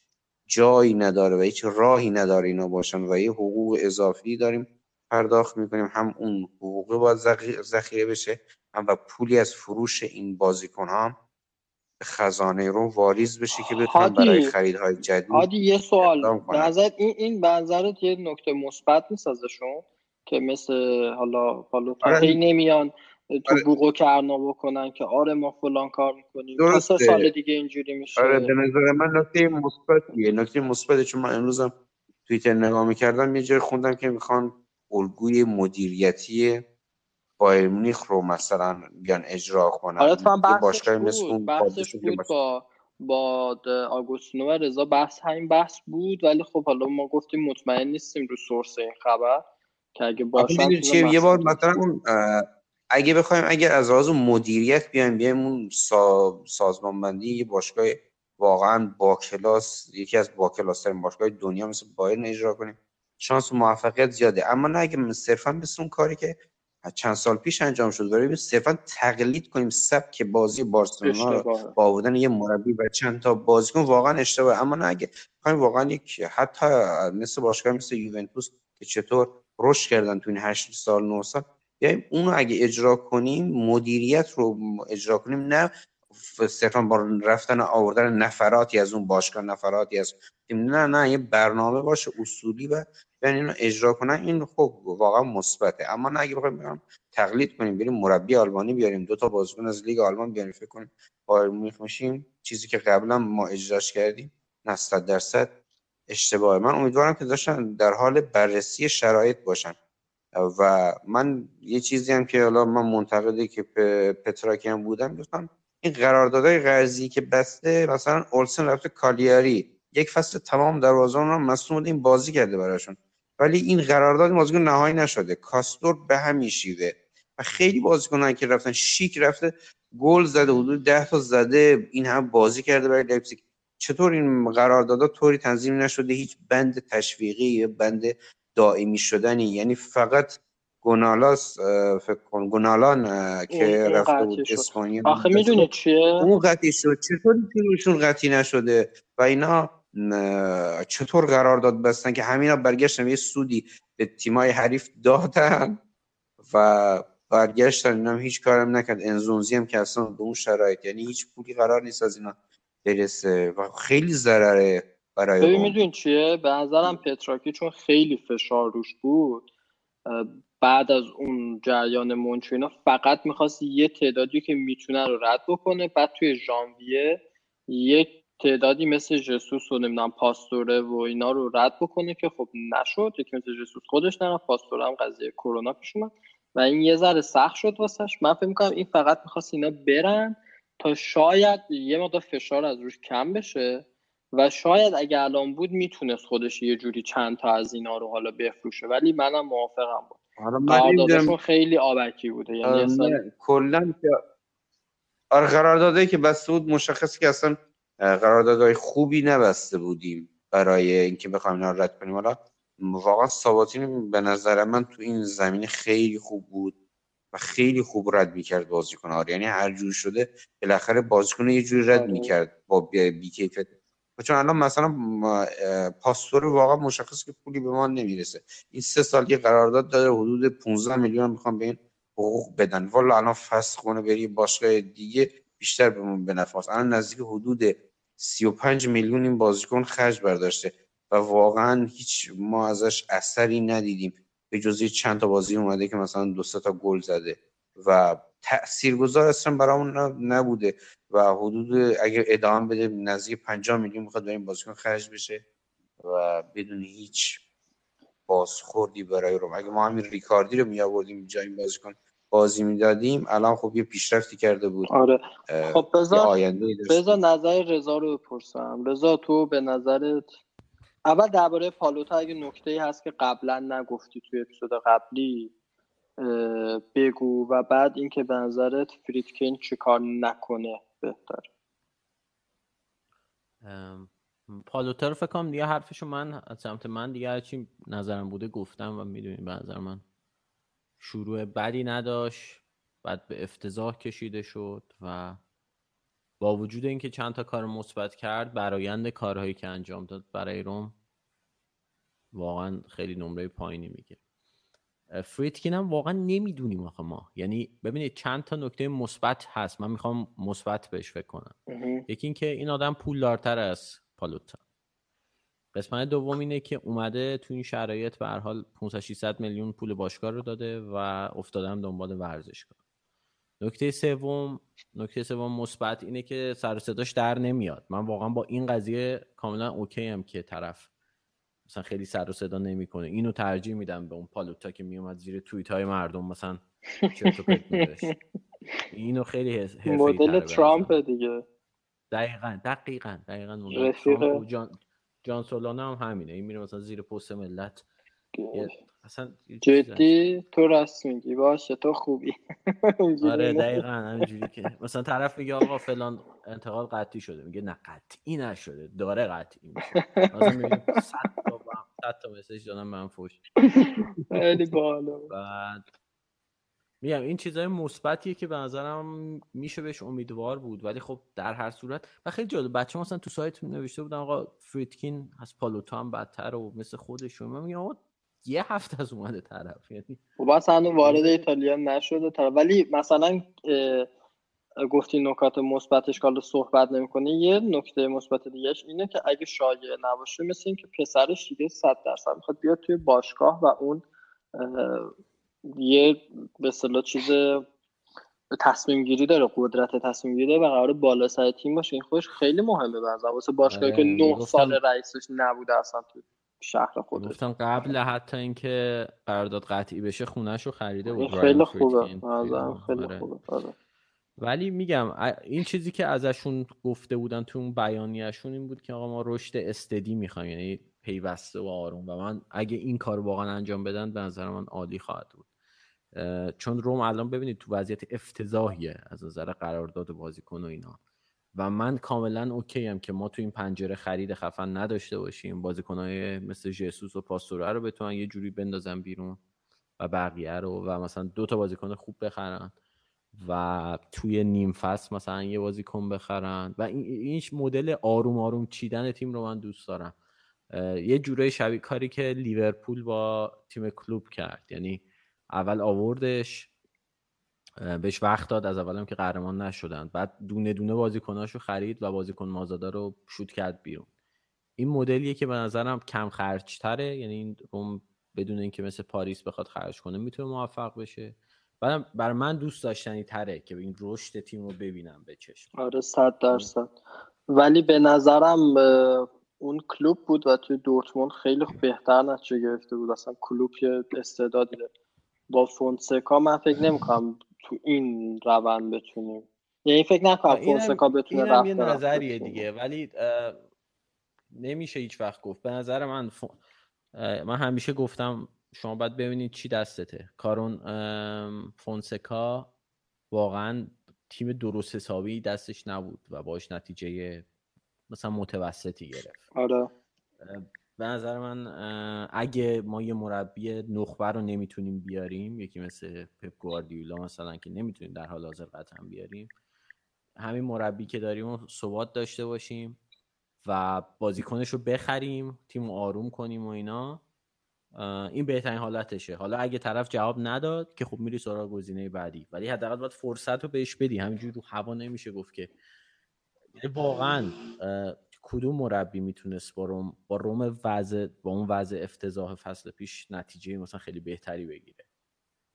جایی نداره و هیچ راهی نداره اینا باشن و یه حقوق اضافی داریم پرداخت میکنیم، هم اون حقوق باید ذخیره بشه هم و پولی از فروش این بازیکن ها به خزانه رو واریز بشه که بتونن برای خریدهای جدید. عادی یه سوال نظرت این بنظرت یه نکته مثبت نیست ازشون که مثل حالا پالوتا نمیان تو بوقو کرنا بکنن که آره ما فلان کار میکنیم درسته سال دیگه اینجوری میشه؟ آره به نظر من نکته مثبتیه، نکته مثبته، چون من امروزم توییتر نگاه میکردم یه جای خوندم که میخوان الگوی مدیریتی بایر مونیخ رو مثلا بیان اجرا کنن. آره تو هم بحثش بود با آگوستینو و رضا، بحث همین بحث بود. ولی خب حالا ما گفتیم مطمئن نیستیم رو سورس این خبر که اگه باشه یه بار مثلا اون اگه بخوایم اگر از لحاظ مدیریت بیایم اون سازمانبندی یه باشگاه واقعا با کلاس، یکی از با کلاس‌ترین باشگاه دنیا مثل بایرن اجرا کنیم شانس موفقیت زیاده. اما نه اگه صرفا مثل اون کاری که چند سال پیش انجام شد برای صرفا تقلید کنیم سبک بازی بارسلونا با آوردن یه مربی و چند تا بازیکن واقعا اشتباهه. اما نه اگه بخوایم واقعا یک حتی مثل باشگاه مثل یوونتوس که چطور رشد کردن تو این 8 سال 9 سال بیایم اونو اگه اجرا کنیم، مدیریت رو اجرا کنیم، نه صرفا با رفتن آوردن نفراتی از اون باشگاه نفراتی از نه یه برنامه باشه اصولی و یعنی اینو اجرا کنن. این خب واقعا مثبته. اما نه اگه بخوایم تقلید کنیم بریم مربی آلمانی بیاریم دو تا بازیکن از لیگ آلمان بیاریم فکر کنیم بایر مونیخ میشیم، چیزی که قبلا ما اجراش کردیم 90% اشتباهه. من امیدوارم که داشتن در حال بررسی شرایط باشن و من یه چیزی هم که حالا من منتقدی که پتراکی هم بودم گفتم این قراردادهای قرضی که بسته مثلا اولسن رفته کالیاری یک فصل تمام دروازه‌بان رو مسئول این بازی کرده براشون ولی این قرارداد بازیکن نهایی نشده، کاستور به همین شیوه و خیلی بازیکنان که رفتن شیک رفته گل زده حدود 10 تا زده این هم بازی کرده برای لایپزیگ. چطور این قراردادها طوری تنظیم نشده هیچ بند تشویقی یا بند دائمی شدنی؟ یعنی فقط گونالاس فکر کن گونالان که رفته بود اسپانیا آخه میدونه چیه اون قطعی شد، چطور تیمشون قطعی نشده و اینا چطور قرارداد بستن که همینا برگشتن یه سودی به تیمای حریف دادن و برگشتن اینا هیچ کارم نکرد. انزونزی هم که اصلا به اون شرایط یعنی هیچ پولی قرار نیست از اینا برسه و خیلی ضرره برای ببین میدونی چیه؟ به نظرم پتراکی چون خیلی فشار روش بود بعد از اون جریان مونچینا فقط میخواست یه تعدادی که میتونه رو رد بکنه، بعد توی ژانویه یک تعدادی مثل جسوس و نمیدونم پاستوره و اینا رو رد بکنه که خب نشد، یکی مثل جسوس خودش نرفت، پاستوره هم قضیه کرونا پیش اومد و این یه ذره سخت شد واسش. من فکر میکنم این فقط میخواست اینا برن تا شاید یه مقدار فشار از روش کم بشه و شاید اگه الان بود میتونست خودش یه جوری چند تا از اینا رو حالا بفروشه، ولی منم موافقم بود. آره قراردادشون خیلی آبکی بوده، یعنی اصلا کلا آره قراردادایی که بسته بود مشخصه که اصلا قراردادهای خوبی نبسته بودیم برای اینکه بخوایم اینا رد کنیم. حالا واقعا ساباتین به نظر من تو این زمینه خیلی خوب بود و خیلی خوب رد میکرد بازیکن‌ها رو، یعنی هر جور شده بالاخره بازیکن یه جوری رد میکرد با بی‌کیفیت. چون الان مثلا پاستور واقعا مشخص که پولی به ما نمیرسه، این 3 سال یه قرارداد داره حدود 15 میلیون میخوام به این حقوق بدن، والا الان فسخ کنه بری باشگاه دیگه بیشتر بهمون بنفعه. الان نزدیک حدود 35 میلیون این بازیکن خرج برداشته و واقعا هیچ ما ازش اثری ندیدیم به جز چند تا بازی اومده که مثلا 2-3 تا گل زده و تاثیرگذار اصلا برامون نبوده و حدود اگه ادامه بده نزدیک 50 میلیون میخواد برای این بازیکن خرج بشه و بدون هیچ بازخوردی برای روم. اگه ما همین ریکاردی رو می آوردیم جای این بازیکن بازی میدادیم الان خب یه پیشرفتی کرده بود. آره خب بذار نظر رضا رو بپرسم. رضا تو به نظرت اول درباره پالوتا اگه نکته‌ای هست که قبلا نگفتی توی اپیزود قبلی بگو و بعد اینکه به نظرت فریدکین چه کار نکنه بهتر. پالوتا رو فکر کنم دیگه حرفشو من از سمت من دیگه هرچی نظرم بوده گفتم و میدونین به نظر من شروع بدی نداشت، بعد به افتضاح کشیده شد و با وجود اینکه چند تا کار مثبت کرد برآیند کارهایی که انجام داد برای روم واقعا خیلی نمره پایینی میگه. فریدکین هم واقعا نمیدونیم آخه ما، یعنی ببینید چند تا نکته مثبت هست، من میخوام مثبت بهش فکر کنم. یکی این که این آدم پولدارتر از پالوتا. قسمت دوم اینه که اومده تو این شرایط به هر حال 500-600 میلیون پول باشگاه رو داده و افتادم دنبال ورزشکار. نکته سوم مثبت اینه که سر و صداش در نمیاد. من واقعا با این قضیه کاملا اوکی ام که طرف مثلا خیلی سر و صدا نمیکنه. اینو ترجیح میدم به اون پالوتا که میومد زیر توییت های مردم مثلا چرت و پرت می‌ذاشت. اینو خیلی حرفه‌ای مدل ترامپ دیگه. دقیقاً اون جان سولانا هم همینه. این میره مثلا زیر پست ملت. اصلا جدی تو راست میگی باشه تو خوبی. آره دقیقاً همینجوری که مثلا طرف میگه آقا فلان انتقال قطعی شده، میگه نه قطعی نشده داره قطعی میشه. لازم میگه 100 تا مسیج دادم من فوش خیلی بالا. بعد میگم این چیزای مثبتیه که به نظرم میشه بهش امیدوار بود، ولی خب در هر صورت و خیلی جالب بچه‌ها مثلا تو سایت نوشته بودن آقا فریدکین از پالوتا هم بدتر و مثل خودش. من میگم آقا یه هفته از اومده طرف، یعنی خب اصلا وارد ایتالیا نشده طرف. ولی مثلا گفتی نکات مثبتش که حالا صحبت نمی‌کنه، یه نکته مثبت دیگه‌اش اینه که اگه شایعه نباشه مثل این که پسرش دیگه 100% می‌خواد بیاد توی باشگاه و اون یه به اصطلاح چیز تصمیم گیری داره، قدرت تصمیم گیری داره و قرار بالا سر تیم باشه. این خودش خیلی مهمه بعضی واسه باشگاهی که 9 سال رئیسش نبوده اصلا تو شهر خودش. گفتم قبل حتی اینکه قرارداد قطعی بشه خونه‌شو خریده بود. خیلی خوبه، خیلی خوبه. ولی میگم این چیزی که ازشون گفته بودن تو اون بیانیه‌شون این بود که آقا ما رشد استدی می‌خوایم، یعنی پیوسته و آروم، و من اگه این کار واقعا انجام بدن به نظر من عالی خواهد بود. چون روم الان ببینید تو وضعیت افتضاحیه از نظر قرارداد بازیکن و اینا و من کاملا اوکی ام که ما تو این پنجره خرید خفن نداشته باشیم، بازیکن‌های مثل ژسوس و پاستوره رو بتونن یه جوری بندازن بیرون و بقیه رو و مثلا 2 تا بازیکن خوب بخرن و توی نیم فصل مثلا یه بازیکن بخرن و این مدل آروم آروم چیدن تیم رو من دوست دارم. یه جورای شبیه کاری که لیورپول با تیم کلوب کرد، یعنی اول آوردش بهش وقت داد، از اولم که قهرمان نشدن، بعد دونه دونه بازیکناشو خرید و بازیکن مازادارو شوت کرد بیرون. این مدلیه که به نظرم کم خرج تره، یعنی این روم بدون اینکه مثل پاریس بخواد خرج کنه میتونه موفق بشه. بعدم برای من دوست داشتنی تره که این رشد تیم رو ببینم به چشم. آره 100%. ولی به نظرم اون کلوب بود و توی دورتموند خیلی بهتر نتیجه گرفته بود. اصلا کلوب یه استعداد با فونسکا من فکر نمی‌کنم تو این روند بتونیم، یعنی فکر نکنم فونسکا بتونه رفت. این یه نظریه دیگه، ولی نمیشه هیچ وقت گفت. به نظر من من همیشه گفتم شما باید ببینید چی دستته. کارون فونسکا واقعا تیم درست حسابی دستش نبود و باش نتیجه مثلا متوسطی گرفت. آره به نظر من اگه ما یه مربی نخبه رو نمیتونیم بیاریم، یکی مثل پپ گواردیولا مثلا که نمیتونیم در حال حاضر قطعا بیاریم، همین مربی که داریم رو ثبات داشته باشیم و بازیکنش رو بخریم، تیم رو آروم کنیم و اینا، این بهترین حالتشه. حالا اگه طرف جواب نداد که خب میری سراغ گزینه بعدی، ولی حداقل باید فرصت رو بهش بدی. همینجوری رو هوا نمیشه گفت که واقعا کدوم مربی میتونست با اون وضع افتضاح فصل پیش نتیجه مثلا خیلی بهتری بگیره.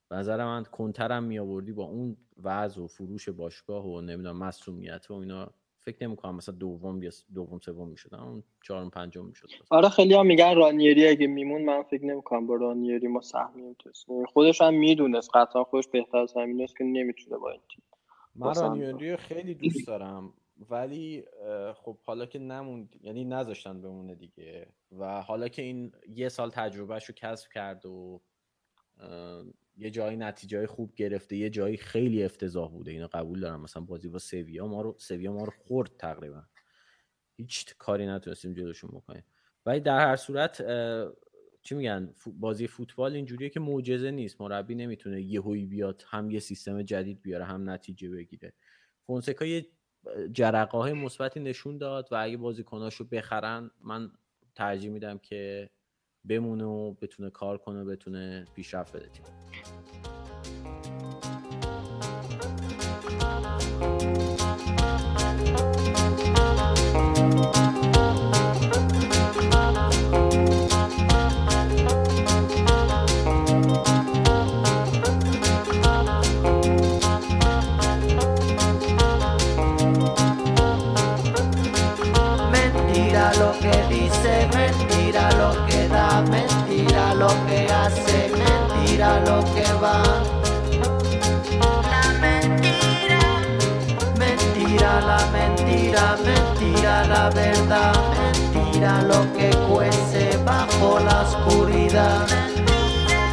به نظر من کنترم میآوردی با اون وضع و فروش باشگاه و نمیدونم مصونیت و اینا، فکر نمی‌کنم مثلا دوم سوم میشد، اون چهارم پنجم میشد. آره خیلی‌ها میگن رانیری اگه میمون، من فکر نمی‌کنم با رانیری ما سهمیم تو. خودش هم میدونست قطعا خودش بهتر از همین است که نمیتونه با این تیم. من رانیری خیلی دوست دارم ولی خب حالا که نموند، یعنی نذاشتن بمونه دیگه، و حالا که این یه سال تجربهشو کسب کرد و یه جایی نتیجه خوب گرفته، یه جایی خیلی افتضاح بوده، اینو قبول دارم. مثلا بازی با سویا ما رو خورد تقریبا، هیچ کاری نتونستیم جلوشون بکنیم. ولی در هر صورت چی میگن، بازی فوتبال اینجوریه که معجزه نیست. مربی نمیتونه یهویی بیاد هم یه سیستم جدید بیاره هم نتیجه بگیره. فونسکا یه جرقه‌های مثبتی نشون داد و اگه بازیکناشو بخرن من ترجیح میدم که بمونه و بتونه کار کنه و بتونه پیشرفت بده تیم. Mentira lo que dice, mentira lo que da, mentira lo que hace, mentira lo que va. La mentira, mentira la verdad, mentira lo que cuece bajo la oscuridad. Mentira,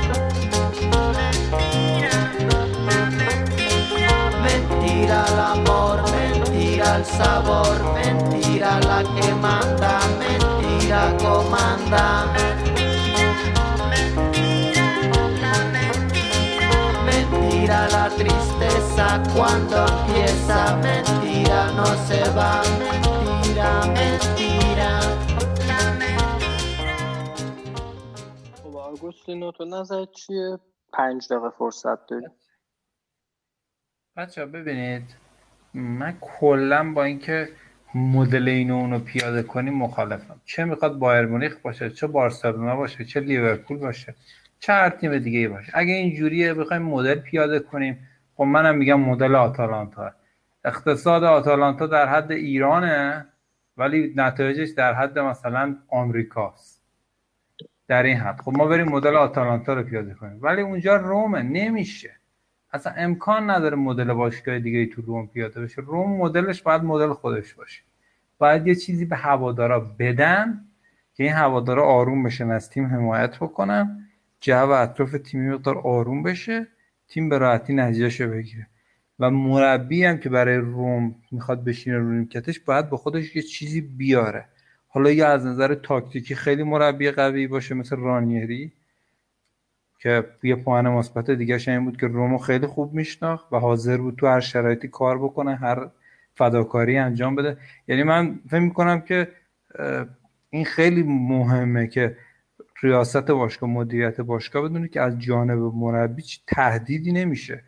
mentira, mentira. Mentira el amor, mentira el sabor, mentira la que manda, mentira comanda. Mentira la tristeza cuando empieza, mentira no se va, mentira, mentira la mentira. خب آگوستینو تو نظر چیه؟ 5 دقیقه فرصت دارید. بچه ها ببینید، من کلن با اینکه مدل اینو اونو پیاده کنیم مخالفم. چه میخواد بایر مونیخ باشه، چه بارسلونا باشه، چه لیورپول باشه، چه هر تیم دیگه باشه. اگه اینجوریه بخوایم مدل پیاده کنیم، خب منم میگم مدل آتالانتا. اقتصاد آتالانتا در حد ایرانه ولی نتایجش در حد مثلا آمریکاست، در این حد. خب ما بریم مدل آتالانتا رو پیاده کنیم، ولی اونجا رومه، نمیشه، اصلا امکان نداره مدل باشگاه دیگه تو روم پیاده بشه. روم مدلش باید مدل خودش باشه، باید یه چیزی به هوادارا بدن که این هوادارا آروم بشن، از تیم حمایت بکنن، جو اطراف تیمی مقدار آروم بشه، تیم به راحتی نتیجهشو بگیره. و مربی هم که برای روم میخواد بشینه رو نیمکتش باید با خودش یه چیزی بیاره. حالا یا از نظر تاکتیکی خیلی مربی قوی باشه مثل رانیری که یه پوان مثبت دیگه اش این بود که رومو خیلی خوب میشناخت و حاضر بود تو هر شرایطی کار بکنه، هر فداکاری انجام بده. یعنی من فکر میکنم که این خیلی مهمه که ریاست باشگاه، مدیریت باشگاه بدونه که از جانب مربی تهدیدی نمیشه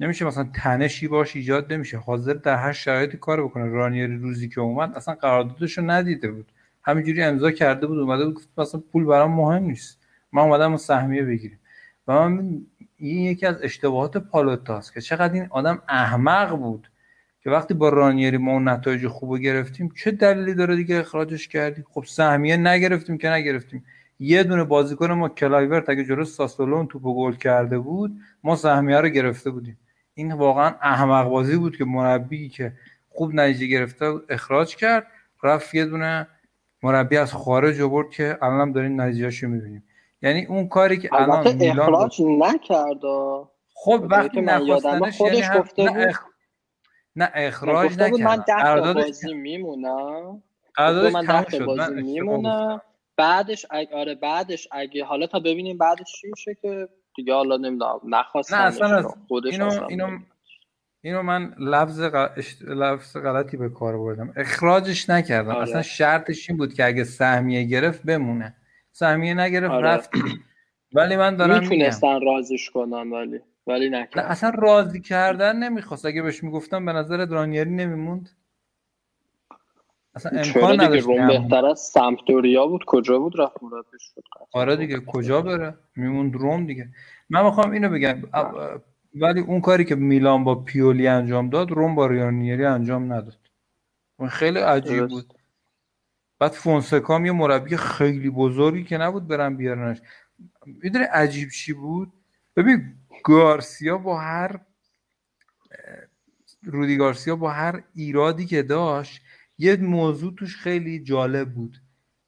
مثلا تنشی باش ایجاد نمیشه، حاضر در هر شرایطی کار بکنه. رانیری روزی که اومد اصلا قراردادش رو ندیده بود، همینجوری امضا کرده بود اومده بود گفت مثلا پول برام مهم نیست، من اومدم سهمیه بگیریم. و من این یکی از اشتباهات پالوتاست که چقدر این آدم احمق بود که وقتی با رانیری ما اون نتایج خوبو گرفتیم چه دلیلی داره دیگه اخراجش کردیم؟ خب سهمیه نگرفتیم که نگرفتیم. یه دونه بازیکن ما کلایورت اگه جلوی ساسولون توپو گل کرده بود ما سهمیه رو گرفته بودیم. این واقعا احمق بازی بود که مربی که خوب نتیجه گرفته اخراج کرد، رفت یه دونه مربی از خارج آورد که الانم دارین نتیجه‌اشو می‌بینیم. یعنی اون کاری که الان میلان اخراج نکرد. خب وقتی نخواستنش خودش یعنی گفته بود نه اخراج نکرد، من ده بازی میمونم، من 10 بازی میمونم، بعدش بعدش اگه حالا تا ببینیم بعدش چی میشه که دیگه حالا نمیدونم نخواستم. نه اصلا خودش اینو من لفظ غلطی به کار بردم، اخراجش نکردم. آره. اصلا شرطش این بود که اگه سهمیه گرفت بمونه، سهمیه نگرفت آره. رفت. ولی من دارم میتونستن رازش کنم ولی نکردم. اصلا راضی کردن نمیخواست. اگه بهش میگفتم به نظر رانیری نمیموند اصلا، امکان نداشت. روم بهتر از سمپدوریا بود، کجا بود رفت مربی شد. آره دیگه کجا بره، میموند روم دیگه. من میخوام اینو بگم ولی اون کاری که میلان با پیولی انجام داد روم با رانیری انجام نداد. اون خیلی عجیب درست. بود. بعد فونسکا یه مربی خیلی بزرگی که نبود برن بیارنش. میدونی عجیب چی بود؟ ببین گارسیا با هر رودی گارسیا با هر ایرادی که داشت یه موضوع توش خیلی جالب بود.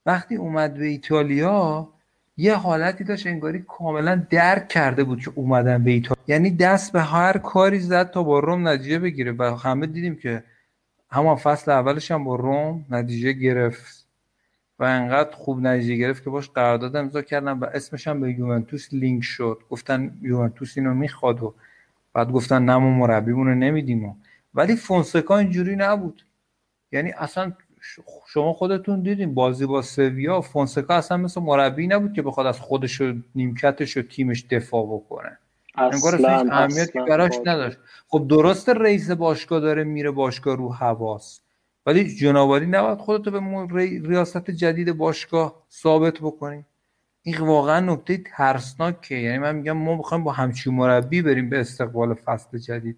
وقتی اومد به ایتالیا یه حالتی داشت انگاری کاملا درک کرده بود که اومدن به ایتالیا، یعنی دست به هر کاری زد تا با روم نتیجه بگیره. و همه دیدیم که همون فصل اولش هم با روم نتیجه گرفت و انقدر خوب نتیجه گرفت که باش قرارداد امضا کردن و اسمش هم به یوونتوس لینک شد. گفتن یوونتوس اینو میخواد و بعد گفتن نه ما مربیمون رو نمیدیم. ولی فونسکا اینجوری نبود، یعنی اصلا شما خودتون دیدین بازی با سویا فونسکا اصلا مثل مربی نبود که بخواد از خودش و نیمکتش و تیمش دفاع بکنه، اصلا اهمیتی براش نداشت. خب درسته رئیس باشگاه داره میره باشگاه رو حواس، ولی جنابالی نباید خودتو به ریاست جدید باشگاه ثابت بکنی. این واقعا نکته ترسناکه. یعنی من میگم ما بخوایم با همچین مربی بریم به استقبال فصل جدید.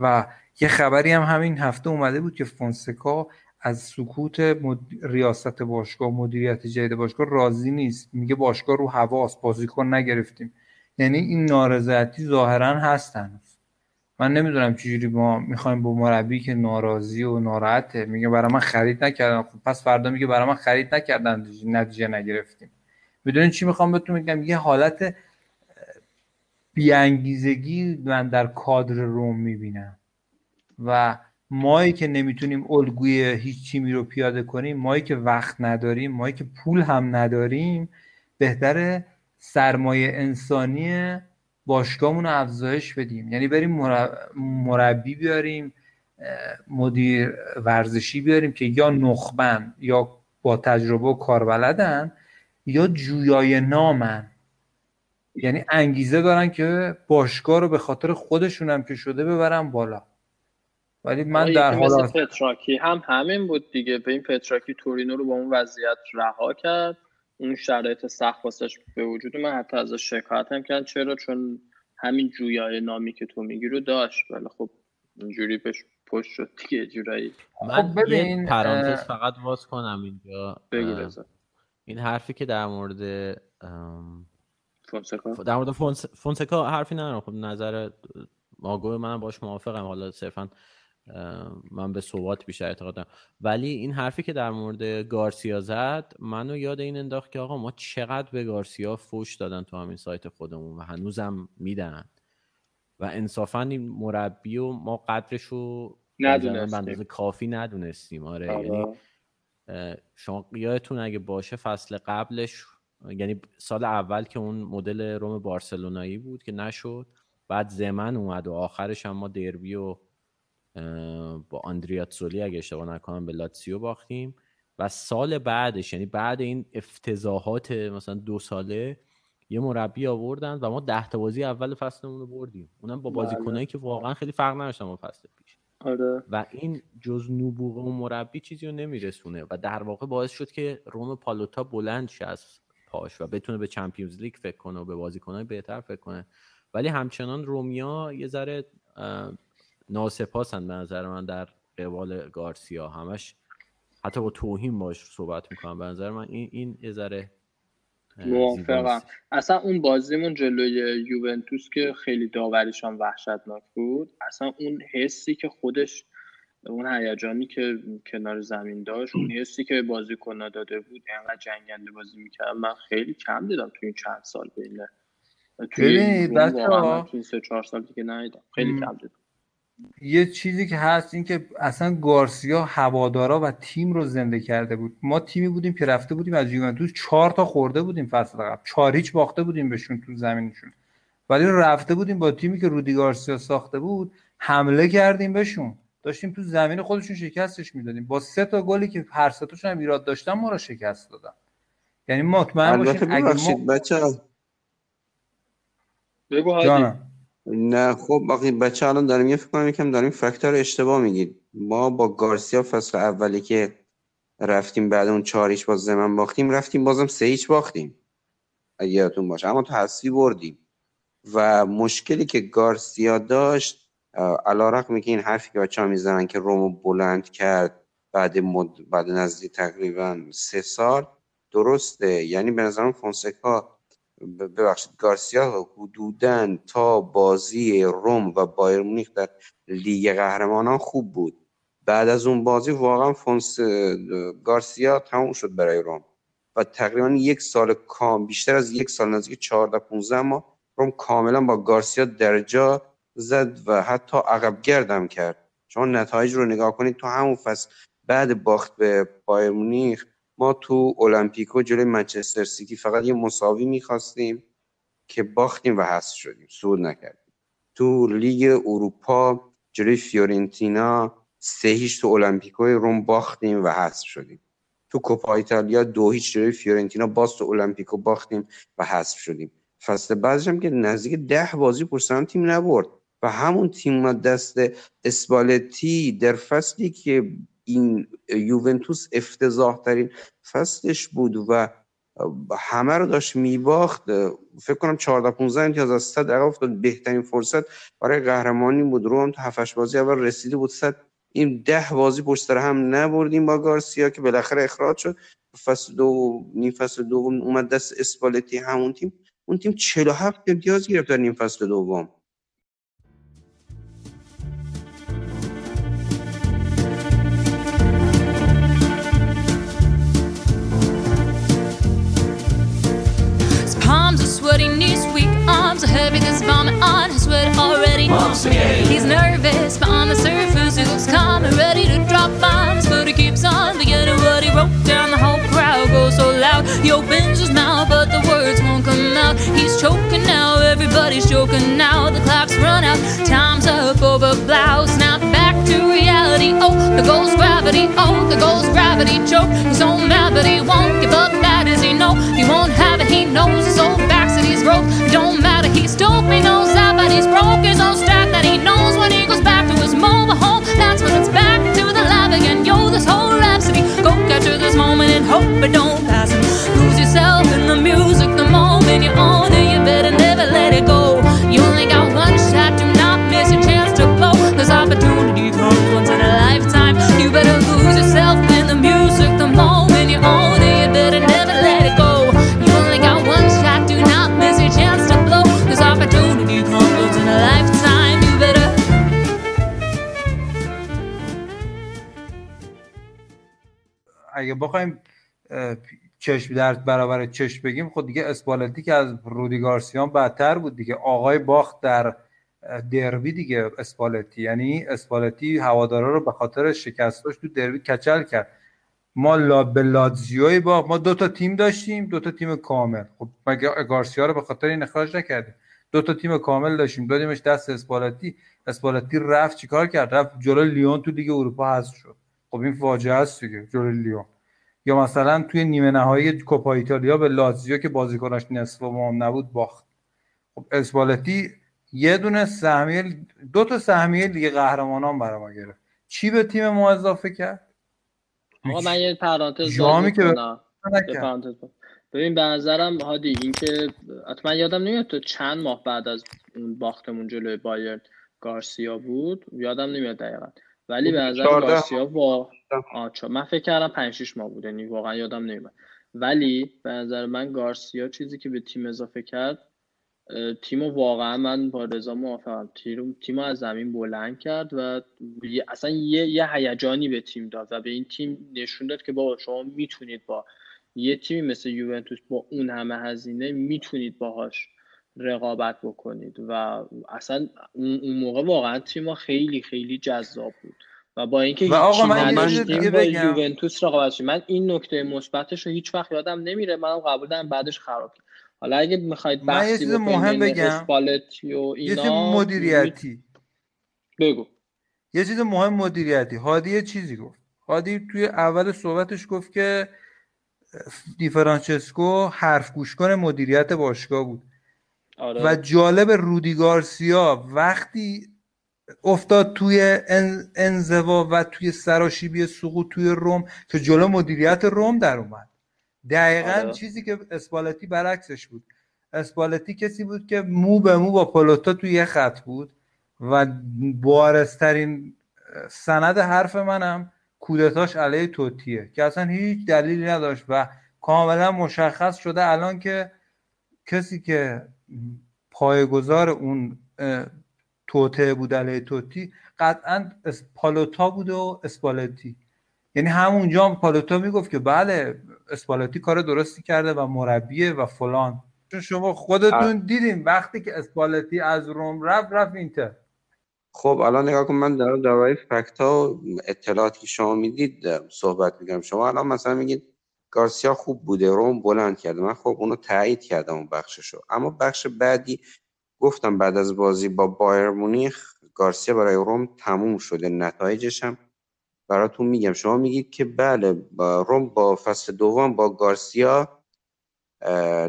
و یه خبری هم همین هفته اومده بود که فونسکا از سکوت ریاست باشگاه مدیریت جدید باشگاه راضی نیست، میگه باشگاه رو حواس، بازیکن نگرفتیم. یعنی این نارضایتی ظاهرا هستن. من نمیدونم چجوری ما میخوایم با مربی که ناراضی و ناراحته میگه برای من خرید نکردن، پس فردا میگه برای من خرید نکردن نتیجه نگرفتیم. میدونین چی میخوام بهتون بگم؟ یه حالت بیانگیزگی من در کادر روم میبینم و مایی که نمیتونیم الگوی هیچ تیمی رو پیاده کنیم، مایی که وقت نداریم، مایی که پول هم نداریم، بهتره سرمایه انسانی باشگاهمون رو افزایش بدیم. یعنی بریم مربی بیاریم، مدیر ورزشی بیاریم که یا نخبن یا با تجربه و کاربلدن یا جویای نامن، یعنی انگیزه دارن که باشگاه رو به خاطر خودشون هم که شده ببرن بالا. ولی من در حال پتراکی هم همین بود دیگه. به این پتراکی تورینو رو با اون وضعیت رها کرد، اون شرایط سخت واسش به وجود من حتی ازش شکایت هم کردن. چرا؟ چون همین جویای نامی که تو میگی رو داشت. ولی خب اینجوری بهش پشت شد دیگه جورایی. من خب یه پرانتز فقط باز کنم اینجا بگو. این حرفی که در مورد فونسکا فونسکا حرفی ندارم. خب نظر آگوه منم باش موافقم، حالا صرفا من به ثبات بیشتر اعتقاد دارم. ولی این حرفی که در مورد گارسیا زد منو یاد این انداخت که آقا ما چقدر به گارسیا فوش دادن تو همین سایت خودمون و هنوزم میدن و انصافا این مربی و ما قدرشو ندونستیم، اندازه کافی ندونستیم. آره یعنی شما یادتون اگه باشه فصل قبلش، یعنی سال اول که اون مدل روم بارسلونایی بود که نشد، بعد زمن اومد و آخرش هم ما دربی و با آندریاتزولی اگه اشتباه نکنم به لاتسیو باختیم و سال بعدش یعنی بعد این افتضاحات مثلا 2 ساله یه مربی آوردن و ما 10 تا بازی اول فصلمون رو بردیم، اونم با بازیکنایی که واقعا خیلی فرق نداشتن با فصل پیش. آره. و این جز نبوغ و مربی چیزی رو نمیرسونه و در واقع باعث شد که روم پالوتا بلند شه از پاش و بتونه به چمپیونز لیگ فکر کنه و به بازیکنان بهتر فکر کنه، ولی همچنان رومیا یه ذره ناسپاسن به نظر من در قبال گارسیا، همش حتی با توهین باش صحبت میکنم. به نظر من این یه ذره موافقم. اصلا اون بازیمون جلوی یوونتوس که خیلی داوریشان وحشتناک بود، اصلا اون حسی که خودش، اون هیجانی که کنار زمین داشت، اون حسی که بازیکن‌ها داده بود، انقدر جنگنده بازی میکرد من خیلی کم دیدم تو این چند سال بین تو این 3-4 سال دیگه ندیدم، خیلی کم دیدم. یه چیزی که هست این که اصلا گارسیا هوادارا و تیم رو زنده کرده بود. ما تیمی بودیم که رفته بودیم از یوونتوس 4 تا خورده بودیم فصل قبل، 4-0 باخته بودیم بهشون تو زمینشون، ولی رفته بودیم با تیمی که رودی گارسیا ساخته بود حمله کردیم بهشون، داشتیم تو زمین خودشون شکستش میدادیم با 3 تا گلی که هر 3 تاشون هم ایراد داشتن ما رو شکست دادن. یعنی مطمئن باشید اگه ما بچه‌ها بگو حاجی نه خب آخه بچه الان داریم یه فکر کنم یکم داریم فاکتور اشتباه میگید. ما با گارسیا فصل اولی که رفتیم بعد اون 4-0 باز زمین باختیم، رفتیم بازم 3-0 باختیم اگه یادتون باشه، اما حسی بردیم. و مشکلی که گارسیا داشت علیرغم که این حرفی که بچه‌ها میزنن که رومو بلند کرد بعد نزدیک تقریبا 3 سال درسته، یعنی به نظرم فونسکا ببخشید گارسیا حدوداً تا بازی روم و بایر مونیخ در لیگ قهرمانان خوب بود، بعد از اون بازی واقعا گارسیا تموم شد برای روم و تقریباً 1 سال کام بیشتر از 1 سال نزدیک 14-15 ماه روم کاملا با گارسیا درجا زد و حتی عقب گردم کرد. شما نتایج رو نگاه کنید تو همون فصل بعد باخت به بایر مونیخ ما تو اولمپیکو جلوی منچستر سیتی فقط یه مساوی می‌خواستیم که باختیم و حذف شدیم، صعود نکردیم. تو لیگ اروپا جلوی فیورنتینا 3-0 تو اولمپیکو روم باختیم و حذف شدیم. تو کوپا ایتالیا 2-0 جلوی فیورنتینا باز تو اولمپیکو باختیم و حذف شدیم. فصل بعدش هم که نزدیک 10 بازی پرسرم تیم نبرد و همون تیم ما دست اسپالتی در فصلی که این یوونتوس افتضاح ترین فصلش بود و همه رو داشت میباخت، فکر کنم 14-15 امتیاز از 100 عقب افتاد، بهترین فرصت برای قهرمانی بود. روم تو 7-8 بازی اول رسیده بود 100. این 10 بازی پشت سر هم نبردیم با گارسیا که بالاخره اخراج شد. فصل دوم اومد دست اسپالتی همون تیم، اون تیم 47 امتیاز گرفت در نیم فصل دوم. Sweaty knees, weak arms are heavy, there's vomit on his sweat already. Mom's spaghetti. He's nervous, but on the surface he looks calm and ready to drop bombs. But he keeps on forgetting what he wrote down. The whole crowd goes so loud. He opens his mouth, but the words won't come out. He's choking now, everybody's choking now. The clock's run out, time's up over blouse. Now back to reality, oh, there goes gravity, oh, there goes gravity. Choke, he's so mad, but he won't give up, that is he know. He won't have it, he knows his old back. It don't matter, he's dope, he knows that, but he's broke, his own stack that he knows when he goes back to his mobile home. That's when it's back to the lab again. Yo, this whole rhapsody, go get to this moment and hope it don't pass him. Lose yourself in the music, the moment you're on it, you better never let it go. You only got one shot, do not miss your chance to blow. This opportunity comes once in a lifetime. You better lose yourself in the music, the moment you're on it, you better never let it go. اگه بخوایم چشم در برابر چشم بگیم خود دیگه اسپالتی که از رودی گارسیا بدتر بود دیگه، آقای باخت در دربی دیگه اسپالتی، یعنی اسپالتی هوادارا رو به خاطر شکستش تو دربی کچل کرد. ما لاتزیوی باخت، ما 2 تا تیم داشتیم، 2 تا تیم کامل. خب مگه گارسیا رو به خاطر این اخراج نکردیم؟ 2 تا تیم کامل داشتیم، دادیمش دست اسپالتی رفت چیکار کرد؟ رفت جلوی لیون تو لیگ اروپا حذف شد. خب این فاجعه است دیگه جلوی لیون. یا مثلا توی نیمه نهایی کوپا ایتالیا به لاتزیو که بازیکناش نصف و مهم نبود باخت. خب اسپالتی یه دونه سهمیه، دو تا سهمیه لیگ قهرمانان برای ما گرفت. چی به تیم ما اضافه کرد؟ آقا من یه پرانتز باز کنم. ببین به نظرم هادی این که حتما یادم نمیاد تو چند ماه بعد از باختمون جلوی بایر گارسیا بود، یادم نمیاد دقیقاً، ولی به نظرم گارسیا با من فکر کردم 5-6 ماه بود، یعنی واقعا یادم نمیاد، ولی به نظر من گارسیا چیزی که به تیم اضافه کرد، تیمو واقعا من با رضا موافقم، تیمو از زمین بلند کرد و اصلا یه هیجانی به تیم داد و به این تیم نشون داد که بابا شما میتونید با یه تیمی مثل یوونتوس با اون همه هزینه میتونید باهاش رقابت بکنید و اصلا اون موقع واقعا تیم خیلی خیلی جذاب بود و با اینکه هیچ با یوونتوس رقابت شد، من این نکته مثبتش رو هیچ وقت یادم نمیره، منم قبول دارم بعدش خراب کرد. حالا اگه میخواید بحثی مهم بگم، اسپالتی و اینا، یه چیز مدیریتی بگو، یه چیز مهم مدیریتی. هادی یه چیزی گفت، هادی توی اول صحبتش گفت که دی فرانچسکو حرف گوش کن مدیریت باشگاه بود. آره. و جالب رودی گارسیا وقتی افتاد توی انزوا و توی سراشیبی سقوط توی روم که جلو مدیریت روم در اومد. دقیقاً آره. چیزی که اسپالتی برعکسش بود. اسپالتی کسی بود که مو به مو با پالوتا توی یه خط بود و بارزترین سند حرف منم کودتاش علیه توتیه که اصلا هیچ دلیلی نداشت و کاملا مشخص شده الان که کسی که پایه‌گذار اون توته بود علیه توتی قطعا پالوتا بود و اسپالتی، یعنی همونجا پالوتا میگفت که بله اسپالتی کار درستی کرده و مربیه و فلان، چون شما خودتون دیدین وقتی که اسپالتی از روم رفت اینتر. خب الان نگاه کن، من در رای فکت ها و اطلاعاتی که شما میدید صحبت میکنم. شما الان مثلا میگید گارسیا خوب بوده، روم بلند کرده، من خب اونو تایید کردم اون بخششو، اما بخش بعدی گفتم بعد از بازی با بایر مونیخ گارسیا برای روم تموم شده، نتایجش هم براتون میگم. شما میگید که بله با روم با فصل دوم با گارسیا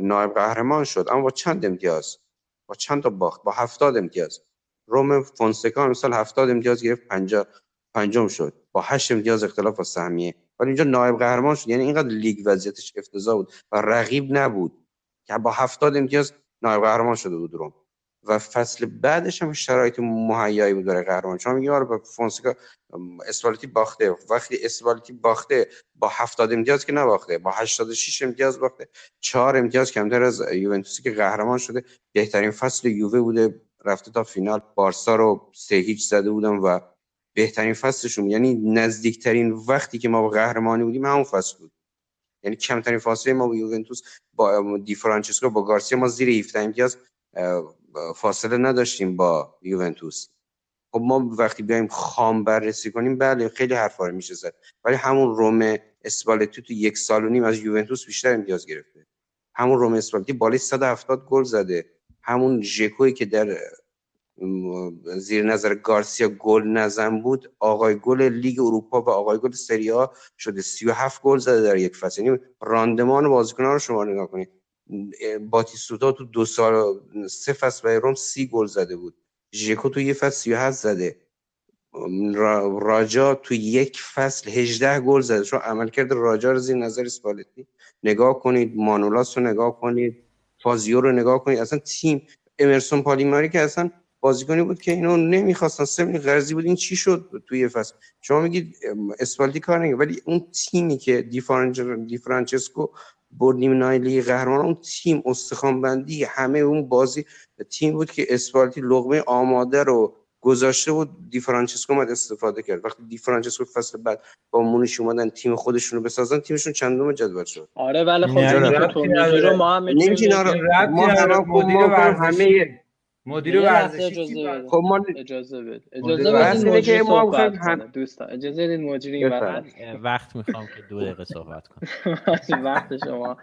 نایب قهرمان شد، اما با چند امتیاز، با چند تا باخت، با 70 امتیاز. روم فونسکا امسال 70 امتیاز گرفت، 50 پنجم شد با 8 امتیاز اختلاف و سهمیه، ولی اینجا نایب قهرمان شد، یعنی اینقدر لیگ وضعیتش افتضاح بود و رقیب نبود که با 70 امتیاز نایب قهرمان شده بود روم و فصل بعدش هم شرایط مهیایی بود برای قهرمان. شما میگید آره با فونسکا اسپالتی باخته، وقتی اسپالتی باخته با 70 امتیاز که نباخته، با 86 امتیاز باخته، 4 امتیاز کمتر از یوونتوسی که قهرمان شده، بهترین فصل یووه بوده، رفته تا فینال، بارسا رو 3-0 زده بودم و بهترین فصلشون، یعنی نزدیکترین وقتی که ما به قهرمانی بودیم همون فصل بود، یعنی کمترین فاصله ما با یوونتوس با دی فرانچسکو با گارسیا ما زیر 17 امتیاز فاصله نداشتیم با یوونتوس. خب ما وقتی بیایم خام بررسی کنیم بله خیلی حرفا رو میشه زد، ولی همون روم اسپالتی تو 1.5 سال از یوونتوس بیشتر امتیاز گرفته، همون روم اسپالتی بالای 170 گل زده، همون ژکویی که در زیر نظر گارسیا گل نزن بود آقای گل لیگ اروپا و آقای گل سری آ شده، 37 گل زده در یک فصل. یعنی راندمان بازیکن‌ها رو شما نگاه کنید، باتیستوتا تو 2 سال 3 فصل برای روم 30 گل زده بود، ژکو تو 1 فصل 37 زده، راجا تو 1 فصل 18 گل زده. شما عملکرد راجا رو زیر نظر اسپالتی نگاه کنید، مانولاس رو نگاه کنید، فازیو رو نگاه کنید، اصلا تیم امرسون پالیماری که اصلا بازیکنی بود که اینا نمیخواستن، سمن قرضی بود، این چی شد توی فصل؟ شما میگید اسپالتی کار نگه، ولی اون تیمی که دی فرانچسکو برد نیمه نهایی لیگ قهرمانان، اون تیم استخوان بندی همه اون بازی تیم بود که اسپالتی لقمه آماده رو گذاشته بود، دی فرانچسکو اومد استفاده کرد. وقتی دی فرانچسکو فصل بعد با مونیش اومدن تیم خودشون رو بسازن، تیمشون چندم جدول شد. آره ولی خب رو ما هم می‌تونیم ما همه مدیر ورزشی خب ما اجازه بدید که ما بخوایم دوستان اجازه بدید مدیر ورزشی وقت میخوام که 2 دقیقه صحبت کنم، وقت شما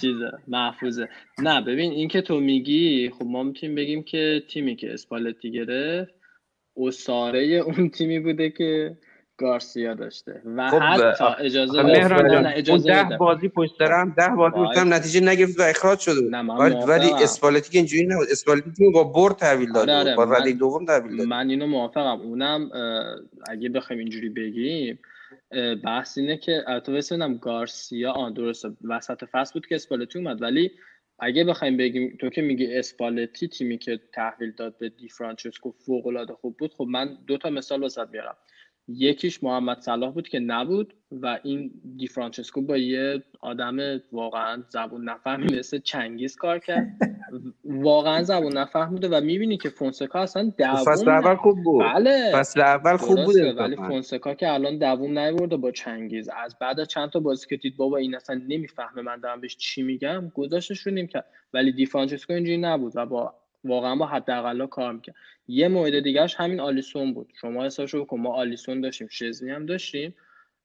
چیزه محفوظه. نه ببین این که تو میگی خب ما میتونیم بگیم که تیمی که اسپالتی گرفت اساره اون تیمی بوده که گارسیا داشته و حتی اجازه دادن اجازه 10 بازی پشت سر 10 بازی هم نتیجه نگرفت و اخراج شد. ولی اسپالتی که اینجوری نبود، اسپالتی با برد تحویل داد، با رده دوم تحویل داد. من اینو موافقم. اونم اگه بخوایم اینجوری بگیم بحث اینه که البته بسونم گارسیا آن درست وسط فصل بود که اسپالتی اومد، ولی اگه بخوایم بگیم تو که میگی اسپالتی تیمی که تحویل داد به دی فرانچسکو فوق‌العاده خوب بود، خب من دو تا مثال واسط میارم. یکیش محمد صلاح بود که نبود و این دی فرانچسکو با یه آدم واقعا زبون نفهمی مثل چنگیز کار کرد. واقعا زبون نفهمیده و میبینی که فونسکا اصلا دووم فصل اول خوب بود. بله فصل اول خوب بود، ولی فونسکا که الان دووم نیورده با چنگیز، از بعد چند تا بازی که دید بابا این اصلا نمیفهمه من دارم بهش چی میگم، گذاشتش رو نیم کرد. ولی دی فرانچسکو اینجوری نبود و با واقعا با حداقل کار میکنه. یه مورد دیگه‌اش همین آلیسون بود. شما حسابشو بکن، ما آلیسون داشتیم، شزنی هم داشتیم،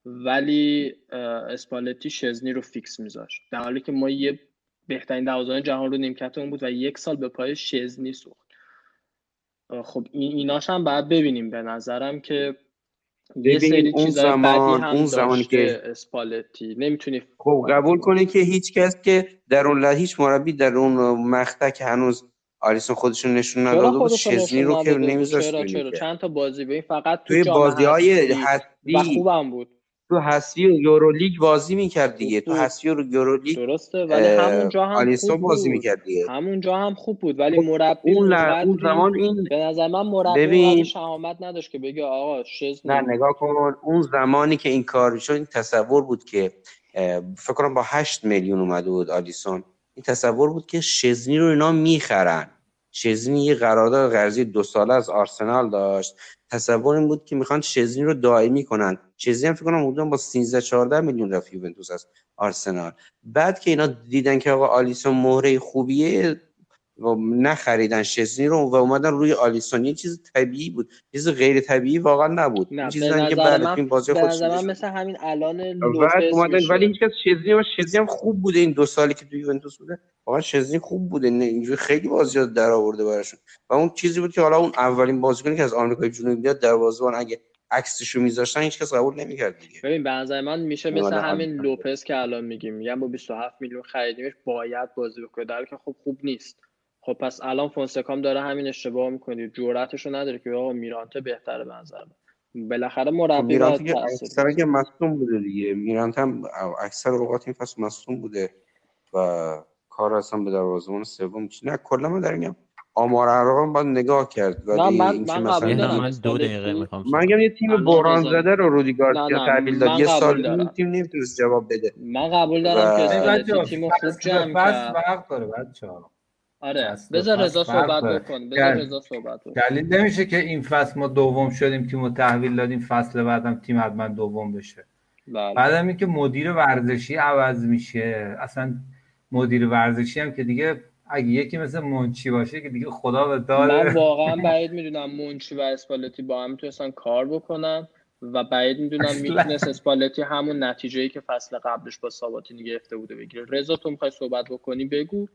ولی اسپالتی شزنی رو فیکس میذاشت، در حالی که ما یه بهترین دروازه‌بان جهان رو نیمکتمون بود و یک سال به پای شزنی سوخت. خب ایناش هم باید ببینیم. به نظرم که یه سری چیزا بعدی هم اون زمانی که اسپالتی نمیتونی خب قبول کنی که هیچ کس که در اون هیچ مربی در اون مقطع که هنوز آلیسون خودشون نشون نداده بود، شزنی رو که نمیذاشت. چرا چند تا بازی به این فقط توی بازی‌های حذفی و خوبم بود، تو حذفی و یورولیگ بازی می‌کرد دیگه، تو حذفی و یورولیگ درسته، ولی همونجا هم آلیسون بازی می‌کرد دیگه، همونجا هم خوب بود. ولی مربی اون زمان این به نظر من مربی شهامت نداشت که بگه آقا شزنی نه نگاه کن. اون زمانی که این کارشون این تصور بود که فکر کنم با 8 میلیون اومده بود آلیسون، این تصور بود که شزنی رو اینا میخرن. شزنی یه قرارداد قرضی 2 ساله از آرسنال داشت، تصور این بود که میخوان شزنی رو دائمی کنن. شزنی هم فکر کنم حدودا با 13-14 میلیون رفت یوونتوس از آرسنال. بعد که اینا دیدن که آقا آلیسون مهره خوبیه و نخریدن شزنی رو و اومدن روی آلیسون. یه چیز طبیعی بود، چیز غیر طبیعی واقعا نبود. نه چیزی که بعد از این بازی خودش به نظر من مثل همین الان لوپز اومدن، ولی اینکه شزنی و شزنی هم خوب بوده این 2 سالی که تو یوونتوس بوده، واقعا شزنی خوب بوده، نه اینجوری خیلی بازی‌ها در آورده براشون. و اون چیزی بود که حالا اون اولین بازیکنی که از آمریکای جنوبی بیاد دروازه‌بان اگه عکسشو می‌ذاشتن هیچکس قبول نمی‌کرد دیگه. ببین به نظر من میشه مثل همین لوپز که الان میگم با 27 میلیون خریدیمش باید بازی بکنه، در حالی که خب خوب نیست. خب پس الان فونسکام داره همین اشتباه میکنه، جرأتشو نداره که آقا میرانته بهتره. به نظر من بالاخره مربی اکثرا که مصدوم بوده دیگه، میرانته هم اکثر اوقات این فصل مصدوم بوده و کار اصلا به دروازه‌بان سوم چی نه. کلا من دارم آمار ارقام باید نگاه کرد. ولی اینکه مثلا من 2 دقیقه میخوام من میگم یه تیم بحران زده رو رودی گارسیا تحویل داد، یه سال این تیم نمیتونست جواب بده. من قبول دارم که تیم خوب جمع کرد، وقت داره بچه‌ها. آره بذار رضا صحبت بکن، بذار رضا صحبت بکن. دلیل نمیشه که این فصل ما دوم شدیم، تیمو تحویل دادیم، فصل بعدم تیم حتما دوم بشه. بله. بعدم اینکه مدیر ورزشی عوض میشه، اصلا مدیر ورزشی هم که دیگه اگه یکی مثل منچی باشه که دیگه خدا به داره. من واقعا بعید میدونم منچی و اسپالتی با هم میتونن کار بکنن و بعید میدونم میتونست اسپالتی همون نتیجه‌ای که فصل قبلش با ساباتینی گرفته بوده بگیره. رضا تو می‌خوای صحبت بکنی بگو.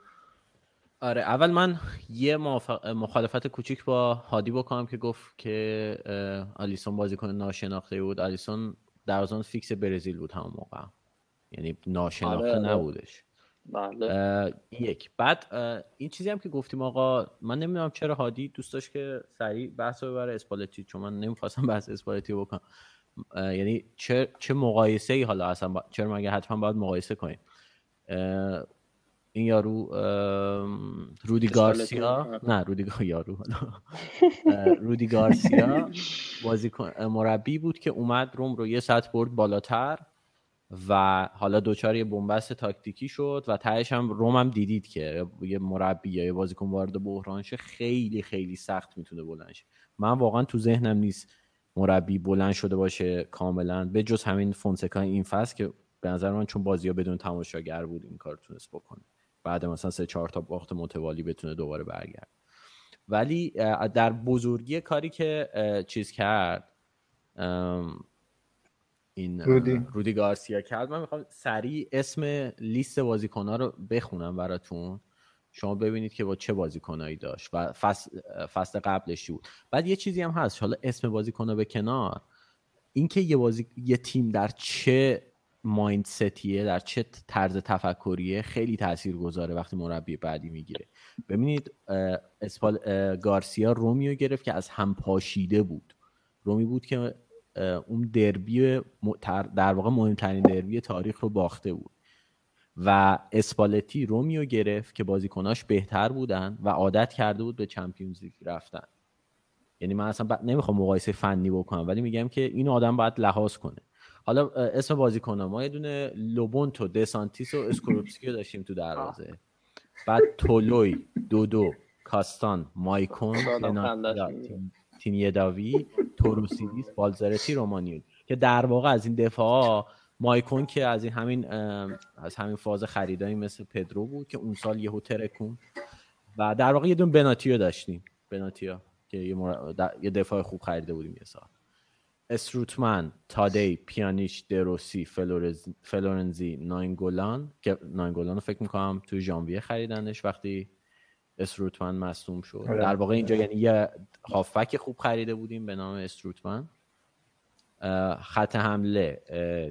آره اول من یه مخالفت کوچیک با هادی بکنم که گفت که آلیسون بازیکن ناشناخته بود. آلیسون دروازه‌بان فیکس برزیل بود همون موقع، یعنی ناشناخته نبودش. بله. یک بعد این چیزی هم که گفتیم آقا من نمیدونم چرا هادی دوست داشت که سریع بحث ببره اسپالتی، چون من نمیخواستم بحث اسپالتی بکنم. یعنی چه مقایسه‌ای حالا اصلا چرا مگه حتما باید مقایسه کنیم. این یارو رودی گارسیا نه رودی گارسیا بازیکن مربی بود که اومد روم رو یه سطح برد بالاتر و حالا دوچار یه بنبست تاکتیکی شد و تهش هم روم هم دیدید که یه مربی یا یه بازیکن وارد بحران شه خیلی خیلی سخت میتونه بلند شه. من واقعا تو ذهنم نیست مربی بلند شده باشه کاملا، به جز همین فونسکا این فصل که به نظر من چون بازی‌ها بدون تماشاگر بود این کارو تونست بکنه، بعد مثلا 3-4 تا باخت متوالی بتونه دوباره برگرد. ولی در بزرگی کاری که چیز کرد این رودی گارسیا کرد، من میخوام سریع اسم لیست بازیکن‌ها رو بخونم براتون، شما ببینید که با چه بازیکنایی داشت و فصل قبلش بود. بعد یه چیزی هم هست، حالا اسم بازیکن‌ها به کنار، اینکه یه تیم در چه مایندستیه، در چه طرز تفکریه خیلی تاثیرگذاره وقتی مربی بعدی میگیره. ببینید گارسیا رومیو گرفت که از هم پاشیده بود. رومی بود که اون دربی در واقع مهمترین دربی تاریخ رو باخته بود و اسپالتی رومیو گرفت که بازیکناش بهتر بودن و عادت کرده بود به چمپیونز لیگ رفتن. یعنی من اصلا نمیخوام مقایسه فنی بکنم، ولی میگم که این آدم باید لحاظ کنه. حالا اسم بازیکن‌ها ما یه دونه لوبونتو، دسانتیس و اسکروپسکی رو داشتیم تو دروازه، بعد تولوی، دودو، کاستان، مایکون، تینیداوی، توروسیدیس، بالزارتی، رومانیون که در واقع از این دفاعا مایکون که از این همین فاز خریدایی مثل پدرو بود که اون سال یهو ترکون، و در واقع یه دونه بناتیو داشتیم، بناتیو که یه دفاع خوب خریده بودیم یه سال. استروتمن، تادی، پیانیش، دروسی، فلورنزی، ناینگولان که ناینگولان رو فکر میکنم توی ژانویه خریدنش وقتی استروتمن مصدوم شد. در واقع اینجا یعنی یه هافبک خوب خریده بودیم به نام استروتمن. خط حمله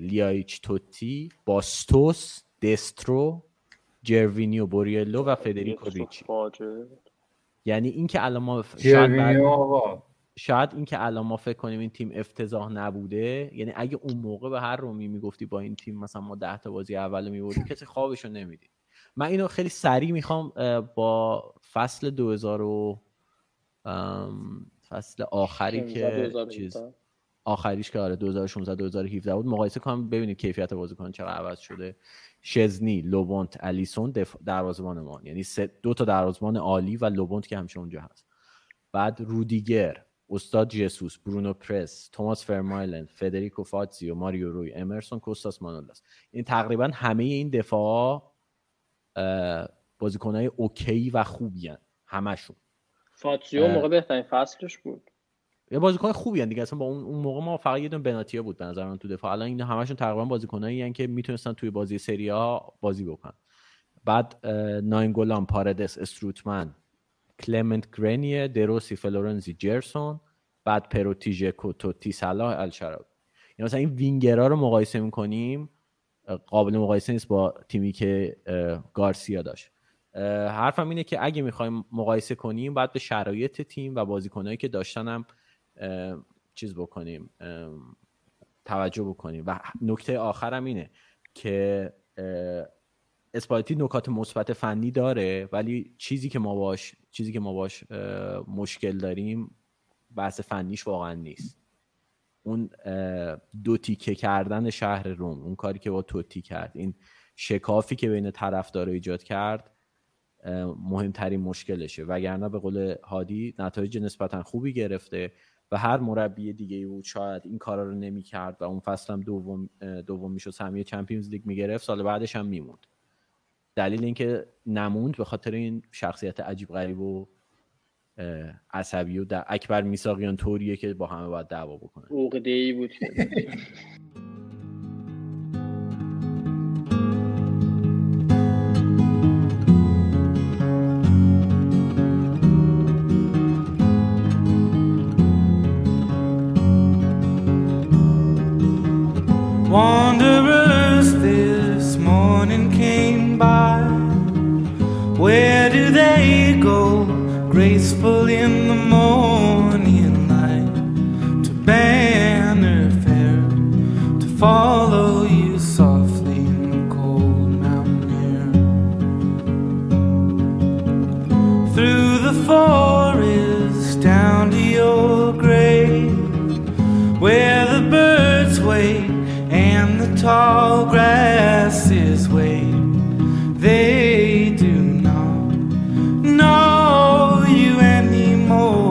لیایچ توتی، باستوس، دسترو، جروینیو بوریلو و فدریکو ریچی. یعنی این که الان ما شاید این که الان ما فکر کنیم این تیم افتضاح نبوده، یعنی اگه اون موقع به هر رومی میگفتی با این تیم مثلا ما 10 تا بازی اول میبردیم کسی خوابشو نمیدید. من اینو خیلی سریع میخوام با فصل 2000 و فصل آخری که چیز آخریش که آره 2016 2017 بود مقایسه کنم ببینید کیفیت بازیکن چقدر عوض شده. شزنی، لوبونت، الیسون دروازه‌بان ما، یعنی دو تا دروازه‌بان عالی و لوبونت که همیشه اونجا هست. بعد رودیگر، استاد جیسوس، برونو پرس، توماس فرمایلند، فدریکو فاتزیو، ماریو روی، امرسون کوستاس مانولاس. این تقریبا همه این دفاعا بازیکنای اوکی و خوبی ان همشون. فاتزیو موقع بهترین فصلش بود. یه بازیکن خوبی ان دیگه، اصلا با اون موقع ما فقط یه دونه بناتیا بود به نظر من تو دفاع. الان اینا همشون تقریبا بازیکنایی ان که میتونستن توی بازی سری ها بازی بکنن. بعد ناینگولان، پاردس، استروتمن، کلمنت گرنیه، دروسی، فلورنزی، جرسون، بعد پروتی، ژکو، توتی، صلاح، الشراب. یعنی مثلا این وینگرها رو مقایسه می‌کنیم قابل مقایسه نیست با تیمی که گارسیا داشت. حرفم اینه که اگه می‌خوایم مقایسه کنیم باید به شرایط تیم و بازیکنایی که داشتن هم چیز بکنیم، توجه بکنیم. و نکته آخرم اینه که اسپالتی نکات مثبت فنی داره، ولی چیزی که ما باش مشکل داریم بحث فنیش واقعا نیست. اون دو تیکه کردن شهر روم، اون کاری که با توتی کرد، این شکافی که بین طرفدارا ایجاد کرد مهمترین مشکلشه. وگرنه به قول هادی نتایج نسبتا خوبی گرفته و هر مربی دیگه‌ای بود شاید این کارا رو نمی‌کرد و اون فصل هم دوم میشد، سهمیه چمپیونز لیگ میگرفت، سال بعدش هم میموند. دلیل اینکه نموند به خاطر این شخصیت عجیب غریب و عصبی و اکبر میثاقیان طوریه که با همه باید دعوا بکنه. عقده‌ای بود. Wanderers this morning came by. Where do they go? Graceful in the morning light, to banner fair, to follow you softly in the cold mountain air. Through the forest down to your grave, where the birds wait and the tall grasses wave, they do not know you anymore.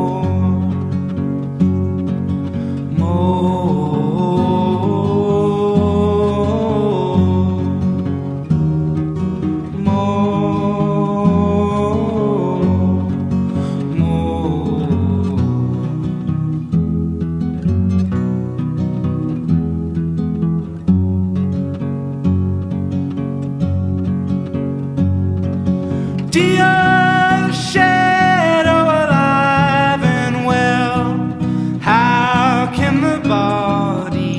Body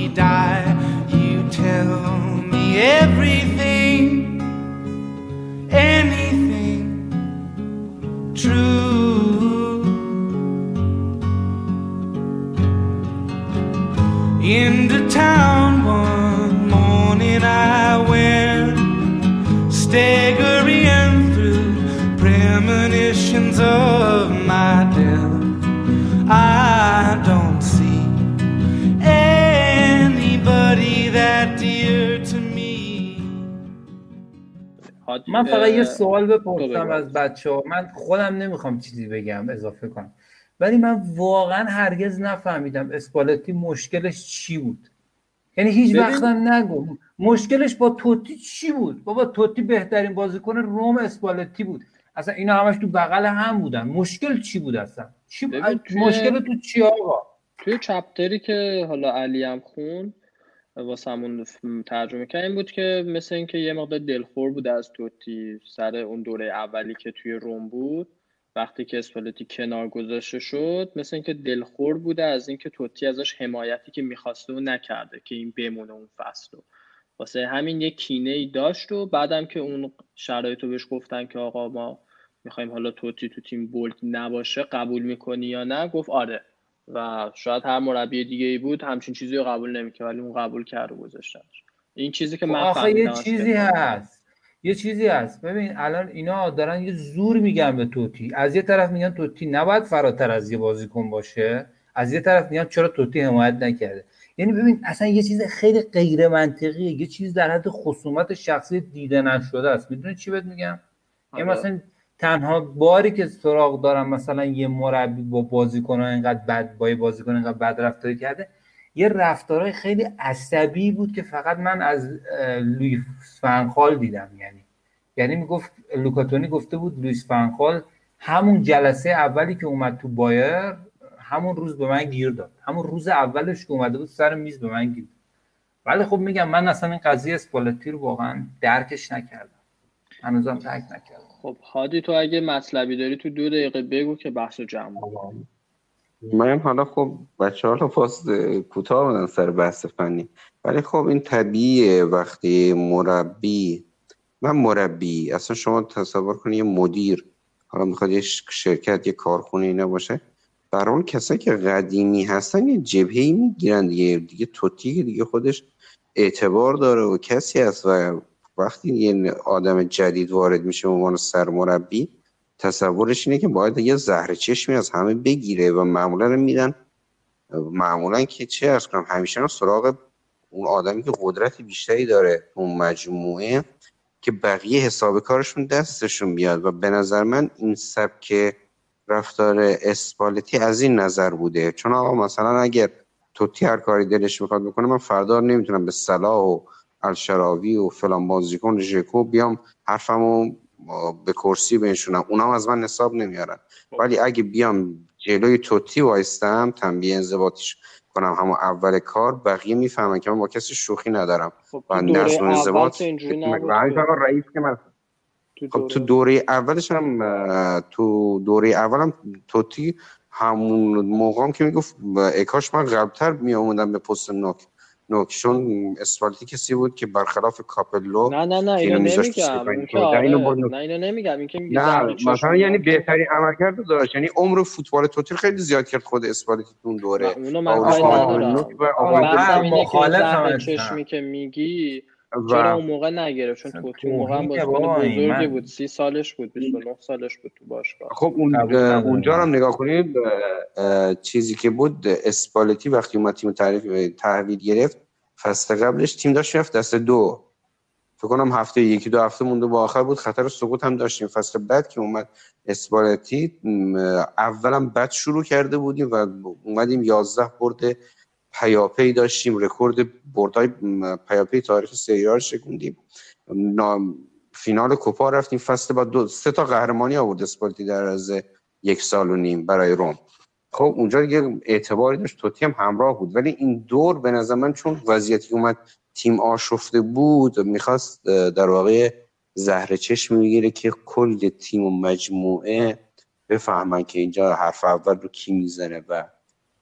staggering through premonitions of my death. I don't see anybody that dear to me. من فقط یه سوال بپرسم از بچه‌ها. من خودم نمیخوام چیزی بگم اضافه کنم، ولی من واقعا هرگز نفهمیدم اسپالتی مشکلش چی بود. یعنی هیچ وقتم نگو مشکلش با توتی چی بود. بابا توتی بهترین بازیکن روم اسپالتی بود، اصلا اینا همش تو بغل هم بودن. مشکل چی بود اصلا؟ چی مشکل تو چی آقا؟ توی چپتری که حالا علی هم خون واسمون ترجمه کرد این بود که مثل اینکه یه مقدار دلخور بود از توتی سر اون دوره اولی که توی روم بود، وقتی که اسپالتی کنار گذاشته شد مثل اینکه دلخور بوده از اینکه توتی ازش حمایتی که می‌خواسته و نکرده که این بمونه اون فصل رو. واسه همین یه کینه‌ای داشت و بعدم که اون شرایطو بهش گفتن که آقا ما می‌خوایم حالا توتی تو تیم بولد نباشه، قبول می‌کنی یا نه؟ گفت آره. و شاید هر مربی دیگه‌ای بود همچین چیزی رو قبول نمی‌کنه، ولی اون قبول کرد و گذاشتنش. این چیزی که من فهمیدم آخه یه چیزی هست. ببین الان اینا دارن یه زور میگن به توتی، از یه طرف میگن توتی نباید فراتر از یه بازیکن باشه، از یه طرف میگن چرا توتی حمایت نکرده. یعنی ببین اصلا یه چیز خیلی غیر منطقیه، یه چیز در حد خصومت شخصی دیده نشده است. میدونی چی بهت میگم؟ یعنی مثلا تنها باری که سراغ دارم مثلا یه مربی با بازیکن‌ها اینقدر بد با بازیکن اینقدر بد رفتاری کرده، یه رفتارهای خیلی عصبی بود که فقط من از لوئیس فان خال دیدم. یعنی میگفت لوکاتونی گفته بود لوئیس فان خال همون جلسه اولی که اومد تو بایر همون روز به من گیر داد، همون روز اولش که اومده بود سر میز به من گیر داد. ولی خب میگم من اصلا این قضیه اسپالتی رو واقعا درکش نکردم، هنوزم درک نکردم. خب هادی تو اگه مطلبی داری تو 2 دقیقه بگو که بحثو جمع کنیم. من حالا خب بچه‌ها رو پاس کوتاه بدن سر بحث فنی، ولی خب این طبیعیه. وقتی مربی اصلا شما تصور کنید یه مدیر حالا میخواد یه شرکت یه کارخونه اینا باشه، برای اون کسایی که قدیمی هستن یه جبهه‌ای میگیرن دیگه توتی دیگه خودش اعتبار داره و کسی هست، و وقتی یه آدم جدید وارد میشه به عنوان سرمربی تصورش اینه که باید یه زهر چشمی از همه بگیره و معمولا که چه عرض کنم همیشه سراغ اون آدمی که قدرت بیشتری داره اون مجموعه که بقیه حساب کارشون دستشون بیاد. و به نظر من این سبک رفتار اسپالتی از این نظر بوده، چون آقا مثلا اگر توتی هر کاری دلش میخواد بکنه من فردا نمیتونم به صلاح و الشراوی و فلان بازیکن ژکو بیام حرفمو به کرسی بنشونم، اونام از من حساب نمیارن. ولی اگه بیام جلوی توتی وایستم تنبیه انضباطیش کنم همون اول کار، بقیه میفهمن که من با کسی شوخی ندارم و نظم انضباط رئیس که من تو دوره اولش هم توتی همون موقع هم که میگفت اکاش من قبلتر میاموندم به پست نوکشون اسپالتی کسی بود که برخلاف کاپلو نه اینو نمیگم، اینکه میگم مثلا یعنی بهترین عملکرد رو داشت. یعنی عمر فوتبال توتی خیلی زیاد کرد خود اسپالتی اون دوره. اونو من مخالفم چشمی که میگی چرا اون موقع نگرفت، چون توتی اون موقع بازیکن بزرگی بود، 30 سالش بود، 29 سالش بود تو باشگاه. خب اونجا هم نگاه کنید چیزی که بود اسپالتی وقتی اومد تیم تحویل گرفت فصل قبلش تیم داشت رفت دست 2، فکر کنم هفته 1-2 هفته مونده با آخر بود، خطر سقوط هم داشتیم. فصل بعد که اومد اسپالتی اولا بد شروع کرده بودیم و اومدیم 11 برد پیاپی داشتیم، رکورد بردای پیاپی تاریخ سری آ رو شکوندیم، فینال کوپا رفتیم. فصل بعد 3 تا قهرمانی آورد اسپالتی در از 1.5 سال برای روم. خب اونجا دیگه اعتباری داشت، توتی هم همراه بود. ولی این دور به نظر من چون وضعیتی اومد تیم آشفته بود میخواست در واقع زهر چشم میگیره که کل تیم و مجموعه بفهمن که اینجا حرف اول رو کی میزنه. و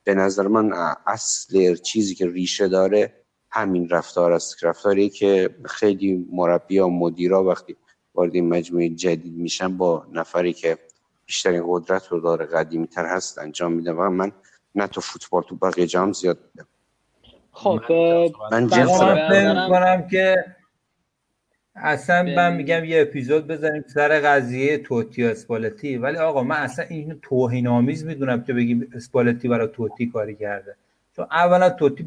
به نظر من اصل چیزی که ریشه داره همین رفتار است، رفتاری که خیلی مربی و مدیرا وقتی وارد مجموعه جدید میشن با نفری که بیشترین قدرت رو داره قدیمی تر هست انجام میده. و من نه تو فوتبال تو بقیه جام زیاد دیدم. خب من جنس فکر کنم که اصلا من میگم یه اپیزود بزنیم سر قضیه توتی و اسپالتی، ولی آقا من اصلا اینو توهین آمیز میدونم که بگیم اسپالتی برای توتی کاری کرده، چون اولا توتی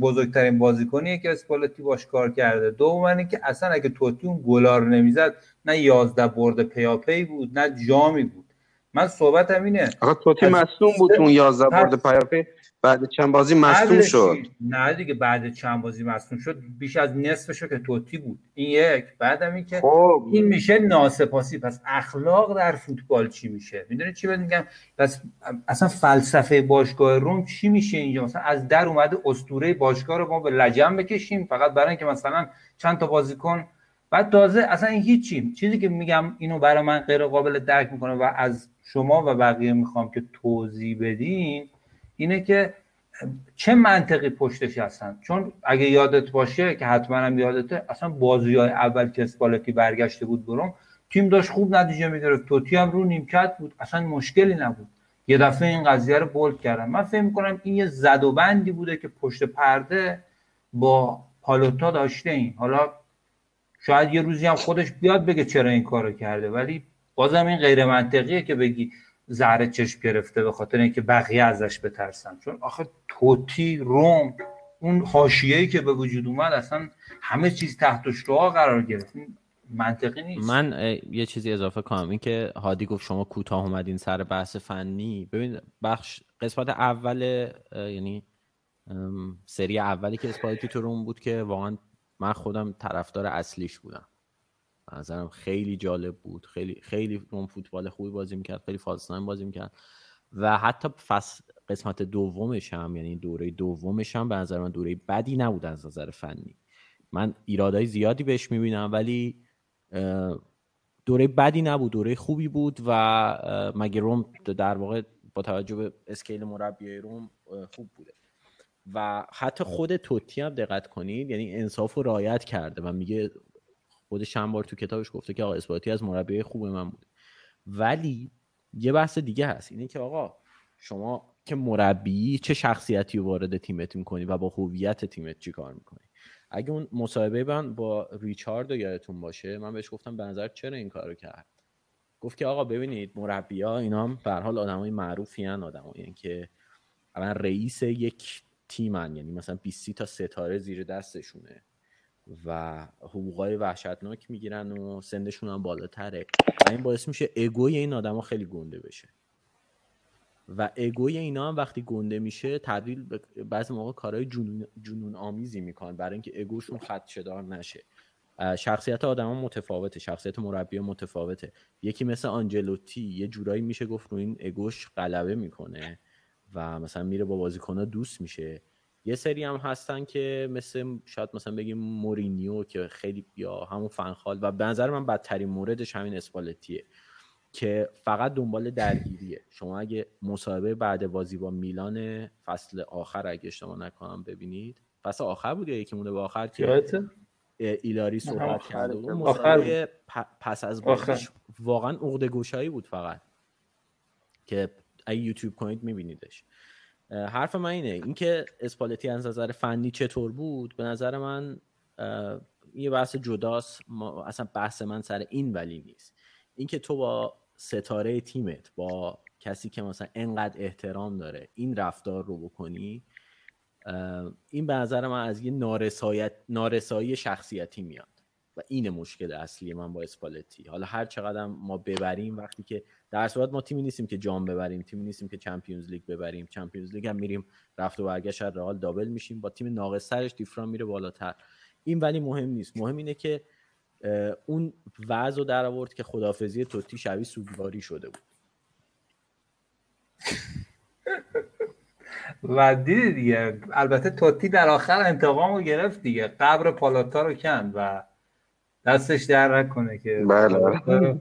بزرگترین بازیکنیه که اسپالتی باش کار کرده، دوما اینکه اصلا اگه توتی اون گلا رو نمیزد نه 11 برد پیاپی بود نه جامی بود. من صحبتم اینه آقا توتی مصدوم بود اون 11 برد پیاپی، بعد چند بازی مصدوم شد. نه دیگه بعد چند بازی مصدوم شد، بیش از نصفش که توتی بود. این یک. بعدم این که این میشه ناسپاسی. پس اخلاق در فوتبال چی میشه؟ میدونی چی بهت میگم؟ پس اصلا فلسفه باشگاه روم چی میشه اینجا؟ مثلا از در اومده اسطوره باشگاه رو ما به لجن بکشیم فقط برای اینکه مثلا چند تا بازیکن، بعد تازه اصلا این هیچی. چیزی که میگم اینو برای من غیر قابل درک میکنه و از شما و بقیه میخوام که توضیح بدین اینه که چه منطقی پشتش هستن. چون اگه یادت باشه که حتما هم یادته، اصلا بازی‌های اول که اسپالتی برگشته بود بروم، تیم داشت خوب نتیجه می‌گرفت، توتی هم رو نیمکت بود، اصلا مشکلی نبود، یه دفعه این قضیه رو بولد کردن. من فکر می‌کنم این یه زد و بندی بوده که پشت پرده با پالوتا داشته. این حالا شاید یه روزی هم خودش بیاد بگه چرا این کارو کرده، ولی بازم این غیر منطقیه که بگی زهر چشم گرفته به خاطر اینکه بقیه ازش بترسن. چون آخه توتی روم اون حاشیه‌ای که به وجود اومد اصلا همه چیز تحت شعاع قرار گرفت، منطقی نیست. من یه چیزی اضافه کنم، این که هادی گفت شما کوتاه اومدین سر بحث فنی. ببین بخش قسمت اول یعنی سری اولی که اسپالتی تو روم بود که واقعا من خودم طرفدار اصلیش بودم، نظرم خیلی جالب بود، خیلی روم فوتبال خوبی بازی میکرد، خیلی فازنامه بازی میکرد و حتی قسمت دومش هم یعنی دوره دومش هم به نظر من دوره بدی نبود از نظر فنی. من ایرادای زیادی بهش میبینم ولی دوره بدی نبود، دوره خوبی بود و مگه روم در واقع با توجه به اسکیل مربی روم خوب بوده و حتی خود توتی هم دقت کنید یعنی انصاف رو رعایت کرده و میگه خودش چند بار تو کتابش گفته که آقا اسپالتی از مربی خوب من بود. ولی یه بحث دیگه هست، اینه که آقا شما که مربی چه شخصیتی رو وارد تیمت می‌کنی و با هویت تیمت چی کار می‌کنی. اگه اون مصاحبه من با ریچاردو یادتون باشه، من بهش گفتم به نظر چرا این کارو کرد، گفت که آقا ببینید مربی‌ها اینا هم به هر حال آدمای معروفی ان، آدمایی که الان رئیس یک تیمن، یعنی مثلا 20 تا ستاره زیر دستشونه و حقوقای وحشتناک میگیرن و سندشون هم بالاتره و این باعث میشه اگوی این آدما خیلی گنده بشه و اگوی اینا هم وقتی گنده میشه تبدیل به بعضی موقع کارهای جنون آمیزی میکنن برای اینکه اگوشون خدشه‌دار نشه. شخصیت آدما متفاوته، شخصیت مربی متفاوته. یکی مثل آنجلوتی یه جورایی میشه گفت رو این اگوش غلبه میکنه و مثلا میره با بازیکن‌ها دوست میشه. یه سری هم هستن که مثل شاید مثلا بگیم مورینیو که خیلی یا همون فنخال و به نظر من بدترین موردش همین اسپالتیه که فقط دنبال درگیریه. شما اگه مصاحبه بعد بازی با میلان فصل آخر اگه اشتباه نکنم ببینید، فصل آخر بود یا یکی مونده با آخر که ایلاری صحبت کرد، اون مصاحبه پس از بازیش واقعا عقده گشایی بود فقط که اگه یوتیوب کنید میبینیدش. حرف من اینه، اینکه اسپالتی از نظر فنی چطور بود به نظر من یه بحث جداست، اصلا بحث من سر این ولی نیست. اینکه تو با ستاره تیمت، با کسی که مثلا انقدر احترام داره این رفتار رو بکنی، این به نظر من از یه نارسایی شخصیتی میاد و این مشکل اصلی من با اسپالتی. حالا هر چقدر ما ببریم، وقتی که در صورت ما تیمی نیستیم که جام ببریم، تیمی نیستیم که چمپیونز لیگ ببریم، چمپیونز لیگ هم میریم رفت و برگشت از رئال دابل میشیم، با تیم ناقص ترش دیفرام میره بالاتر. این ولی مهم نیست، مهم اینه که اون وضع رو در آورد که خداحافظی توتی شبیه سوگواری شده بود و دیدی دیگه. البته توتی در آخر انتقامو گرفت دیگه، قبر پالاتا رو کند و دستش در نکنه که بله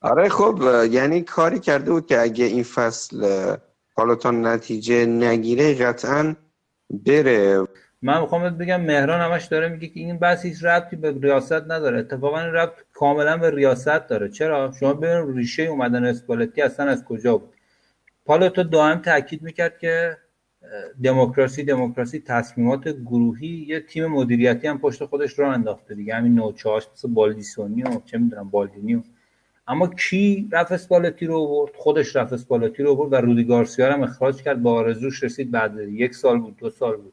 آره خب یعنی کاری کرده بود که اگه این فصل پالاتا نتیجه نگیره قطعا بره. من میخوام بگم مهران همش داره میگه که این بس هیچ ربطی به ریاست نداره، اتفاقا این ربط کاملا به ریاست داره. چرا؟ شما ببین ریشه اومدن اسپالتی اصلا از کجا بود. پالاتا دائم تاکید میکرد که دموکراسی تصمیمات گروهی، یه تیم مدیریتی هم پشت خودش راه انداخته دیگه، همین نوچه‌هاش مثل بالدیسونی و چه میدونم بالدینیو. اما کی رفت اسپالتی رو آورد؟ خودش رفت اسپالتی رو آورد و رودی گارسیا هم اخراج کرد، با آرزوش رسید بعد یک سال بود، دو سال بود.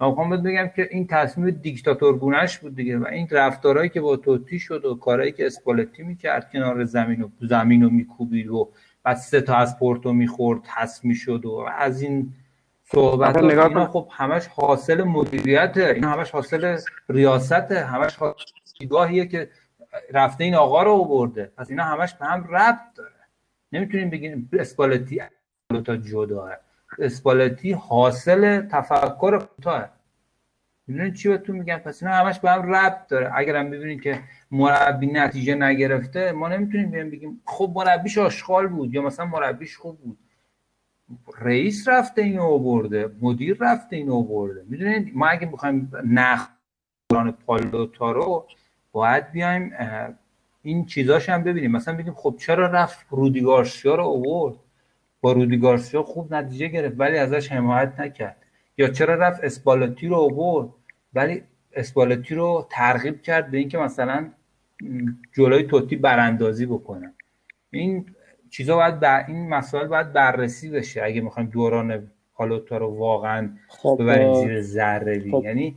من میخوام بگم که این تصمیم دیکتاتورگونه‌اش بود دیگه، و این رفتارهایی که با توتی شد و کارهایی که اسپالتی میکرد کنار زمین رو میکوبید و بعد 3 تا از پورتو میخورد حذف میشد و از این صحبت ها. خب همش حاصل مدیریت، این همش حاصل ریاست، همش دیدگاهیه که رفته این آقا رو آورده. پس اینا همش به هم ربط داره، نمیتونیم بگیم اسپالتی تا جداه. اسپالتی حاصل تفکر کوتاه، میدونید چی بهتون میگم؟ پس اینا همش به هم ربط داره. اگرم ببینید که مربی نتیجه نگرفته، ما نمیتونیم بگیم خب مربیش آشغال بود یا مثلا مربیش خوب بود. رئیس رفته اینو آورده، مدیر رفته اینو آورده. میدونید ما اگه بخوایم نخ قرآن پالوتارو باید بیایم این چیزاش هم ببینیم. مثلا بگیم خب چرا رفت رودی گارسیا رو آورد؟ با رودی گارسیا خوب نتیجه گرفت ولی ازش حمایت نکرد. یا چرا رفت اسپالتی رو آورد؟ ولی اسپالتی رو ترغیب کرد به اینکه مثلا جلوی توتی براندازی بکنه. این چیزا باید این مسائل باید بررسی بشه اگه میخوایم دوران پالوتا رو واقعا ببریم زیر ذره. یعنی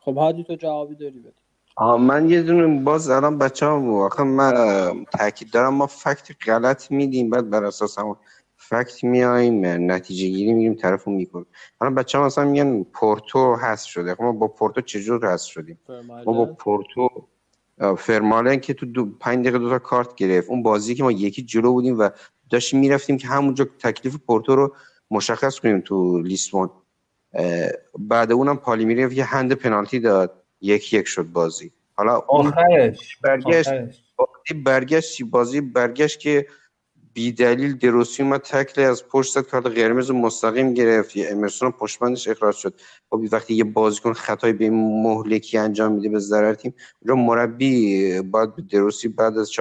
خب هادی تو جوابی داری بده؟ من یه دونه باز الان بچه‌ام، آخه من تاکید دارم ما فکت غلط میدیم، بعد بر اساس اون فکت میایم نتیجه گیری میگیم طرفو میکنه. الان بچه‌ام مثلا میگن پورتو حذف شده، خب ما با پورتو چجور حذف شدیم؟ ما با پورتو فرمالن که تو 5 دقیقه 2 تا کارت گرفت، اون بازی که ما یکی جلو بودیم و داشتیم میرفتیم که همونجا تکلیف پورتو رو مشخص کنیم تو لیسبون، بعد اونم پالیمیرف یه هند پنالتی داد 1-1 شد بازی. حالا آخرش برگشت که بی دلیل دروسی ما تکل از پشت کارت قرمز مستقیم گرفت، امرسون پشتبندش اخراج شد. خب وقتی یه بازیکن خطایی به مهلکی انجام میده به ضرر تیم، اونجا مربی باید دروسی بعد از 14-15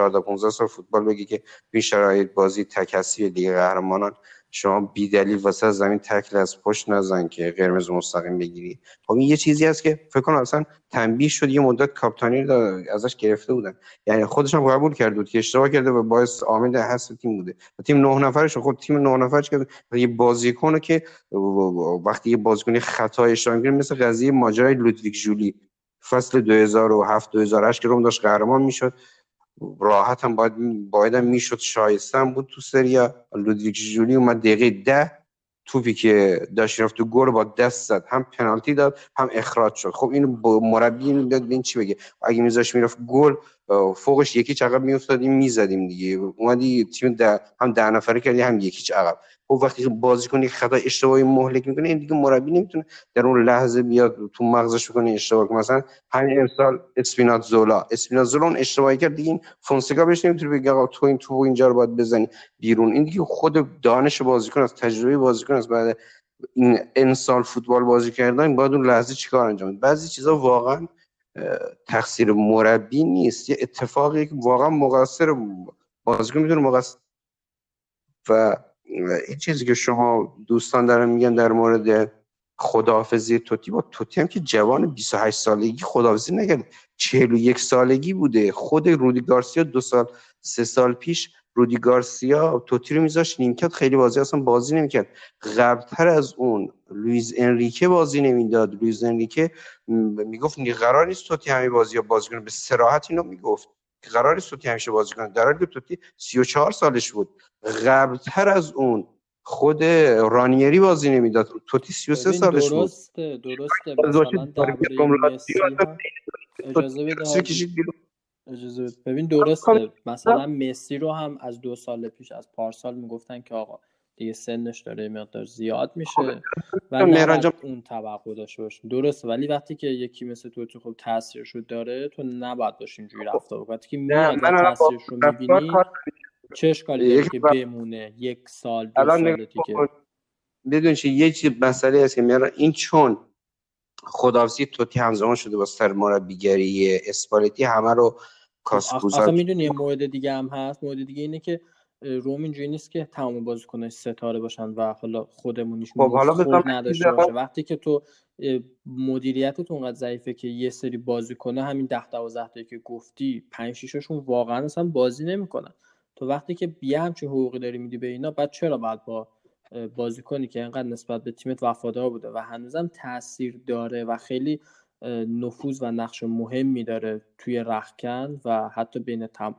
سال فوتبال بگه که این شرایط بازی تکثیر دیگه قهرمانان، شما بی دلیل واسه زمین تکل از پشت نزن که قرمز مستقیم بگیری. خب این یه چیزی هست که فکر کنم اصلا تنبیه شد، یه مدت کاپیتانی ازش گرفته بودن، یعنی خودش هم قبول کرده بود که اشتباه کرده و باعث عامل حذف تیم بوده. تیم 9 نفرش، خب تیم 9 نفرش که یه بازیکنه که وقتی یه بازیکن خطا اشتباه می‌کنه، مثل قضیه ماجرای لودویک ژولی فصل 2007-2008 که روم داشت قهرمان می‌شد، راحت هم باید میشد، شایسته هم بود تو سریا. لودویک ژولی اومد دقیقه 10 توپی که داشت رفت تو گل با دست زد، هم پنالتی داد هم اخراج شد. خب این مربی میداد ببین چی بگه، اگه میذاش میرفت گل فوقش یکی چقدر میافتادیم میزدیم دیگه، اومدی تیم هم 10 نفره کردی هم یکی عقب. خب وقتی بازیکن خطا اشتباهی مهلک میکنه، این دیگه مربی نمیتونه در اون لحظه بیاد تو مغزش بکنه اشتباه. مثلا همین امسال اسپیناتزولا اون اشتباهی کرد دیگه، این فونسکا بهش نمیتونه بگه آقا تو این تو اینجا رو باید بزنی بیرون. این دیگه خود دانش بازیکن است، تجربه بازیکن است. بعد این امسال فوتبال بازی کردن باید اون لحظه چیکار انجام بده. بعضی چیزا واقعا تقصیر مربی نیست، یه اتفاقی که واقعا مقصر بازیکن میتونه مقصر. و این چیزی که شما دوستان دارن میگن در مورد خداحافظی توتی، با توتی هم که جوان 28 سالگی خداحافظی نکرد، 41 سالگی بوده. خود رودی گارسیا 2 سال 3 سال پیش رودی گارسیا توتی رو میذاشت نیمکت، خیلی بازی اصلا بازی نمیکرد. قبلتر از اون لوئیس انریکه بازی نمیداد، لوئیس انریکه میگفت قرار نیست توتی همه بازی‌ها بازی کنه، به صراحت اینو میگفت که قرار نیست توتی همیشه بازی کنه، در حالی که توتی 34 سالش بود. قبلتر از اون خود رانیری بازی نمیداد، توتی 33 سالش بود. درسته مثلا درباره مسی هم اجازه بده ببین درسته، مثلا مسی رو هم از 2 سال پیش از پارسال میگفتن که آقا دیگه سنش داره مقدار زیاد میشه و نه اون توقع داشته باشیم. درسته، ولی وقتی که یکی مثل توتی خب تاثیرش رو داره، تو نباید باش اینجوری رفتار کنی. وقتی که میاد تاثیرش رو میبینی چه اشکالی داره که بمونه 1 سال 2 سال دیگه؟ بدون چه یه چیز مسئله است که میاد این، چون خداحافظی توتی همزمان شده با سرمربیگری اسپالتی، همه رو کاسکوزا. آخه میدونی مورد دیگه هم هست، مورد دیگه اینه که روم اینجوری نیست که تمام بازیکناش ستاره باشن و حالا خودمونیش خود نداشته باشه. وقتی که تو مدیریتت اونقدر ضعیفه که یه سری بازیکنه همین 10-12 تایی که گفتی 5-6شون واقعا اصلا بازی نمیکنن، تو وقتی که بیا همچین حقوقی داری میدی به اینا، بعد چرا بعد با بازیکنی که اینقدر نسبت به تیمت وفادار بوده و هنوزم تاثیر داره و خیلی نفوذ و نقش مهمی داره توی رختکن و حتی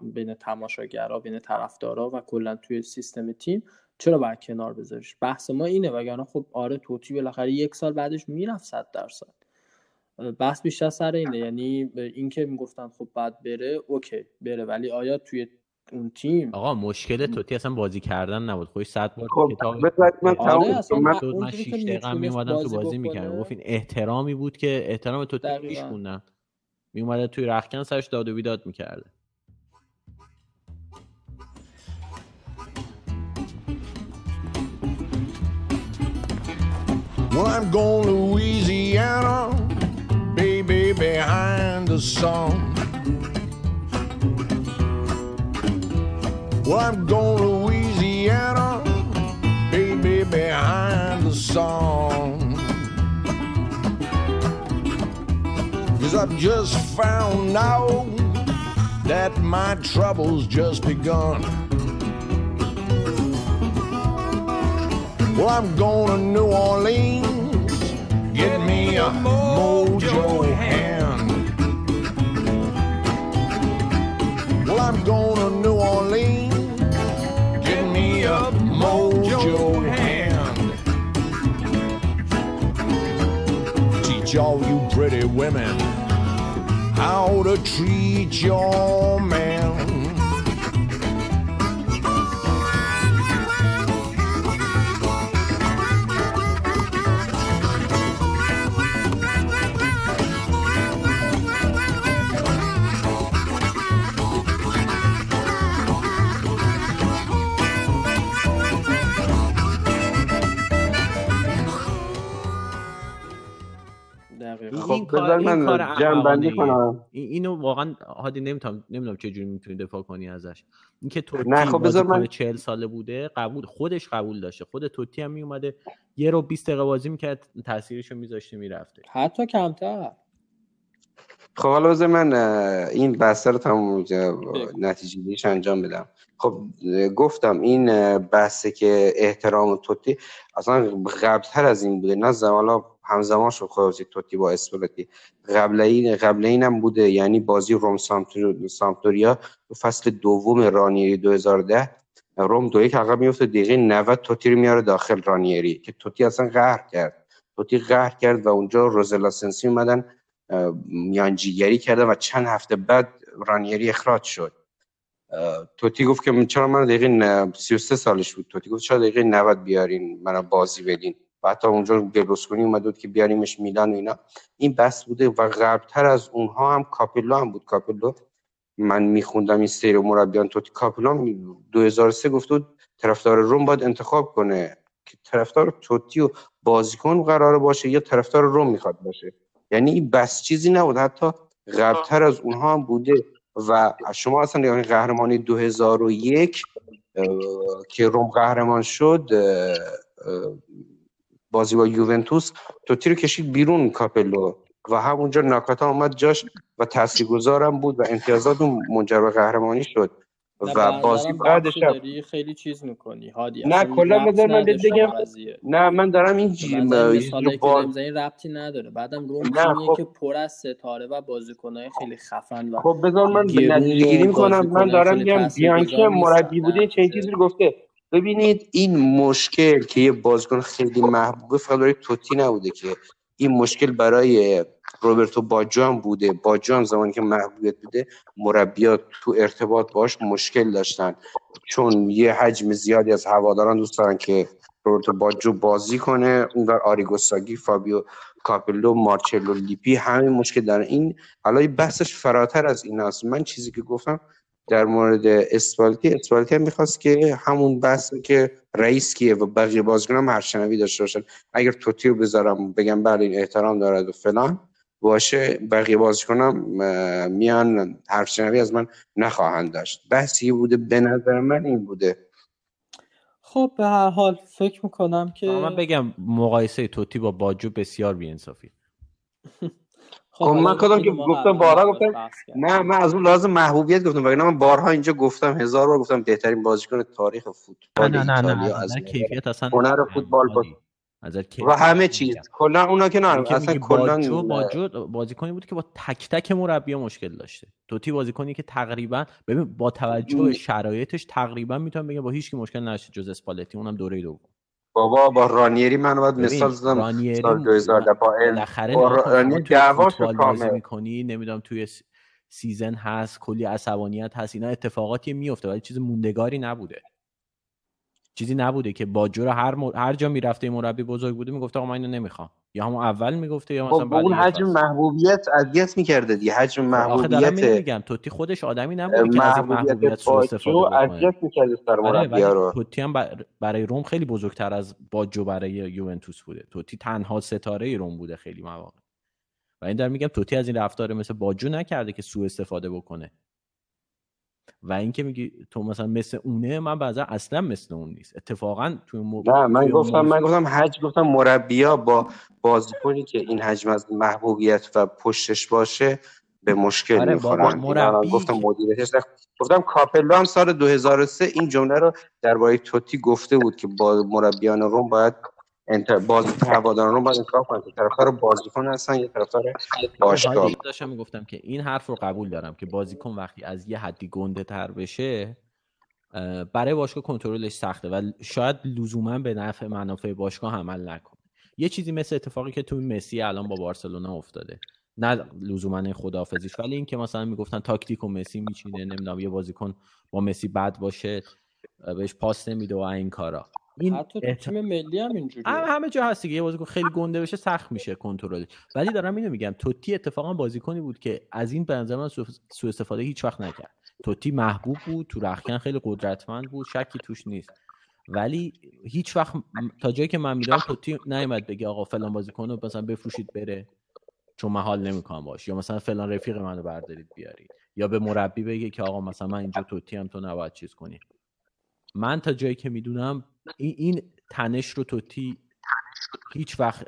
بین تماشاگرها، بین طرفدارا و کلا توی سیستم تیم، چرا باید کنار بذاریش؟ بحث ما اینه. وگرنه خب آره توتی بالاخره یک سال بعدش میرفت 100%. بحث بیشتر سر اینه، یعنی اینکه میگفتن خب بعد بره، اوکی بره، ولی آیا توی اون تیم آقا مشکل توتی اصلا بازی کردن نبود، خودش 100 بار کتاب من 6 دقیقه میومدم تو بازی میکردم. گفت این احترامی بود که احترام توتی پیش خوندن، میومد توی رختکن سرش داد و بیداد میکرد. Well, I'm going to Louisiana, baby, behind the song. Well, I'm going to Louisiana, baby, behind the song. 'Cause I've just found out that my trouble's just begun. Well, I'm going to New Orleans, get me a mojo hand. Well, I'm going to New Orleans, mojo hand. Teach all you pretty women how to treat your man. من جنبندی کنم اینو واقعا هادی نمیدونم چه جوری میتونی دفاع کنی ازش. اینکه توتی بازیکن 40 ساله بوده، قبول خودش قبول داشته، خود توتی هم میومده یه رو 20 دقیقه بازی میکرد، تاثیرشو میذاشته میرفته، حتی کمتر. خب حالا بذار من این بحث رو تمام نتیجه گیریش انجام بدم. خب گفتم این بحث که احترام توتی اصلا قبلتر از این بوده، نه زمالا همزمان شد خواهی توتی با اسپالتی، قبل این هم بوده. یعنی بازی روم سامپدوریا تو فصل دوم رانیری 2010، روم 2-1 عقب میفته، دقیقه 90 توتی رو میاره داخل رانیری که توتی اصلا قهر کرد و اونجا روزلا سنسی اومدن میانجیگری کردن و چند هفته بعد رانیری اخراج شد. توتی گفت که چرا من دقیقه 33 سالش بود، توتی گفت چرا دقیقه 90 بیارین منو بازی بدین، و حتی اونجا گلوسکونی اومد بود که بیاریمش میلان و اینا. این بس بوده و غربتر از اونها هم کاپلو هم بود. کاپلو من میخوندم این سیر مربیان توتی، کاپلو 2003 گفت بود طرفدار روم باید انتخاب کنه که طرفدار توتی و بازیکن قراره باشه یا طرفدار روم میخواد باشه. یعنی این بس چیزی نبود، حتی غربتر از اونها هم بوده. و شما اصلا یعنی قهرمانی 2001 که روم قهرمان شد، بازی با یوونتوس، توتی رو کشید بیرون کاپلو و همونجا ناکاتا اومد جاش و تاثیرگذارم بود و امتیازات اون منجر به قهرمانی شد. و بازی بعدش خیلی چیز می‌کنی هادی، نه کلا من بگم، نه من دارم این مثالی که این ربطی نداره. بعدم روم تیمیه که پر از ستاره و بازیکن‌های خیلی خفن و خب بذار من نتیجه‌گیری می‌کنم. من دارم میگم بیانکی مربی بوده چه چیزی رو گفته. ببینید این مشکل که یه بازیکن خیلی محبوب فقط برای توتی نبوده، که این مشکل برای روبرتو باجو هم بوده. باجو هم زمانی که محبوبیت بوده مربیات تو ارتباط باش مشکل داشتن، چون یه حجم زیادی از هواداران دوست دارن که روبرتو باجو بازی کنه. اونور آریگو ساگی، فابیو کاپلو، مارچلو لیپی همین مشکل دارن. این حالا بحثش فراتر از این است. من چیزی که گفتم در مورد اسپالتی هم میخواست که همون بحث که رئیس کیه و بقیه بازیکن هم هر شنوی داشته باشن. اگر توتی رو بذارم بگم بله این احترام دارد و فلان باشه، بقیه بازیکن هم میان هر شنوی از من نخواهند داشت. بحثی بوده به نظر من این بوده. خب به هر حال فکر میکنم که من بگم مقایسه توتی با باجو بسیار بی‌انصافیه. خب من کدام که گفتم بارها گفتم نه من از اون لازم محبوبیت گفتم وگرنه من بارها اینجا گفتم هزار بار گفتم بهترین بازیکن تاریخ فوتبال ایتالیا از کیفیت اصلا هنر فوتبال و همه چیز کلا اونا که نه اصلا کلا باجو بازیکنی بود که با تک تک مربی‌ها مشکل داشته. توتی بازیکنی که تقریبا ببین با توجه به شرایطش تقریبا میتونم بگم با هیچ کی مشکل نداشت جز اسپالتی اونم دوره دوم. بابا با رانیری من بعد مثال زدم سال 2010 با رانیری دعوا شد کامل می‌کنی نمیدونم توی سیزن هست کلی عصبانیت هست اینا اتفاقاتی میفته ولی چیز موندگاری نبوده. چیزی نبوده که باجو رو هر جا میرفته مربی بزرگ بوده میگفت آقا من اینو نمیخوام یا همون اول میگفته یا مثلا بعد اون حجم محبوبیت اذیت میکرده دیگه. حجم محبوبیت میگم توتی خودش آدمی نبوده که از محبوبیت سوء استفاده کنه اذیت میکرده سر مربی رو. توتی هم برای روم خیلی بزرگتر از باجو برای یوونتوس بوده. توتی تنها ستاره روم بوده خیلی مواقع و این در میگم توتی از این رفتار مثل باجو نکرده که سوء استفاده بکنه و اینکه میگی تو مثلا مثل اونه من بعضا اصلا مثل اون نیست اتفاقا توی نه من گفتم حج گفتم مربیا با بازیکنی که این حجم از محبوبیت و پشتش باشه به مشکل میخورن. گفتم مدیریتش گفتم کاپلو هم سال 2003 این جمله رو درباره توتی گفته بود که با مربیان روم باید هواداران رو باید انتخاب کنن که طرفدار بازیکن هستن یا طرفدار باشگاه. داشتم میگفتم که این حرف رو قبول دارم که بازیکن وقتی از یه حدی گنده تر بشه برای باشگاه کنترلش سخته و شاید لزوما به نفع منافع باشگاه عمل نکنه. یه چیزی مثل اتفاقی که تو مسی الان با بارسلونا افتاده نه لزوما خداحافظیش ولی این که مثلا میگفتن تاکتیکو مسی میچینه نمیدونم یه بازیکن با مسی بد باشه بهش پاس نمیده و این کارا. حتی تیم ملی هم اینجوریه همه جا هست دیگه یه بازیکن خیلی گنده بشه سخت میشه کنترلش. ولی دارم اینو میگم توتی اتفاقا بازیکنی بود که از این بنظر من سوء استفاده هیچ وقت نکرد. توتی محبوب بود تو رختکن خیلی قدرتمند بود شکی توش نیست ولی هیچ وقت تا جایی که من میدونم توتی نیومد بگه آقا فلان بازیکنو مثلا بفروشید بره چون من حال نمیکنم باش یا مثلا فلان رفیق منو بردارید بیارید یا به مربی بگه که آقا مثلا من اینجا توتی هم تو نباید چیز کنی. من تا جایی که میدونم این تنش رو توتی هیچ وقت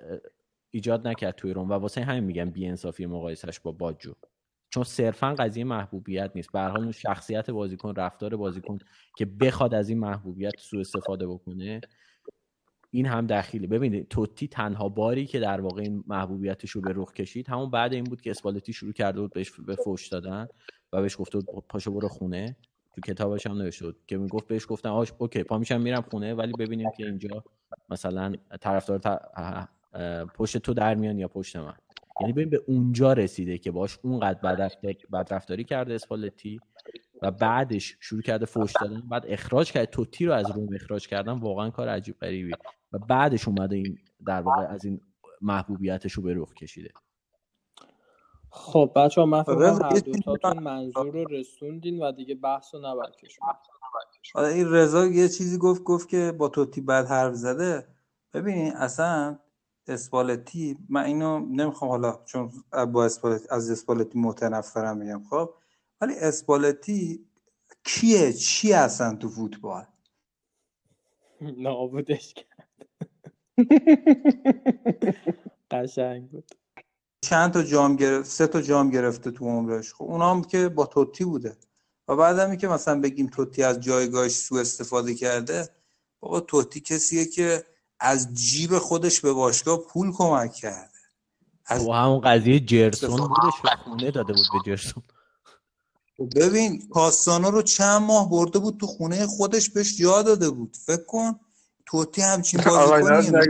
ایجاد نکرد توی روم و واسه همین میگم بی‌انصافی مقایسش با باجو چون صرفا قضیه محبوبیت نیست به هر حال اون شخصیت بازیکن رفتار بازیکن که بخواد از این محبوبیت سوء استفاده بکنه این هم دخیله. ببینید توتی تنها باری که در واقع این محبوبیتش رو به رخ کشید همون بعد این بود که اسپالتی شروع کرده بود بهش به فحش دادن و بهش گفته بود پاشو برو خونه. تو کتابش هم نوشته بود که میگفت بهش گفتن آش اوکی پا میشم میرم خونه ولی ببینیم که اینجا مثلا طرفدار پشت تو در میان یا پشت من. یعنی ببین به اونجا رسیده که باش اونقدر بدرفتاری کرده اسپالتی و بعدش شروع کرده فحش دادن بعد اخراج کرد توتی رو از روم اخراج کردن واقعا کار عجیب غریبی و بعدش اومده این در واقع از این محبوبیتش رو به رخ کشیده. خب بچه‌ها من فکر هر دوتاتون منظور رو رسوندین و دیگه بحث رو نباید کشوند. حالا این رضا یه چیزی گفت که با توتی بد حرف زده. ببین اصلا اسپالتی من اینو نمیخوام حالا چون با اسپالتی از اسپالتی متنفرم میگم خب ولی اسپالتی کیه چی اصلا تو فوتبال نابودش کرد قشنگ بود. چند تا جام گرفت 3 تا جام گرفته تو عمرش خب اونام که با توتی بوده و بعدمی که مثلا بگیم توتی از جایگاهش سوء استفاده کرده بابا توتی کسیه که از جیب خودش به باشگاه پول کمک کرده و همون قضیه جرسون بودش خونه داده بود به جرسون. ببین کاسانو رو چند ماه برده بود تو خونه خودش بهش جا داده بود فکر کن توتی همچین بازیکنیه.